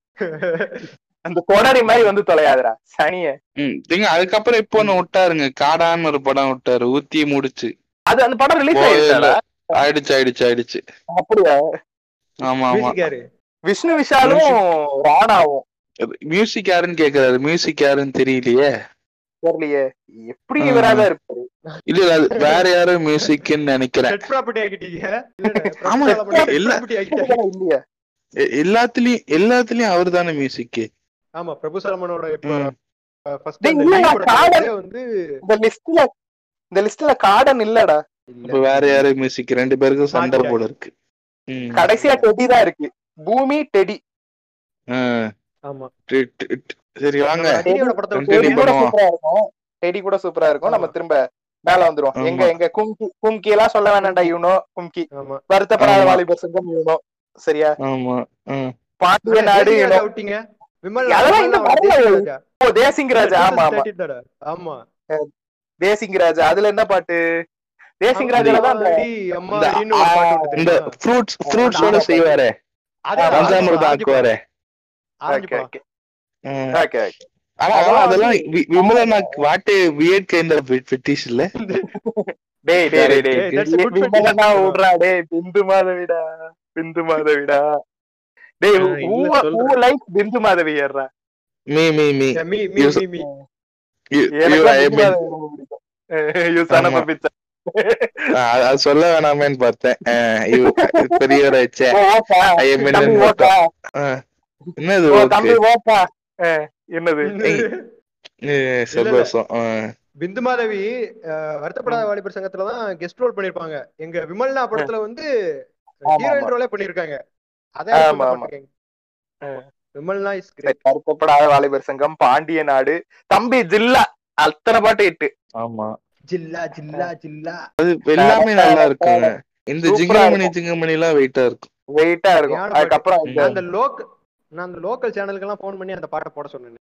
அந்த கொடரி மாதிரி வந்து தொலையாதுரா சனியே. அதுக்கப்புறம் இப்போ ஒண்ணு விட்டாருங்க, காடான்னு ஒரு படம் விட்டாரு, ஊத்தி முடிச்சு. அது அந்த படம் ரிலீஸ் ஆயிடுச்சு. ஆயிடுச்சு. அப்படியா? ஆமா ஆமா. விஷ்ணு விஷாலும் ராணாவும் மியூசிக் யாருன்னு கேக்குறாரு. மியூசிக் யாருன்னு தெரியலையே. தெரியலையே. எப்படி இவராதான் இருப்பாரு? இல்ல வேற யாரும் மியூசிக் நினைக்கிறேன். எல்லாத்துலயும் அவர் தானே மியூசிக். ஆமா, பிரபு சலமனோட இந்த லிஸ்ட்ல கார்டன் இல்லடா. இப்ப வேற யாரு மியூசிக்? ரெண்டு பேருக்கும் சண்டை போல இருக்கு. கடைசியா டெடி தான் இருக்கு. பூமி டெடி. ஆமா, சரி வாங்க. டெடி கூட சூப்பரா இருக்கும். நம்ம திரும்ப மேல வந்துரும். எங்க எங்க கும்கி கும்கி எல்லாம் சொல்ல வேண்டாம்டா. யூனோ கும்கி வருத்தப்படாத வாலிபர் சங்கம் யூனோ. சரியா? பாண்டிய நாடு விட்டீங்க. தேசிங்கராஜா. ஆமா ஆமா, தேசிங்கராஜா. அதுல என்ன பாட்டு? தேசிங்கராஜால தான் இந்த ஃப்ரூட்ஸோட செய்வாரே, பஞ்சாமிர்தம் ஆக்குவாரே. ஓகே. அதெல்லாம் விமலா வாட்டு வியர்ட் கைண்ட் ஆஃப் ஃபெட்டிஷ் இல்ல. பிந்து மாதவிடா டேய், ஊ லைக் பிந்து மாதவி ஏறா. Me you son of a bitch. அது சொல்ல வேணாமேன்னு பார்த்தேன். பெரியவராச்சே. என்னது தம்பி ஓப்பா? என்னது பிந்து மாதவி வருத்தப்படாத வாலிபர் சங்கத்துலதான் கெஸ்ட் ரோல் பண்ணிருப்பாங்க. எங்க விமல்னா படத்துல வந்து ஹீரோயின் ரோலே பண்ணிருக்காங்க. அதான் விமல்னா இஸ் கிரேட். வருத்தப்படாத வாலிபர் சங்கம், பாண்டிய நாடு, தம்பி ஜில்லா, அத்தனை பாட்டு இட்டு. ஆமா, ஜில்லா ஜில்லா ஜில்லா அது எல்லாமே நல்லா இருக்குங்க. இந்த ஜிங்கமணி எல்லாம் வெயிட்டா இருக்கும். அதுக்கப்புறம் நான் அந்த லோக்கல் சேனலுக்கு எல்லாம் போன் பண்ணி அந்த பாட்டை போட சொன்னேன்.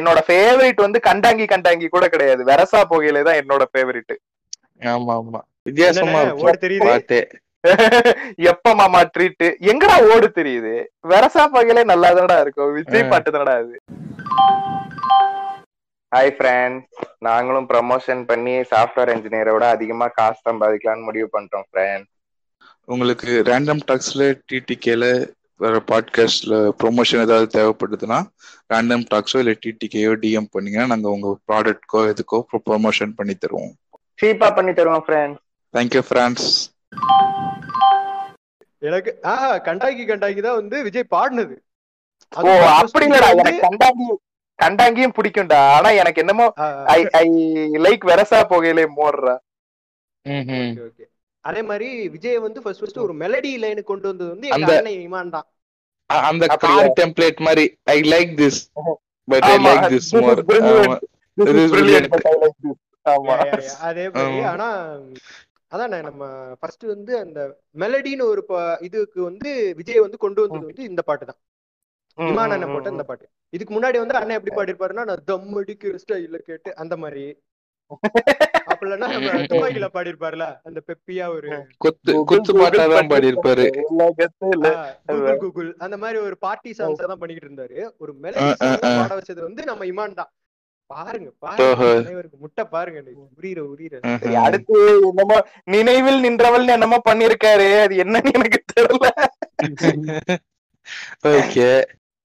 என்னோட ஃபேவரட் வந்து கண்டாங்கி கூட கிடையாது. வரசா போகையில தான் என்னோட ஃபேவரட். ஆமா ஆமா, வித்தியாசமா தெரியுது. எப்ப மாமா ட்ரீட் எங்கடா ஓடு தெரியுது. வரசா போகையில நல்லா தானடா இருக்கும். விஜய் பாட்டு தானடா அது. ஹாய் ஃப்ரெண்ட்ஸ், நாங்களும் ப்ரமோஷன் பண்ணி சாஃப்ட்வேர் இன்ஜினியரோட அதிகமாக காசு சம்பாதிக்கலாம்னு முடிவு பண்ணிட்டோம் ஃப்ரெண்ட். உங்களுக்கு ரேண்டம் டாக்ஸில் டிடிகேல வேறு பாட்காஸ்டில் ப்ரொமோஷன் ஏதாவது தேவைப்படுதுன்னா ரேண்டம் டாக்ஸோ இல்லை டிடிகேயோ டிஎம் பண்ணிங்கன்னா நாங்கள் உங்கள் ப்ராடக்ட்கோ எதுக்கோ ப்ரொமோஷன் பண்ணி தருவோம். சீப்பாக பண்ணி தருவோம் ஃப்ரெண்ட்ஸ். Thank you friends. எனக்கு கண்டாங்கி தான் வந்து விஜய் பாடினது. ஓ அப்படிங்களா? கண்டாங்கியும் பிடிக்கும்டா. ஆனா எனக்கு என்னமோ ஐ லைக் வரசா போகையிலே மோடுறா. அதே மாதிரி விஜய் வந்து ஃபர்ஸ்ட் ஒரு மெலடி லைன் கொண்டு வந்தது வந்து எங்க அண்ணன் இமான் தான். அந்த கார் டெம்ப்ளேட் மாதிரி I like this but I like this more. This is brilliant. ஆமா அதே மாதிரி. ஆனா அதானே நம்ம ஃபர்ஸ்ட் வந்து அந்த மெலடின்னு ஒரு இதுக்கு வந்து விஜய் வந்து கொண்டு வந்தது வந்து இந்த பாட்டு தான். இமான் அண்ணன் போட்ட இந்த பாட்டு. இதுக்கு முன்னாடி வந்து அண்ணன் எப்படி பாடி இருப்பாருன்னா, நான் தம் அடிக்கிற ஸ்டைல்ல கேட்டு அந்த மாதிரி. அப்படின்னா துப்பாக்கில பாடி இருப்பாருல அந்த பெப்பியா ஒரு குத்து பாட்டாதான் பாடி இருப்பாரு. கூகுள் அந்த மாதிரி ஒரு பார்ட்டி சாங்ஸ் தான் பண்ணிக்கிட்டு இருந்தாரு. ஒரு மெலடி பாட வச்சது வந்து நம்ம இமான் தான். பாருங்க பாருங்க, முட்டை பாருங்க. அடுத்து என்னமோ நினைவில் நின்றவள் என்னமோ பண்ணிருக்காரு. அது என்னன்னு எனக்கு தெரியல. ஓகே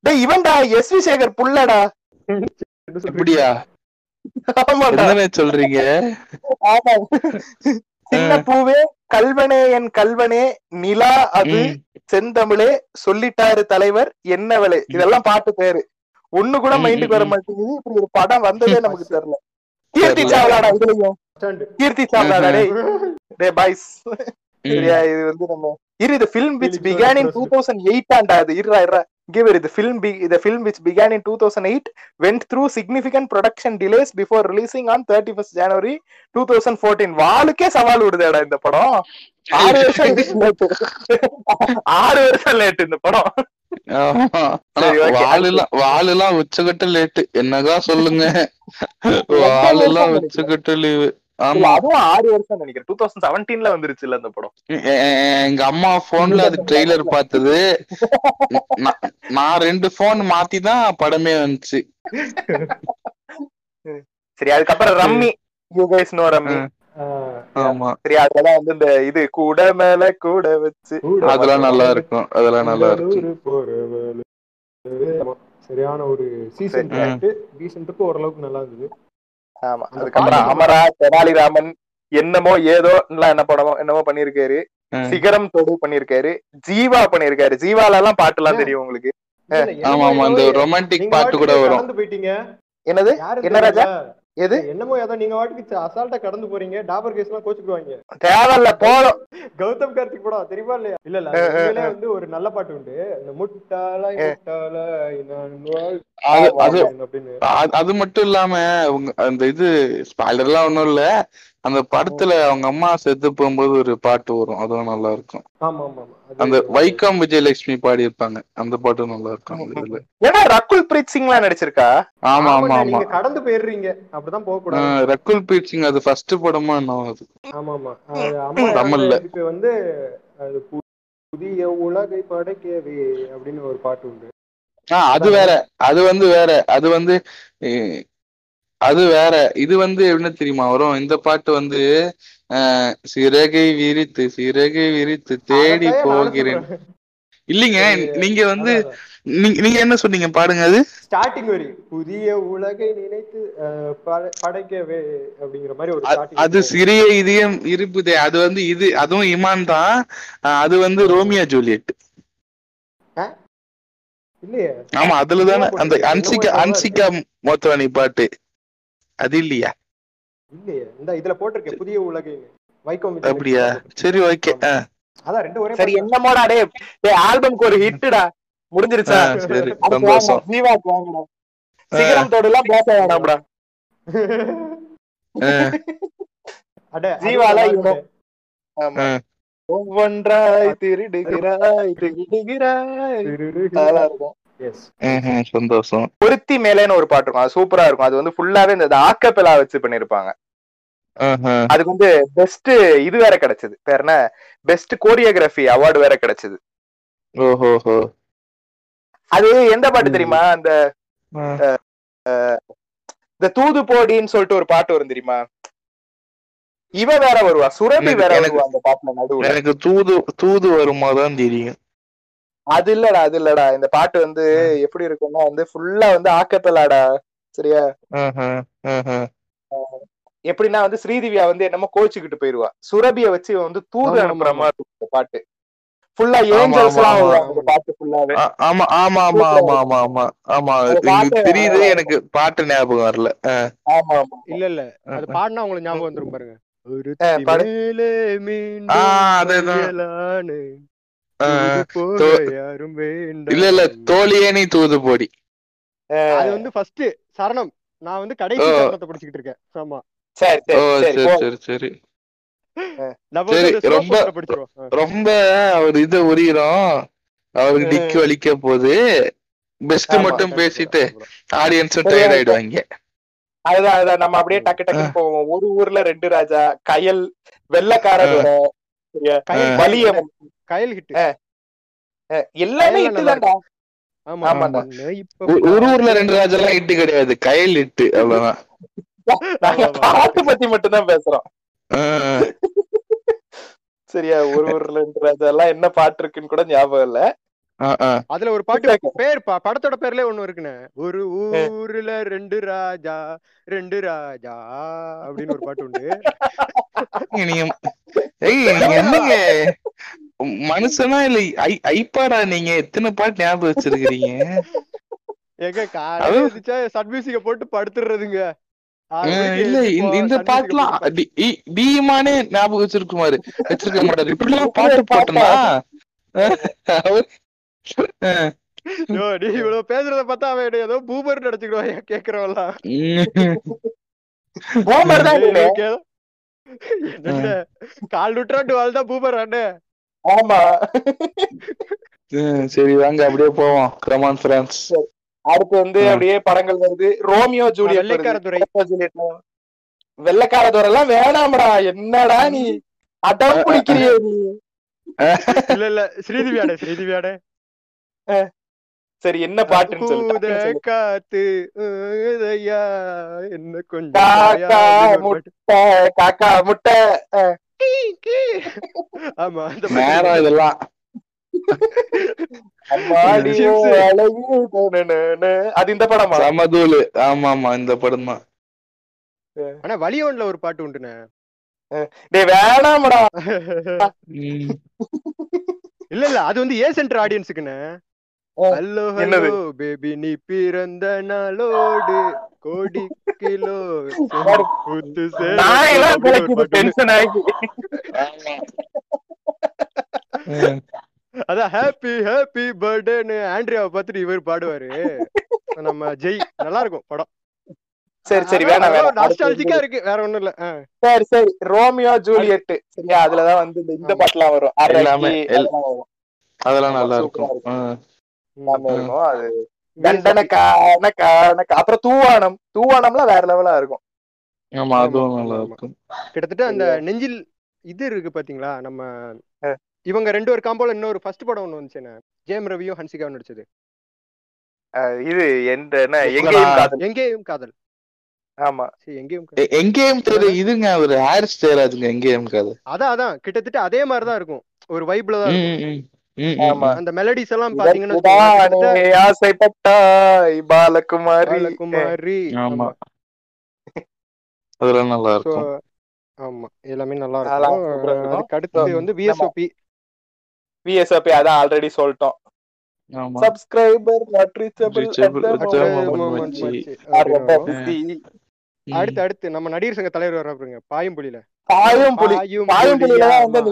டேய், இவன்டா எஸ்வி சேகர் புள்ளடா. அப்படியா? ஆமாடா சொல்றீங்க. ஆமா, சின்ன பூவே கல்வனே என் கல்வனே நிலா அது செந்தமிழே சொல்லிட்டாரு தலைவர் என்ன வேலை. இதெல்லாம் பாட்டு பேரு. ஒண்ணு கூட மைண்டுக்கு வர மாட்டேங்குது. இப்படி ஒரு படம் வந்ததே நமக்கு தெரியல. கீர்த்தி சாவ்லாடா. இதுலயும் கீர்த்தி சாவ்லாடா. டேய் பாய்ஸ், சரியா? இது வந்து நம்ம the film which began in 2008 and the film which began in 2008 went through significant production delays before releasing on 31st January 2014. வாளுக்கே சவால் விடுதேடா இந்த படம். 6 வருஷம் லேட் இந்த படம். வாளுலாம் உச்சகட்ட லேட். என்னதான் சொல்லுங்க, வாளுலாம் உச்சகட்ட லீவு. எங்க அம்மா போன்ல அது ட்ரெய்லர் பார்த்தது. நான் 2 போன் மாத்திதான் படமே வந்துச்சு. சரி, அதுக்கப்புறம் rummy, you guys know rummy. ஆமா, சரி, அதெல்லாம் வந்து இந்த இது கூட மேல கூட வச்சு அதெல்லாம் நல்லா இருக்கும். அதெல்லாம் நல்லா இருக்கும். சரியான ஒரு சீசன் ரீசன்ட்டுக்கு ஓரளவுக்கு நல்லா இருந்தது. ஆமா, அதுக்கப்புறம் அமரா, தெனாலிராமன், என்னமோ ஏதோ என்ன படமோ என்னமோ பண்ணிருக்காரு. சிகரம் தொடு பண்ணிருக்காரு. ஜீவா பண்ணிருக்காரு. ஜீவால எல்லாம் பாட்டு எல்லாம் தெரியும் உங்களுக்கு. ஆமா ஆமா, அந்த ரொமான்டிக் பாட்டு கூட வரும். போயிட்டீங்க என்னது என்ன ராஜா எது என்னமோ ஏதோ நீங்க வாட்டுக்கு அசால்ட்டா கடந்து போறீங்க. டாபர் கேஸ் எல்லாம் கோச்சுக்குவாங்க. தேவையில்ல போறோம். கௌதம் கார்த்திக் படம் தெரியுமா இல்லையா? இல்ல இல்ல, வந்து ஒரு நல்ல பாட்டு உண்டு, இந்த முட்டாளா முட்டாளா அப்படின்னு. அது மட்டும் இல்லாம அந்த இது ஸ்பாய்லர் எல்லாம் ஒண்ணும் இல்ல, அந்த படத்துல அவங்க அம்மா செத்து போகும்போது ஒரு பாட்டு வரும், அதுவும் நல்லா இருக்கும். ஆமா ஆமா, அந்த வைக்கம் விஜயலட்சுமி பாடி இருப்பாங்க, அந்த பாட்டு நல்லா இருக்கும். இதுல ஏன்னா ரகுல் பிரீத் சிங் எல்லாம் நடிச்சிருக்கா. ஆமா ஆமா ஆமா, கடந்து போயிடுறீங்க. அப்படிதான் போக கூடாது. ரகுல் பிரீத் சிங் அது ஃபர்ஸ்ட் படமா என்ன ஆகுது? ஆமா ஆமா, தமிழ்ல இது வந்து புதிய உலகை படைக்கவே அப்படின்னு ஒரு பாட்டு உண்டு. அது வேற, அது வந்து வேற, அது வந்து அது வேற. இது வந்து என்ன தெரியுமா வரும், இந்த பாட்டு வந்து சிறகை விரித்து சிறகை விரித்து தேடி போகிறேன். இல்லைங்க, நீங்க வந்து நீங்க என்ன சொன்னீங்க பாடுங்க. அது ஸ்டார்டிங் வரி புதிய உலகை நினைத்து படைக்கவே அப்படிங்கிற மாதிரி ஒரு, அது சிறிய இதயம் இருப்புதே. அது வந்து இது அதுவும் இமான் தான். அது வந்து ரோமியா ஜூலியட் இல்லையா? ஆமா, அதுலதானே அந்த அன்சிகா அன்சிகா மோத்வானி பாட்டு. அது இல்லையா? இல்லையா, இந்த இதுல போட்டிருக்கேன் புதிய உலகை வைக்கம். அப்படியா, சரி ஓகே. அதான் ரெண்டு ஒரே. சரி, என்னமோடா டே, ஆல்பம்க்கு ஒரு ஹிட்டா முடிஞ்சிருச்சா? சரி, சந்தோஷம். ஜீவா வாங்கடா, சிகரம் தோடலாம் பேச வேண்டாம்டா. அட ஜீவால இவனோ. ஆமா, ஒவ்வொன்றாய் திருடுகிறாய் திருடுகிறாய் நல்லா இருக்கும். சந்தோஷம். பொருத்தி மேலேன்னு ஒரு பாட்டு இருக்கும், அது சூப்பரா இருக்கும். அது வந்து ஃபுல்லாவே இந்த ஆக்கப்பெலா வச்சு பண்ணிருப்பாங்க. அதுக்கு வந்து பெஸ்ட் இது வேற கிடைச்சது, பேர் என்ன, பெஸ்ட் கோரியோகிராஃபி அவார்டு வேற கிடைச்சது. ஓஹோஹோ, அது எந்த பாட்டு தெரியுமா? அந்த இந்த தூது போடின்னு சொல்லிட்டு ஒரு பாட்டு வரும் தெரியுமா? இவ வேற வருவா, சுரபி வேற வருவா அந்த பாட்டுல நடுவுல. எனக்கு தூது தூது வருமாதான் தெரியும். அது இல்லடா, அது இல்லடா. இந்த பாட்டு வந்து எப்படி இருக்குன்னா வந்து ஃபுல்லா வந்து ஆக்கப்பெலாடா. சரியா, எப்படின்னா வந்து ஸ்ரீதிவியா வந்து என்னமோ கோச்சுக்கிட்டு போயிருவா, சுரபிய வச்சு வந்து தூது அனுப்புற மாதிரி இருக்கும் இந்த பாட்டு. ஃபுல்லா ஏஞ்சல்ஸ் எல்லாம் அந்த பாட்டு ஃபுல்லாவே. ஆமா ஆமா ஆமா ஆமா ஆமா ஆமா ஆமா, இது தெரியுது எனக்கு. பாட்டு ஞாபகம் வரல. ஆமா ஆமா, இல்ல இல்ல, அது பாடுனா உங்களுக்கு ஞாபகம் வந்துரும் பாருங்க. இல்ல இல்ல, தோழியேனி தூது போடி. அது வந்து ஃபர்ஸ்ட் சரணம். நான் வந்து கடைசி சரணத்தை படிச்சிட்டு இருக்கேன். ஆமா, சரி சரி சரி சரி சரி. ரொம்ப ரொம்ப அவர் இத உரியிறோம். அவருக்கு டிக்கு வலிக்க போகுது. பெஸ்ட் மட்டும் பேசிட்டு ஆடியன்ஸும் டயர்ட் ஆயிடுவாங்க. அதுதான் அதுதான், நம்ம அப்படியே டக்கு டக்கு போவோம். ஒரு ஊர்ல 2 ராஜா, கயல், வெள்ளக்கார, கயல் ஹிட் எல்லாமே ஹிட் தான்டா. ஆமாடா, ஒரு ஊர்ல 2 ராஜா எல்லாம் ஹிட் கிடையாது, கயல் ஹிட். அவ்வளவுதான், நாங்க பாட்டு பத்தி மட்டும் தான் பேசுறோம். சரியா, ஒரு ஊர்ல 2 ராஜா எல்லாம் என்ன பாட்டு இருக்குன்னு கூட ஞாபகம் இல்ல. அதுல ஒரு பாட்டு பேர், படத்தோட பேர்ல ஒண்ணு இருக்குன்னு, ஒரு ஊர்ல 2 ராஜா 2 ராஜா அப்படின்னு ஒரு பாட்டு உண்டு. என்னங்க மனுஷனா இல்ல ஐபாடா? நீங்க எத்தனை பாட்டு ஞாபகம் வச்சிருக்கீங்க? எங்க காலையில சட் மியூசிக்க போட்டு படுத்துடுறதுங்க. இல்ல, இந்த பாட்டுலாம் டிமானே ஞாபகம் வச்சிருக்குமாரு, வச்சிருக்க மாட்டாரு. இப்படி எல்லாம் பாட்டு பாட்டுனா இவ்வளவு பேசுறத பார்த்தா அவன் ஏதோ பூமர் நடிச்சுக்கிடுவாயா கேக்குறவெல்லாம். கால் நூற்றாண்டு வாழ்தான் பூமர் அண்ணே. ஆமா, சரி வாங்க அப்படியே போவோம். கமான் ஃப்ரெண்ட்ஸ், அடுத்து வந்து அப்படியே படங்கள் வருது. ரோமியோ ஜூலியட், வெள்ளைக்கார துறை, வெள்ளக்காரத்தோட எல்லாம் வேணாமடா, என்னடா நீ அடம் பிடிக்கிறிய நீ. இல்ல இல்ல ஸ்ரீதிவியாடே ஸ்ரீதிவியாடே. சரி என்ன பாட்டுன்னு சொல்லு. காத்து ஊதையா என்ன கொஞ்சம் காக்கா முட்டை காக்கா முட்டை. ஆமா அந்த மேரா இதெல்லாம் அது இந்த படமா சமதூல். ஆமா ஆமா இந்த படம் தான். ஆனா வலியோன்ல ஒரு பாட்டு உண்டுனே. டேய் வேணாம்டா. இல்ல இல்ல அது வந்து ஏ சென்டர் ஆடியன்ஸ்க்குனே. ஹலோ ஹலோ பேபி நீ பிறந்த நாளோடு கோடி கிலோ குத்து சே. நான் எல்லாம் கலக்கி டென்ஷன் ஆகி. அத ஹேப்பி ஹேப்பி பர்த்டேன்னு ஆண்ட்ரியாவை பார்த்துட்டு இவர் பாடுவாரு. நம்ம ஜெய் நல்லா இருக்கும் படம். சரி சரி வேணாம், நாஸ்டால்ஜிக்கா இருக்கு, வேற ஒண்ணும் இல்ல. சரி சரி ரோமியோ ஜூலியட் சரியா, அதுலதான் வந்து இந்த பாட்டுலாம் வரும். அதெல்லாம் நல்லா இருக்கும். அது அப்புறம் தூவானம், தூவானம்லாம் வேற லெவலா இருக்கும். ஆமா அதுவும் நல்லா இருக்கும். கிட்டத்தட்ட அந்த நெஞ்சில் இது இருக்கு பாத்தீங்களா. நம்ம இவங்க ரெண்டு ஒரு காம்போல இன்னொரு ஃபர்ஸ்ட் படம் ஒன்னு வந்துச்சேனே, ஜேம் ரவியும் ஹன்சிகாவும் நடிச்சது. இது என்ன எங்கேயும் காதல், எங்கேயும் காதல். ஆமா சரி எங்கேயும் காதல், எங்கேயும் தெரு. இதுங்க ஒரு ஹேர் ஸ்டைல் அதுங்க எங்கேயும் காதல். அதான் கிட்டத்தட்ட அதே மாதிரி தான் இருக்கும், ஒரு வைப்ல தான் இருக்கும். ஆமா அந்த மெலடிஸ் எல்லாம் பாத்தீங்கன்னா ஆசைப்பட்டாய் பாலகுமாரி. ஆமா அதெல்லாம் நல்லா இருக்கும். ஆமா எல்லாமே நல்லா இருக்கும். அதுக்கு அடுத்து வந்து விஎஸ்ஓபி VSOP அத ஆல்ரெடி சொல்லிட்டோம். ஆமா சப்ஸ்கிரைபர் not reachable அடுத்து நம்ம நடிகர் சங்க தலைவர் வரப் போறீங்க. பாயும்புலில வந்து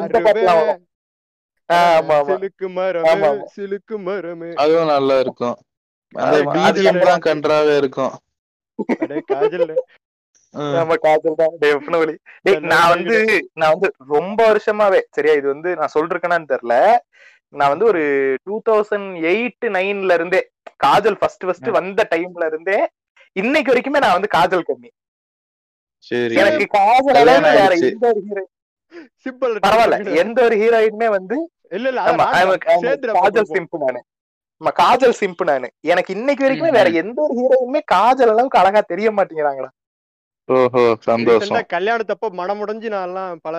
இந்த பத்தலாம் வரும். ஆமா சிலுக்கு மரமே அதுவும் நல்லா இருக்கும். அந்த BGM தான் கன்றாவே இருக்கும். அட காஜல் நம்ம காஜல் தான் டெஃபினெட்லி. நான் வந்து ரொம்ப வருஷமாவே சரியா இது வந்து நான் சொல்றேன்னு தெரியல. நான் வந்து ஒரு 2008-9ல இருந்தே காஜல் ஃபர்ஸ்ட் வந்த டைம்ல இருந்தே இன்னைக்கு வரைக்குமே நான் வந்து காஜல் கம்மி. எனக்கு காஜல் சிம்பிள் பரவாயில்ல, எந்த ஒரு ஹீரோயினுமே வந்து காஜல் சிம்பிள். நானு காஜல் சிம்பிள். நானு எனக்கு இன்னைக்கு வரைக்குமே வேற எந்த ஒரு ஹீரோயினுமே காஜல் அளவுக்கு அழகா தெரிய மாட்டேங்கிறாங்களா. ஓஹோ சந்தோஷம். கல்யாணத்தப்போ மனம் உடைஞ்சு நான் பல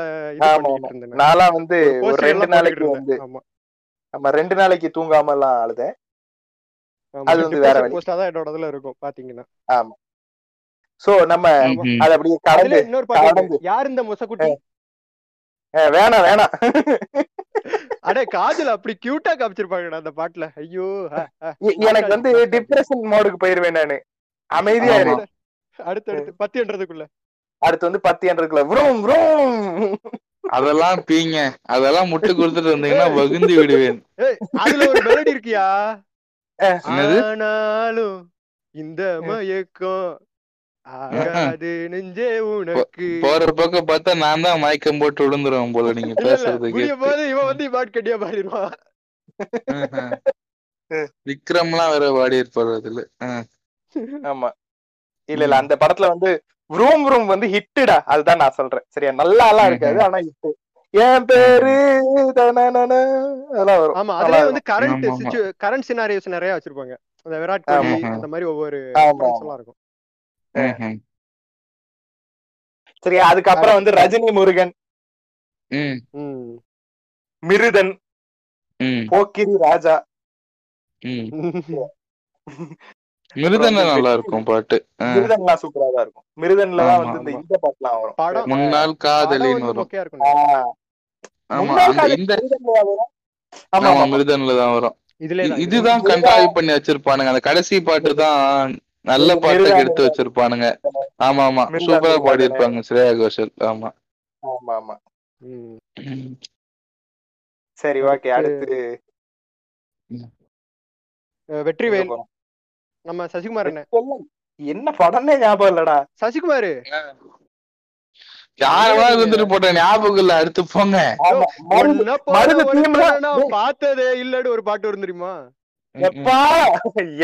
நான்லாம் வந்து ரெண்டு நாளைக்கு தூங்காம எல்லாம் அழுதேன். அது வந்து வேற போஸ்டா தான் என்னோட இதுல இருக்கும் பாத்தீங்கன்னா. ஆமா சோ நம்ம அது அப்படியே கடந்து இன்னொரு பாட்டு. யார் இந்த மொசக்குட்டி? வேணாம் அடே காஜல் அப்படி கியூட்டா காமிச்சிருப்பாங்கடா அந்த பாட்டுல. ஐயோ எனக்கு வந்து டிப்ரெஷன் மோடுக்கு போயிருவேன் நானு. அமைதியா இருக்கு. அடுத்து 10 என்றதுக்குள்ள அடுத்து வந்து 10 என்றதுக்குள்ள வ்ரோம் வ்ரோம் அதெல்லாம் பீங்க. அதெல்லாம் முட்டு கொடுத்துட்டு இருந்தீங்கன்னா வகுந்து விடுவேன். அதுல ஒரு மெலடி இருக்கியா, ஆனாலும் இந்த மயக்கம் ஆகாது நெஞ்சே உனக்கு. போற பக்கம் பார்த்தா நான் தான் மயக்கம் போட்டு விழுந்துருவேன் போல. நீங்க பேசுறதுக்கு இவன் வந்து பாட்டு கட்டியா பாடிடுவான். விக்ரம்லாம் வேற பாடி இருப்பாரு அதுல. ஆமா இல்ல அந்த படத்துல வந்து ரூம் ரூம் வந்து ஹிட்டுடா. அதுதான் நான் சொல்றேன் சரியா. நல்லா எல்லாம் இருக்காது ஆனா ஹிட். என் பேரு அதெல்லாம் வரும். ஆமா அதுல வந்து கரண்ட் சினாரியோஸ் நிறைய வச்சிருப்பாங்க. அந்த விராட் கோலி அந்த மாதிரி ஒவ்வொரு எல்லாம் இருக்கும் சரியா. அதுக்கப்புறம் வந்து ரஜினி முருகன், மிருதன், போக்கிரி ராஜா. மிருதன்ல நல்லா இருக்கும் பாட்டு. மிருதன்ல சூப்பரா தான் இருக்கும். மிருதன்ல தான் வந்து இந்த பாட்டுலாம் வரும். முன்னால் காதலின்னு வரும். ஆமா மிருதன்ல தான் வரும். இதுதான் கண்டாய் பண்ணி வச்சிருப்பானுங்க. அந்த கடைசி பாட்டு தான் நல்ல பாட்டு எடுத்து வச்சிருப்பானுங்க. ஆமா ஆமா சூப்பரா பாடி இருப்பாங்க ஸ்ரேயா கோஷல். ஆமா ஆமா ஆமா சரி ஓகே. அடுத்து வெற்றிவேல். நம்ம சசிகுமார் என்ன படம்னே ஞாபகம் இல்லடா. சசிகுமார் யாராவது போட்ட ஞாபகம் இல்ல. அடுத்து போங்க. பார்த்ததே இல்லன்னு ஒரு பாட்டு வரும் தெரியுமா?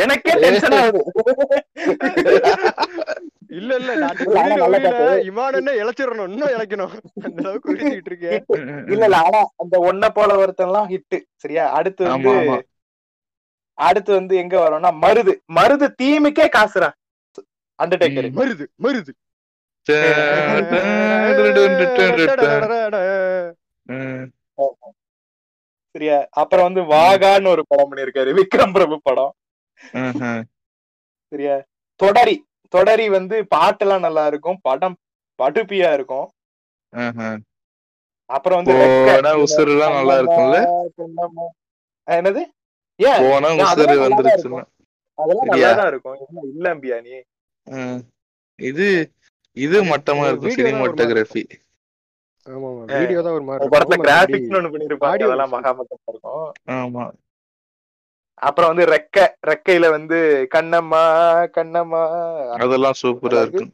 எனக்கே டென்ஷன் ஆகுது. இல்ல இல்ல இமானே இழைச்சிடணும், இன்னும் இழைக்கணும், அந்த அளவுக்கு உழைச்சிட்டு இருக்கேன். இல்ல இல்ல, ஆனா அந்த ஒன்ன போல ஒருத்தன் எல்லாம் ஹிட். சரியா, அடுத்து வந்து எங்க வரோம்னா மருது தீமுக்கே காசுறா. அண்டர்டேக்கர் மருது சரியா. அப்புறம் வந்து வாகான்னு ஒரு படம் பண்ணிருக்காரு, விக்ரம் பிரபு படம். சரியா, தொடரி வந்து பாட்டெல்லாம் நல்லா இருக்கும், படம் படுப்பியா இருக்கும். அப்புறம் வந்து நல்லா இருக்கும்ல, என்னது அதெல்லாம் நல்லா தான் இருக்கும். இல்ல அம்பியா, நீ இது இது மட்டமா இருக்கும் சினிமாட்டோகிராஃபி. ஆமா வீடியோ தான் ஒரு மாதிரி படத்துல கிராபிக்ஸ்னு ஒன்னு பண்ணிருப்பாங்க, அதெல்லாம் மகா மட்டமா இருக்கும். ஆமா. அப்புறம் வந்து ரெக்கையில வந்து கண்ணம்மா அதெல்லாம் சூப்பரா இருக்கும்.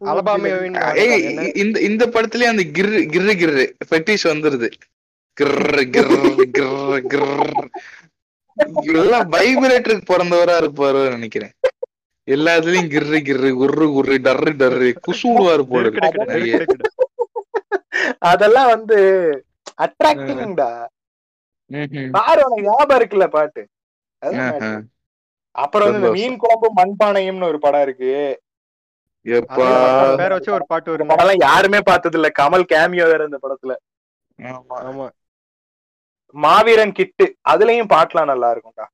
இந்த இந்த படத்துலயே அந்த கிர் கிர் கிர் ஃபெட்டிஷ் வந்துருது. கிர் கிர் கிர் கிர் எல்லாம் வைப்ரேட்டருக்கு பிறந்தவரா இருப்பாரு நினைக்கிறேன். எல்லாத்துலயும் கிர்ரு கிர்ரு குர்ரு குர்ரு டர்ரு டர்ரு குசூடுவா இருப்பாரு. அதெல்லாம் வந்து அட்ராக்டிங்டா பாரு, ஞாபகம் இருக்குல்ல பாட்டு. அப்புறம் வந்து மீன் குழம்பு மண்பானையம்னு ஒரு படம் இருக்கு. ஒரு பாட்டு, ஒரு படம் யாருமே பார்த்தது இல்ல, கமல் கேமியோ வேற இந்த படத்துல. மாவீரன் கிட்டு, அதுலயும் பாட்டுலாம் நல்லா இருக்கும்டா.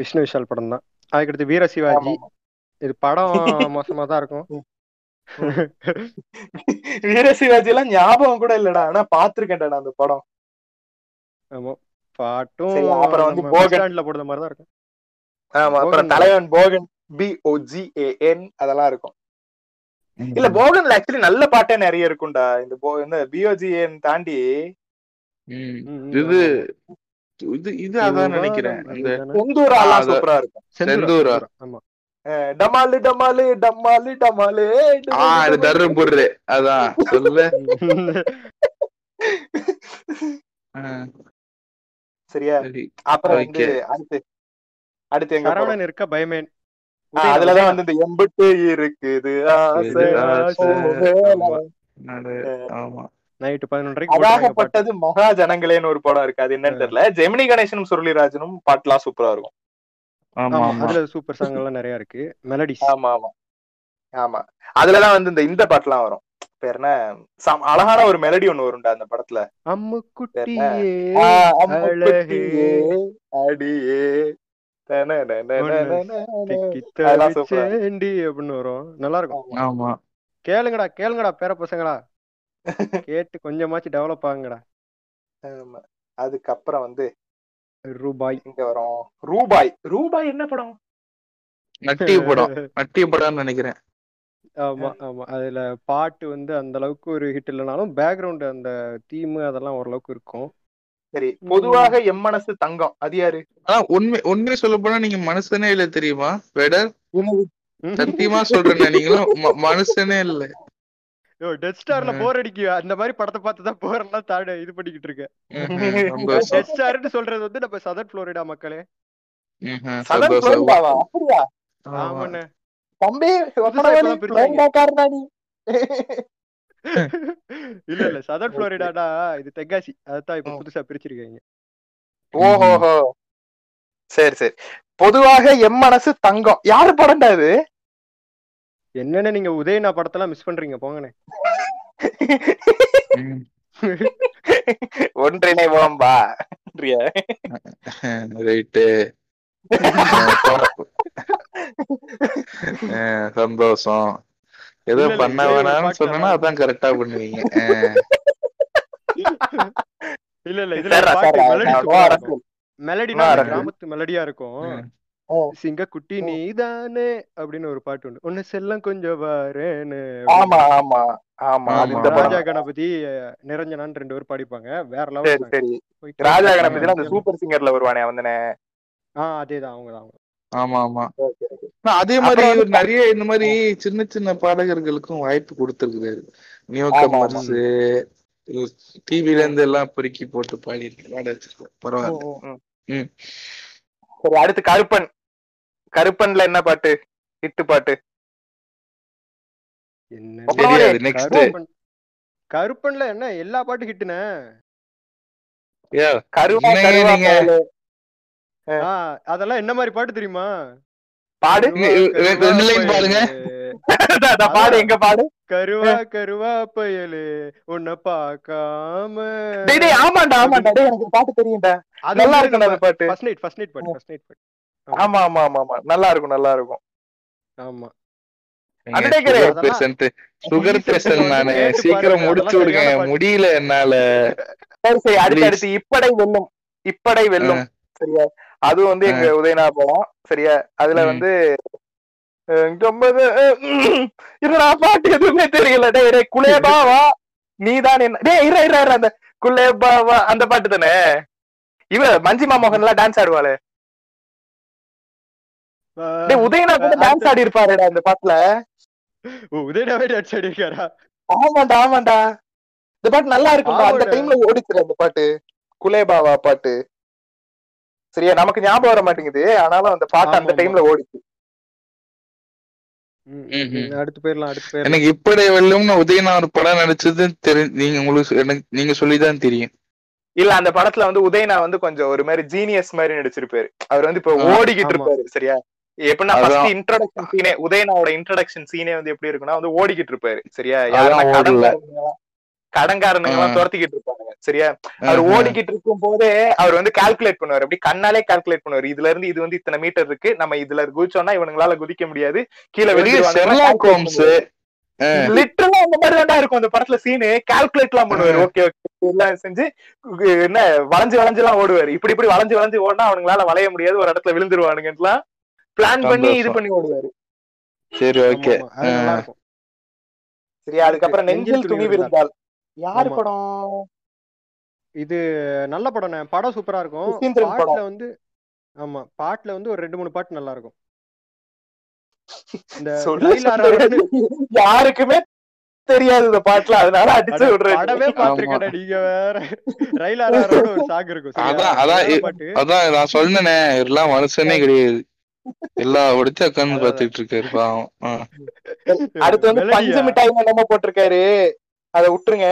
விஷ்ணு விஷால் படம் தான். அதுக்கடுத்து வீர சிவாஜி, இது படம் மோசமா தான் இருக்கும். வீர சிவாஜி எல்லாம் ஞாபகம் கூட இல்லடா, ஆனா பாத்துருக்கேன்டா அந்த படம். ஆமா, பாட்டும் அப்புறம் வந்து போகன்ல போடுற மாதிரி தான் இருக்கும். ஆமா, அப்புறம் தலைவன் போகன் BOGAN அதெல்லாம் இருக்கும். இல்ல போகன்ல ஆக்சுவலி நல்ல பாட்டே நிறைய இருக்கும்டா. இந்த BOGAN தாண்டி இது அதான் நினைக்கிறேன். சரியா. அப்புறம் அடுத்து சரவணன் இருக்க பயமேன், அதுலதான் வந்து இந்த எம்பிட்டு இருக்குது. நைட்டு 11:30 மகா ஜனங்களேன்னு ஒரு படம் இருக்கு, அது என்னன்னு தெரியல. ஜெமினி கணேசனும் சுருளிராஜனும் பாட்டுலாம் சூப்பரா இருக்கும். அதுல சூப்பர் சாங் எல்லாம் நிறைய இருக்கு, மெலடி. ஆமா ஆமா ஆமா, அதுலதான் வந்து இந்த பாட்டுலாம் வரும். பேர் என்ன, அழகான ஒரு மெலடி ஒண்ணு வரும்டா அந்த படத்துல. அப்படின்னு வரும், நல்லா இருக்கும். ஆமா, கேளுங்கடா பேர பசங்களா, கேட்டு கொஞ்சமாச்சு டெவலப் ஆகுங்கடா. அதுக்கப்புறம் வந்து ரூபாய் இங்க வரும். ரூபாய் என்ன படம்? நட்டி படம் நினைக்கிறேன். ஆமா ஆமா, அதுல பாட்டு வந்து அந்த அளவுக்கு ஒரு ஹிட் இல்லைனாலும் பேக்ரவுண்ட் அந்த தீம் அதெல்லாம் ஓரளவுக்கு இருக்கும். சரி, பொதுவாக எம் மனசு தங்கம், அது யாரு? உண்மையை சொல்ல போனா நீங்க மனசனே இல்ல தெரியுமா வேடர், சத்தியமா சொல்றேன், நீங்களும் மனசனே இல்ல. டெத் ஸ்டார்ல போர் அடிக்க அந்த மாதிரி படத்தை பார்த்துதான் போரெல்லாம் தாடு இது பண்ணிக்கிட்டு இருக்கேன். டெத் ஸ்டார்னு சொல்றது வந்து நம்ம சதர்ன் புளோரிடா மக்களே. இல்ல சதர்ன் புளோரிடாடா, இது தென்காசி, அதான் இப்ப புதுசா பிரிச்சிருக்காங்க. ஓஹோ, சரி சரி. பொதுவாக எம் மனசு தங்கம் யாரு படம்டா இது? என்னன்னு நீங்க உதயனா படத்தெல்லாம் மிஸ் பண்றீங்க போங்கண்ணே. ஒன்றினை போம்பா ரைட்டு, சந்தோஷம். ஏதோ பண்ண வேணாம்னு சொன்னா அதான் கரெக்டா பண்ணுவீங்க. இல்ல இல்ல, இதுல மெலடினா கிராமத்து மெலடியா இருக்கும். சிங்க குட்டி நீதானே அப்படின்னு ஒரு பாட்டு உண்டு, ஒன்னு செல்லம் கொஞ்சம் பாருன்னு. ராஜா கணபதி, நிரஞ்சனான்னு ரெண்டு பேரும் பாடிப்பாங்க. வேற லெவல் ராஜா கணபதி சூப்பர் சிங்கர்ல வருவானே வந்தனே. அதேதான், அவங்கதான். ஆமா ஆமா, அதே மாதிரி நிறைய இந்த மாதிரி சின்ன சின்ன பாடகர்களுக்கும் வாய்ப்பு கொடுத்துருக்குறாரு. நியூ கமர்ஸ் டிவில இருந்து எல்லாம் பொறுக்கி போட்டு பாடி இருக்கு, பரவாயில்ல. சரி, அடுத்து கருப்பன்ல என்ன பாட்டு? ஹிட் பாட்டு கருப்பன்ல என்ன எல்லா பாட்டு ஹிட்னே. அதெல்லாம் என்ன மாதிரி பாட்டு தெரியுமா? பாடு பாருங்க. பாடு எங்க பாடு. கருவா கருவா பயலு உன்னை பாக்காம. ஆமாண்டா ஆமாண்டா எனக்கு பாட்டு தெரியும்டா. நல்லா இருக்கும் அந்த பாட்டு. ஃபர்ஸ்ட் நைட் பாட்டு. ஆமா ஆமா ஆமா ஆமா நல்லா இருக்கும் நல்லா இருக்கும். ஆமா சுகர் பேஷண்ட் நானு, சீக்கிரம் முடிச்சு விடுங்க, முடியல என்னால. சரி அடுத்து இப்படை வெல்லும் சரியா, அது வந்து எங்க உதயனா போவோம் சரியா. அதுல வந்து பாட்டு எதுவுமே தெரியல. குலேபாவா நீதான் என்ன அந்த குலேபாவா அந்த பாட்டு தானே இவ மஞ்சிமா மோகன் எல்லாம் டான்ஸ் ஆடுவாளே. உதயனா கூட டான்ஸ் ஆடி இருப்பாருடா இந்த பாட்டுல. உதயனாவே டான்ஸ் ஆடி இருக்காரா? ஆமாண்டா ஆமாண்டா இந்த பாட்டு நல்லா இருக்கும்டா. அந்த டைம்ல ஓடிச்சு அந்த பாட்டு, குலேபாவா பாட்டு சரியா. நமக்கு ஞாபகம் வர மாட்டேங்குது, ஆனாலும் அந்த பாட்டு அந்த டைம்ல ஓடிச்சு. எனக்கு இப்படி வெல்லும்னு உதயனா ஒரு படம் நடிச்சது தெரியும் உங்களுக்கு, எனக்கு நீங்க சொல்லிதான் தெரியும். இல்ல அந்த படத்துல வந்து உதயனா வந்து கொஞ்சம் ஒரு மாதிரி ஜீனியஸ் மாதிரி நடிச்சிருப்பாரு. அவர் வந்து இப்ப ஓடிக்கிட்டு இருப்பாரு சரியா. எப்படின்னா இன்ட்ரோடக்ஷன் சீனே, உதயனாவோட இன்ட்ரோடக்ஷன் சீனே வந்து எப்படி இருக்குன்னா வந்து ஓடிக்கிட்டு இருப்பாரு சரியா. கடங்காரனுங்க எல்லாம் துரத்திக்கிட்டு இருப்பாங்க சரியா. அவர் ஓடிக்கிட்டு இருக்கும் போதே அவர் வந்து கால்குலேட் பண்ணுவார், அப்படி கண்ணாலே கால்குலேட் பண்ணுவார். இதுல இருந்து இது வந்து இத்தனை மீட்டர் இருக்கு, நம்ம இதுல குதிச்சோம்னா இவனுங்களால குதிக்க முடியாது, கீழே வெளியே லிட்டரலா அந்த மாதிரி தான் இருக்கும் அந்த படத்துல சீனு. கால்குலேட் எல்லாம் பண்ணுவாரு, ஓகே ஓகே எல்லாம் செஞ்சு என்ன வளைஞ்சு வளைஞ்சு எல்லாம் ஓடுவாரு. இப்படி இப்படி வளைஞ்சு வளைஞ்சு ஓடுனா அவனுங்களால வளைய முடியாது, ஒரு இடத்துல விழுந்துருவானுங்கலாம் பிளான் பண்ணி இது பண்ணி ஓடுவாரு. சரி ஓகே சரியா. அதுக்கப்புறம் நெஞ்சில் துணி விருந்தால் யாரு படம், இது நல்ல படம், படம் சூப்பரா இருக்கும். பாட்டுல வந்து ஆமா பாட்டுல வந்து ஒரு 2-3 பாட்டு நல்லா இருக்கும். யாருக்குமே தெரியாது இந்த பாட்டுல, அதனால அடிச்சு விடுறேன். நீங்க வேற ரயில் ஆரோட ஒரு சாங் இருக்கும். அதான் நான் சொன்னேனே எல்லாம் மனுஷனே கிடையாது, எல்லா உடச்சு உட்காந்து பாத்துட்டு இருக்காரு பாவம். அடுத்து வந்து பஞ்சு மிட்டாய் என்னமோ போட்டிருக்காரு, அதை விட்டுருங்க.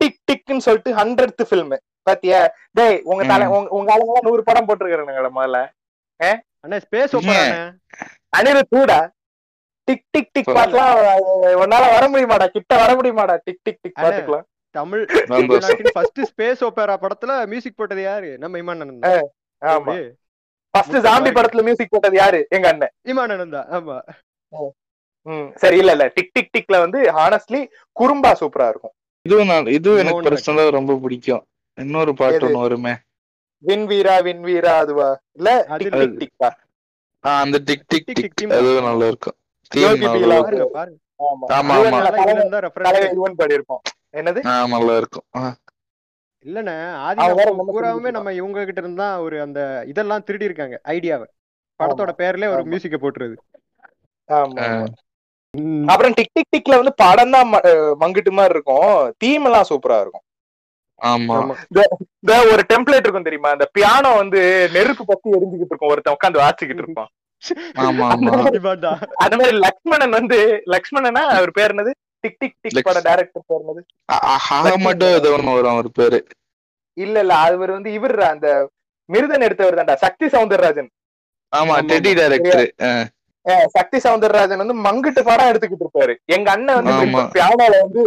டிக் டிக்னு சொல்லிட்டு 100th பிலிம் பாத்தியா? டேய் உங்க தலை உங்க ஆளுங்க 100 படம் போட்டிருக்காருங்களா முதல்ல? அண்ணா ஸ்பேஸ் ஓப்பரானே அனிரு தூடா. டிக் டிக் டிக் பாக்கலாம் ஒன்னால வர முடியுமாடா, கிட்ட வர முடியுமாடா? டிக் டிக் டிக் பாத்துக்கலாம். தமிழ் நாட்டின் ஃபர்ஸ்ட் ஸ்பேஸ் ஓப்பரா படத்துல மியூசிக் போட்டது யாரு? நம்ம இமானனந்தா. ஆமா ஃபர்ஸ்ட் ஜாம்பி படத்துல மியூசிக் போட்டது யாரு? எங்க அண்ணன் இமானனந்தா. ஆமா சரி. இல்ல இல்ல டிக் டிக் டிக்ல வந்து ஹானஸ்ட்லி குறும்பா சூப்பரா இருக்கும். இதுவும் எனக்கு பர்சனலா ரொம்ப பிடிக்கும். இன்னொரு பாட்டு ஒண்ணு வருமே, வின்வீரா வின்வீரா அதுவா இல்ல டிக் டிக்? அந்த டிக் டிக் டிக் அதுவும் நல்லா இருக்கும். ஆமா ஆமா யுவன் பாடி இருப்போம். என்னது? நல்லா இருக்கும் இல்லனே. ஆதி பூராவுமே நம்ம இவங்க கிட்ட இருந்தா ஒரு அந்த இதெல்லாம் திருடி இருக்காங்க ஐடியாவை, படத்தோட பேர்லயே ஒரு மியூசிக்க போட்டுருது. ஆமா அப்புறம் டிக் டிக் டிக்ல வந்து படம் தான் மங்கிட்டு மாதிரி இருக்கும், தீம் எல்லாம் சூப்பரா இருக்கும். ஆமா இந்த ஒரு டெம்ப்ளேட் இருக்கும் தெரியுமா, இந்த பியானோ வந்து நெருப்பு பத்தி எரிஞ்சுக்கிட்டு இருக்கும், ஒருத்தன் உட்காந்து வாசிக்கிட்டு இருப்பான். அந்த மாதிரி லக்ஷ்மணன் வந்து, லக்ஷ்மணனா அவர் பேர் என்னது டிக் டிக் டிக் பட டைரக்டர் பேர் என்னது? அவர் பேரு இல்ல இல்ல அவர் வந்து இவர் அந்த மிருதன் எடுத்தவர் தான்டா, சக்தி சௌந்தரராஜன். ஆமா டெடி டைரக்டர் சக்தி சௌந்தரராஜன் வந்து மங்கிட்டு படம் எடுத்துக்கிட்டு இருப்பாரு. எங்க அண்ணன் வந்து பியானோல வந்து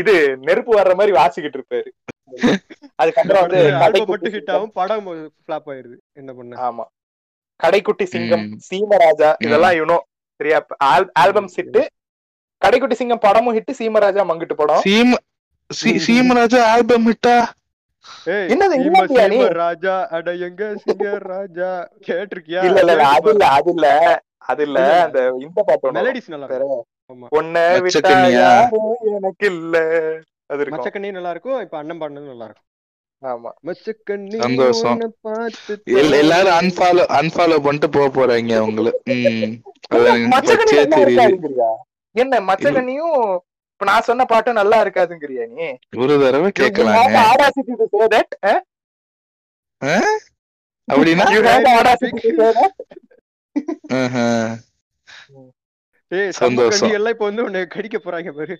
இது நெருப்பு வர்ற மாதிரி வாசிக்கிட்டு இருப்பாரு. அதுக்கப்புறம் வந்து கடைக்குட்டி ஹிட்டாவும் படம் ஃபிளாப் ஆயிருது, என்ன பண்ண? ஆமா கடைக்குட்டி சிங்கம், சீமராஜா இதெல்லாம் யூனோ சரியா. ஆல்பம் ஹிட், கடைக்குட்டி சிங்கம் படமும் ஹிட், சீமராஜா மங்கிட்டு படம். சீமராஜா ஆல்பம் ஹிட்டா? என்னது ராஜா அட எங்க சிங்கர் ராஜா கேட்டிருக்கியா? இல்ல இல்ல அது இல்ல அது இல்ல அது இல்ல அந்த இந்த பாட்டு மெலடிஸ் நல்லா இருக்கும். ஒண்ணே விட்டா எனக்கு இல்ல அது இருக்கும். மச்சக்கண்ணி நல்லா இருக்கும். இப்ப அண்ணன் பாடுனது நல்லா இருக்கும். ஆமா மச்சக்கண்ணி உன்னை பார்த்து எல்லாரும் அன்ஃபாலோ பண்ணிட்டு போக போறாங்க அவங்களே. மச்சக்கண்ணி தெரியுது என்ன? மச்சக்கண்ணியும் இப்ப நான் சொன்ன பாட்டும் நல்லா இருக்காதுங்கறியா? நீ ஒரு தடவை கேட்கலாம். ஆடாசிட்டி டு சே தட் அப்படினா you have audacity to say that. ஏய் சந்தோஷம் எல்லாம் இப்ப வந்து உன்னை கடிக்க போறாங்க பாரு.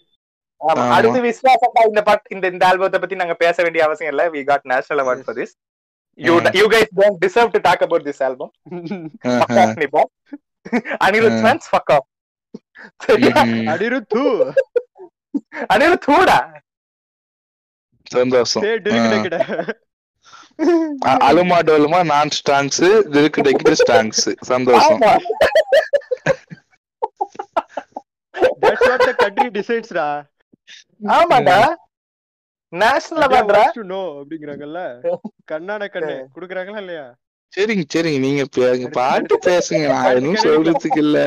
அடுத்து விஸ்வாசம்டா. இந்த பாட் இந்த ஆல்பத்தை பத்தி நாங்க பேச வேண்டிய அவசியம் இல்ல. We got national award for this. You guys don't deserve to talk about this album. Fuck off nipo. Anirudh fans fuck off. anirudh thoda. சந்தோஷம். டேய் டிரிக்கடா. அலுமா டோலுமா நான் ஸ்டாங்ஸ் டிரிக்கடா ஸ்டாங்ஸ். சந்தோஷம். That's what the country decides ra. ஆமாடா நேஷனல் அவார்ட்ரா to no அப்படிங்கறாங்கல்ல. கண்ணான கண்ணே குடுக்குறாங்களா இல்லையா? சரிங்க சரிங்க நீங்க பாட்டு பேசுங்க, நான் எதுவும் சொல்றதுக்கு இல்ல.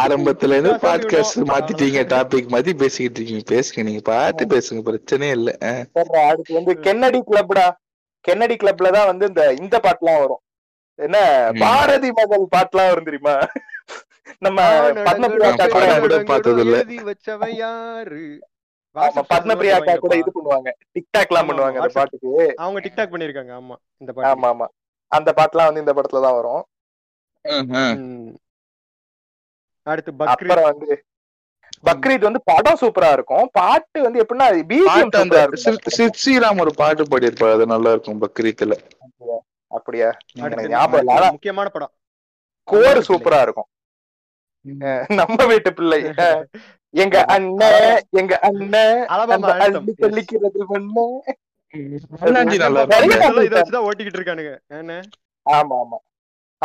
ஆரம்பத்துல இருந்து பாட்காஸ்ட் மாத்திட்டீங்க, டாபிக் மாத்தி பேசிக்கிட்டு இருக்கீங்க. பேசுங்க, நீங்க பாட்டு பேசுங்க, பிரச்சனையே இல்ல. அதுக்கு வந்து கென்னடி கிளப்டா, கென்னடி கிளப்லதான் வந்து இந்த பாட்டுலாம் வரும். என்ன பாரதி மகள் பாட்டுலாம் வரும் தெரியுமா? நம்ம பத்மபிரியா அக்கா கூட இது பண்ணுவாங்க, டிக்டாக் எல்லாம் பண்ணுவாங்க அந்த பாட்டுக்கு. அவங்க டிக்டாக் பண்ணிருக்காங்க. ஆமா இந்த பாட்டு. ஆமா ஆமா அந்த பாட்டுலாம் வந்து இந்த படத்துலதான் வரும். அடுத்து பக்ரீத் வந்து படம் சூப்பரா இருக்கும். பாட்டு வந்து எப்படின்னா சித்ஸ்ரீராம் ஒரு பாட்டு பாடியிருப்பாரு, அது நல்லா இருக்கும் பக்ரீத்ல. அப்படியா? ஞாபகம் முக்கியமான படம். கோர் சூப்பரா இருக்கும். நம்ம வீட்டு பிள்ளை எங்க அண்ணன் எங்க அண்ணன் ஓட்டிக்கிட்டு இருக்கானுங்க. ஆமா ஆமா ஆமா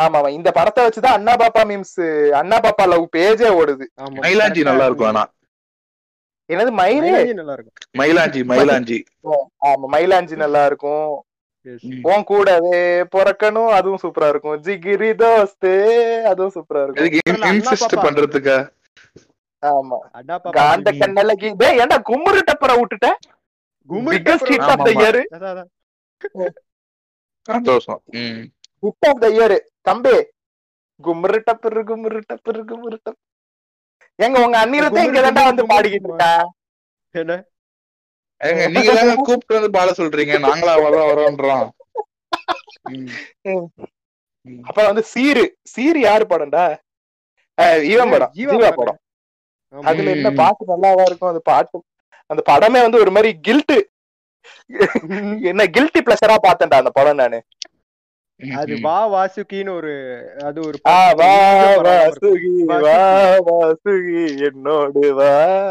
ஆமா இந்த படத்தை வச்சுதான் அண்ணா பாப்பா மீம்ஸ், அண்ணா பாப்பா லவ் பேஜே ஓடுது. மயிலாஞ்சி நல்லா இருக்கும். ஆனா என்னது மயிலாஞ்சி மயிலாஞ்சி ஆமா மயிலாஞ்சி நல்லா இருக்கும். உன் கூடவே பொறக்கணும் அதுவும் சூப்பரா இருக்கும். ஜிகிரி தோஸ்து அதுவும் சூப்பரா இருக்கும். ஆமா காந்த கண்ணலகி ஏண்டா குமுறு டப்பரை விட்டுட்டேன். தம்பே குமுறு டப்பரு குமுறு டப்பரு குமுறு டப். எங்க உங்க அண்ணிரத்தை இங்க தாண்டா வந்து பாடிக்கிட்டு இருக்கா? என்ன நீங்க கூப்பிட்டு வந்து பாட சொல்றீங்க, நாங்களா வரோன்றோம். அப்புறம் வந்து சீரு சீரு யாரு படம்டா? ஈவன் படம், ஜீவா படம். அதுல என்ன பாட்டு நல்லாவா இருக்கும்? அந்த பாட்டு அந்த படமே வந்து ஒரு மாதிரி கில்ட்டு, என்ன கில்ட்டி பிளஷரா பாத்தேன்டா அந்த படம் நானு. அது வா வாசுகின்னு ஒரு அது ஒரு வா வாசுகி வா வாசுகி என்னோடு வா.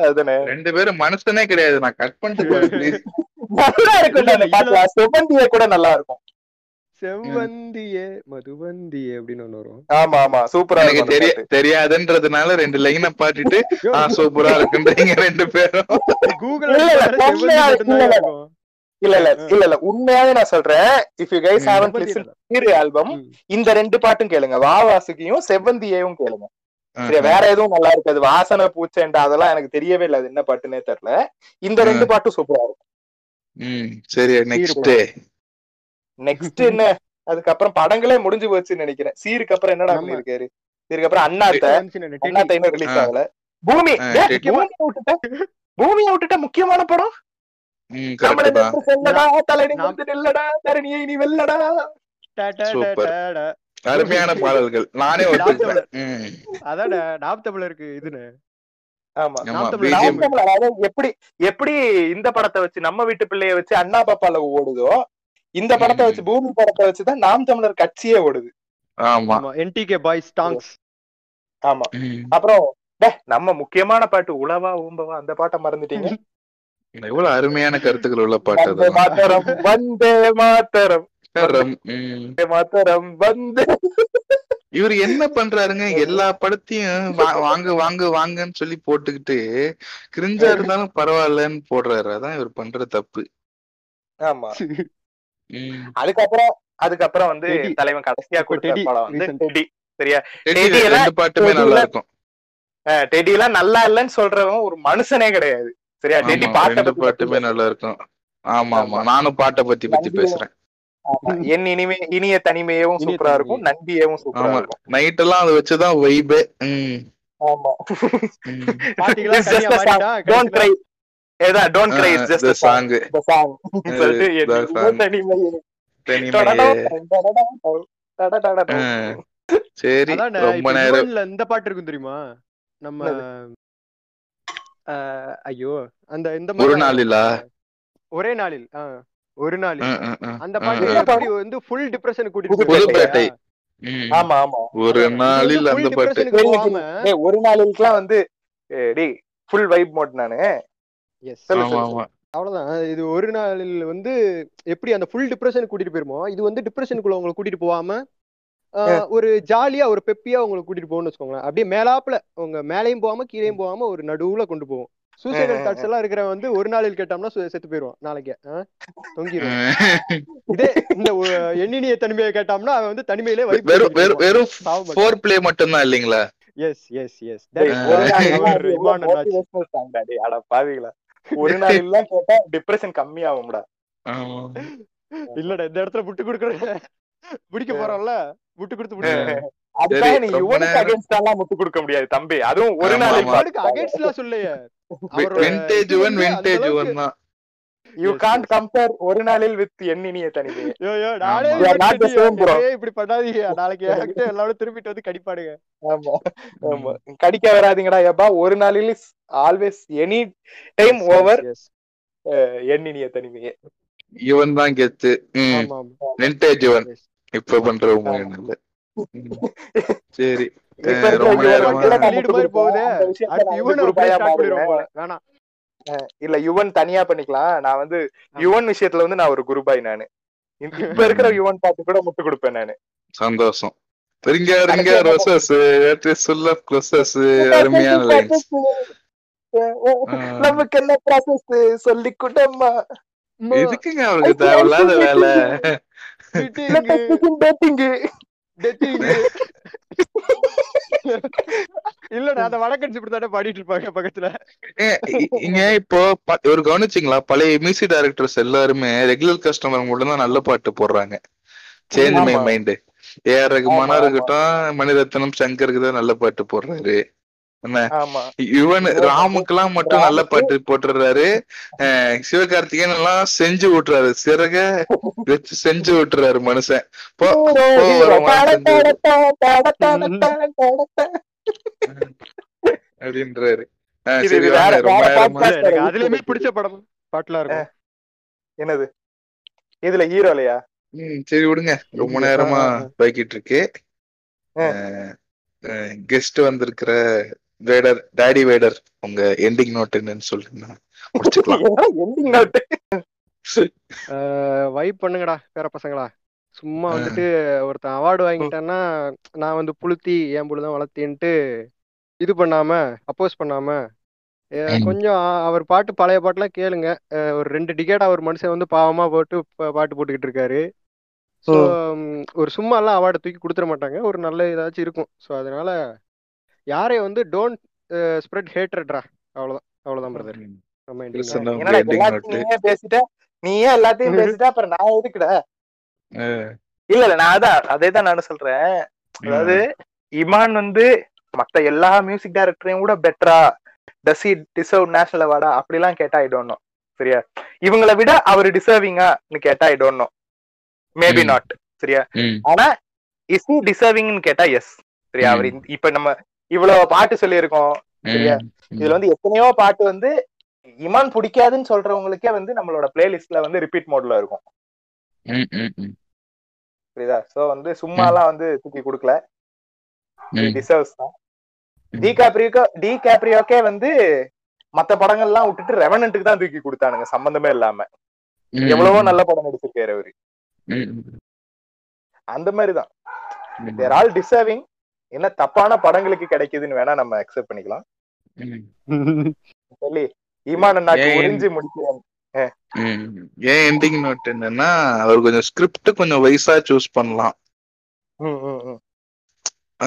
அதனே ரெண்டு பேரும் மனுஷனே கிடையாது. நான் கட் பண்ணிட்டு போறேன் ப்ளீஸ். நல்லா இருக்கும்டா பாத்தா. செவந்தியே கூட நல்லா இருக்கும். செவந்தியே மதுவந்தியே அப்படின ஒன்னு வரும். ஆமா ஆமா சூப்பரா இருக்கு. எனக்கு தெரியாதுன்றதுனால ரெண்டு லைன் பாட்டிட்டு சூப்பரா இருக்குன்றீங்க ரெண்டு பேரும். கூகுள்ல செவந்தியா இருக்கும். இல்ல உண்மையாவே நான் சொல்றேன். If you guys haven't listened to album, இந்த ரெண்டு பாட்டும் கேளுங்க, வாவாசுகியும் செவந்தியையும் கேளுங்க. சரி, வேற எதுவும் நல்லா இருக்காது. வாசனை பூச்சேண்டா அதெல்லாம் எனக்கு தெரியவே இல்லை, அது என்ன பாட்டுன்னே தெரியல. இந்த ரெண்டு பாட்டும் சூப்பரா இருக்கும். சரி, நெக்ஸ்ட் என்ன? அதுக்கப்புறம் படங்களே முடிஞ்சு போச்சுன்னு நினைக்கிறேன். சீருக்கு அப்புறம் என்னடா பண்ணிருக்காரு? சீருக்கு அப்புறம் அண்ணாத்தை இன்னும் ரிலீஸ் ஆகல. பூமியை விட்டுட்ட முக்கியமான படம். அருமையான பாடல்கள். நானே எப்படி இந்த படத்தை வச்சு, நம்ம வீட்டு பிள்ளைய வச்சு அண்ணா பாப்பால ஓடுதோ, இந்த படத்தை வச்சு பூமி படத்தை வச்சுதான் நாம் தமிழர் கட்சியே ஓடுது. ஆமா. அப்புறம் நம்ம முக்கியமான பாட்டு உளவா ஊம்பவா, அந்த பாட்டை மறந்துட்டீங்க. எவ்வளவு அருமையான கருத்துக்கள் உள்ள பாட்டு. மாத்தரம் வந்தே மாத்தரம் மாத்தரம் வந்தே. இவர் என்ன பண்றாருங்க, எல்லா படத்தையும் வாங்க வாங்க வாங்கன்னு சொல்லி போட்டுக்கிட்டு கிரிஞ்சா இருந்தாலும் பரவாயில்லன்னு போடுறாரு. அதான் இவர் பண்ற தப்பு. ஆமா. அதுக்கப்புறம் வந்து தலைவன் கடைசியா கூட்டிட்டு படம் வந்து டெடி. சரியா? டெடி ரெண்டு பாட்டுமே நல்லா இருக்கும். டெடி எல்லாம் நல்லா இல்லன்னு சொல்றவன் ஒரு மனுஷனே கிடையாது. சரியா? டெடி பாட்டு பாட்டுமே நல்லா இருக்கும். ஆமா ஆமா நானும் பாட்டை பத்தி பேசுறேன். என் இனிய தனிமையவும் சூப்பரா இருக்கும், நன்றியவும் சூப்பரா இருக்கும். நைட் எல்லாம் அதை வச்சுதான் வைபே. ஆமா. டோன்ட் க்ரை ஏதா don't cry it's just a song. The song. சொல்லிட்டு என் தனிமையே. சரி, ரொம்ப நேரம் இந்த பாட்டு இருக்கும் தெரியுமா நம்ம, ஐயோ அந்த இந்த ஒரு நாளில் ஒரே நாளில் ஒரு நாளில் அந்த பாட்டு வந்து ஃபுல் டிப்ரஷன் கூட்டிட்டு. ஆமா ஆமா, ஒரு நாளில் அந்த பாட்டு ஒரு நாளுக்குலாம் வந்து டேய் ஃபுல் வைப் மோட் நானு. எஸ் ஆமா அவ்வளவுதான். இது ஒரு நாளில் வந்து எப்படி அந்த ஃபுல் டிப்ரெஷன் கூட்டிட்டு போயிருமோ, இது வந்து டிப்ரெஷனுக்குள்ள உங்களை கூட்டிட்டு போகாம ஒரு ஜாலியா ஒரு பெப்பியா உங்களை கூட்டிட்டு போகணும்னு வச்சுக்கோங்களேன். அப்படியே மேலாப்புல உங்க மேலையும் போகாம கீழையும் போகாம ஒரு நடுவுல கொண்டு போவோம். சூசைடல் தாட்ஸ் எல்லாம் இருக்கிற வந்து ஒரு நாளில் கேட்டோம்னா செத்து போயிருவோம், நாளைக்கே தொங்கிடுவோம். இதே இந்த எண்ணினிய தனிமையை கேட்டோம்னா அவன் வந்து தனிமையிலே வெறும் ஃபோர் பிளே மட்டும் தான் இல்லீங்களா? எஸ் எஸ் எஸ் பாவீங்களா, ஒரு நாள் எல்லாம் கேட்டா டிப்ரெஷன் கம்மியாகும்டா. இல்லடா இந்த இடத்துல விட்டு கொடுக்க பிடிக்க போறோம்ல, விட்டு கொடுத்து அதுதான் நீ இவனுக்கு அகைன்ஸ்டா எல்லாம் விட்டு கொடுக்க முடியாது தம்பி. அதுவும் ஒரு நாள் இவனுக்கு அகைன்ஸ்டா சொல்லையே, விண்டேஜ் ஒன் விண்டேஜ் ஒன்னா. You can't compare ஒரு நாளில் வித் எண்ணினிய தனிமையே. யோ யோ நாளே இப்படி பண்ணாதீங்க, நாளைக்கு எல்லாரும் திரும்பிட்டு வந்து கடிப்பாடுங்க. ஆமா ஆமா, கடிக்க வராதீங்கடா ஏப்பா. ஒரு நாளில் is always any time over எண்ணினிய தனிமையே. இவன் தான் கெத்து. ஆமா ஆமா, விண்டேஜ் ஒன் இப்ப பண்றவங்க இல்ல. சரி ரொம்ப நேரம் போகுது, அடுத்து இவன் ஒரு பையா மாறிடுவாங்க. வேணாம் இல்ல யுவன் தனியா பண்ணிக்கலாம். நான் வந்து யுவன் விஷயத்துல வந்து நான் ஒரு குருபாய். நானு இப்ப இருக்கிற யுவன் பாட்டு கூட முட்டு கொடுப்பேன் நானு. சந்தோஷம். நமக்கு என்ன ப்ராசஸ் சொல்லி கூட்டம்மா, எதுக்குங்க அவருக்கு தேவையில்லாத வேலை இல்லடா. அந்த வடக்கடிச்சு இப்படித்தானே பாடிட்டு இருப்பாங்க பக்கத்துல. இங்க இப்போ ஒரு கவனிச்சிங்களா, பழைய மியூசிக் டைரக்டர்ஸ் எல்லாருமே ரெகுலர் கஸ்டமர் மட்டும் தான் நல்ல பாட்டு போடுறாங்க. சேஞ்ச் மை மைண்ட் ஏஆர் ரகுமானா இருக்கட்டும், மணிரத்னம், சங்கருக்கு தான் நல்ல பாட்டு போடுறாரு. இவன் ராமுக்கெல்லாம் மட்டும் நல்ல பாட்டு போட்டுறாரு. சிவகார்த்திகேயன் எல்லாம் செஞ்சு விட்டுறாரு, சிறக வச்சு செஞ்சு விட்டுறாரு மனுஷன். அப்படின்றாரு. அதுலயுமே பிடிச்ச படம் பாட்டுல இருக்கும். என்னது இதுல ஹீரோலையா? சரி விடுங்க, ரொம்ப நேரமா போய்கிட்டு இருக்கு. கெஸ்ட் வந்திருக்கிற வேடர், டாடி வேடர், உங்க எண்டிங் நோட் என்னன்னு சொல்லுங்க, முடிச்சுக்கலாம். எண்டிங் நோட் வைப் பண்ணுங்கடா வேற பசங்களா. சும்மா வந்துட்டு ஒருத்தன் அவார்டு வாங்கிட்டேன்னா நான் வந்து புளுத்தி என் புழுதான் வளர்த்தின்ட்டு இது பண்ணாம, அப்போஸ் பண்ணாம கொஞ்சம் அவர் பாட்டு பழைய பாட்டுலாம் கேளுங்க. ஒரு 2 டிக்கெட் அவர் மனுஷன் வந்து பாவமா போட்டு பாட்டு போட்டுக்கிட்டு இருக்காரு. ஸோ ஒரு சும்மா எல்லாம் அவார்டை தூக்கி கொடுத்துட மாட்டாங்க, ஒரு நல்ல ஏதாச்சும் இருக்கும். ஸோ அதனால யாரையும் வந்து டோன்ட் ஸ்ப்ரெட் ஹேட்டர்டா. அவ்வளவுதான் அவ்வளவுதான் பிரதர். நம்ம பேசிட்டா நீயே எல்லாத்தையும் பேசிட்டா அப்புறம் நான் எதுக்குடா? இல்ல இல்ல நான் அதான் அதேதான் நானும் சொல்றேன். அதாவது இமான் வந்து மத்த எல்லா மியூசிக் டைரக்டரையும் கூட பெட்டரா டஸ் இட் டிசர்வ் நேஷனல் அவார்டா அப்படிலாம் கேட்டா ஐ டோன்ட் நோ. சரியா, இவங்களை விட அவர் டிசர்விங்கான்னு கேட்டா I don't know, maybe not. சரியா, ஆனா இஸ் ஹி டிசர்விங்னு கேட்டா எஸ். சரியா, அவர் இப்ப நம்ம இவ்வளவு பாட்டு சொல்லியிருக்கோம். சரியா, இதுல வந்து எத்தனையோ பாட்டு வந்து இமான் பிடிக்காதுன்னு சொல்றவங்களுக்கே வந்து நம்மளோட பிளேலிஸ்ட்ல வந்து ரிப்பீட் மோட்ல இருக்கும். புரியுதா? சோ வந்து சும்மாலாம் வந்து தூக்கி கொடுக்கல. டி காப்ரியோக்கே வந்து மத்த படங்கள்லாம் விட்டுட்டு ரெவனன்ட்டுக்கு தான் தூக்கி கொடுத்தானுங்க, சம்பந்தமே இல்லாம. எவ்வளவோ நல்ல படம் நடிச்சிருக்காரு அவரு. அந்த மாதிரிதான் they are all deserving. என்ன தப்பான படங்களுக்கு கிடைக்குதுன்னு வேணா நம்ம அக்செப்ட் பண்ணிக்கலாம். சொல்லி ஈமான் அண்ணாக்கு ஒளிஞ்சு முடிக்கிறேன். ஏன் எண்டிங் நோட் என்னன்னா, அவர் கொஞ்சம் ஸ்கிரிப்ட் கொஞ்சம் வைஸா சூஸ் பண்ணலாம்.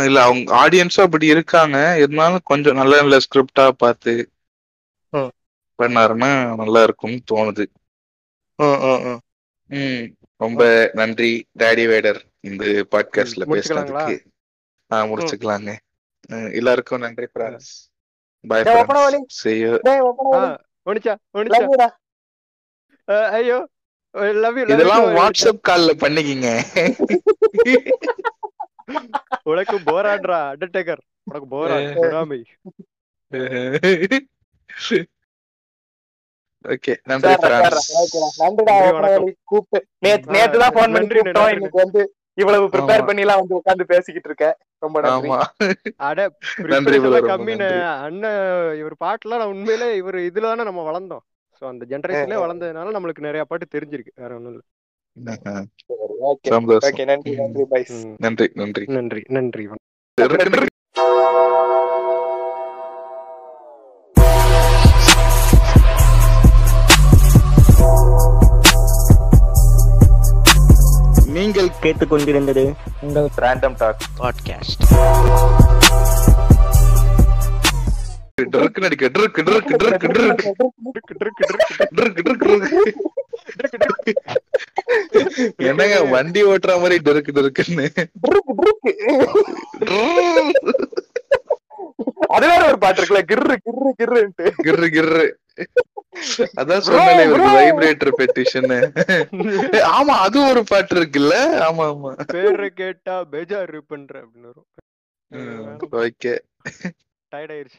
இல்ல அவங்க ஆடியன்ஸும் அப்படி இருக்காங்க, இருந்தாலும் கொஞ்சம் நல்ல நல்ல ஸ்கிரிப்டா பார்த்து பண்ணாருன்னா நல்லா இருக்கும்னு தோணுது. ரொம்ப நன்றி டாடி வேடர் இந்த பாட்காஸ்ட்ல பேசுறதுக்கு. முடிச்சுக்கலாங்க. எல்லாருக்கும் நன்றி friends. Bye friends. see you. ஒனிச்சா ஐயோ லவ் யூ. இதெல்லாம் வாட்ஸ்அப் கால்ல பண்ணிக்கிங்க. உனக்கு போராடுறா அண்டர்டேக்கர், உனக்கு போராடுறாமி. ஓகே நன்றி ஃப்ரெண்ட்ஸ். கூப்பிட்டு நேத்து தான் ஃபோன் பண்ணி கூப்பிட்டோம். இன்னைக்கு வந்து இவ்வளவு ப்ரிப்பேர் பண்ணி எல்லாம் வந்து உட்கார்ந்து பேசிக்கிட்டு இருக்கேன். ரொம்ப நன்றி. அட நன்றி ப்ரோ. கம்மின அண்ணன் இவர் பாட்டலாம் நான் உண்மையிலே இவர் இதுல தான நம்ம வளர்ந்தோம். சோ அந்த ஜெனரேஷன்லயே வளர்ந்ததனால நமக்கு நிறைய பாட்டு தெரிஞ்சிருக்கு, வேற ஒண்ணும் இல்ல. ஓகே ஓகே நன்றி நன்றி பாய்ஸ். நன்றி நன்றி நன்றி நன்றி. நீங்கள் கேட்டுக்கொண்டிருந்தது உங்கள் ரேண்டம் டாக் பாட்காஸ்ட். என்னங்க வண்டி ஓட்டுற மாதிரி டருக்கு டருக்குன்னு அது வேற ஒரு பாட்டு இருக்குல்ல, கிர்ரு கிர்ரு கிர்ருன்ட்டு கிர்ரு கிர்ரு. அதான் சொன்னேன் இவருக்கு வைப்ரேட்டர் பெட்டிஷன். ஆமா அது ஒரு பாட்டு இருக்குல்ல. ஆமா ஆமா பேரு கேட்டா பேஜாரு பண்ற அப்படின்னு வரும். ஓகே டயர்ட் ஆயிருச்சு.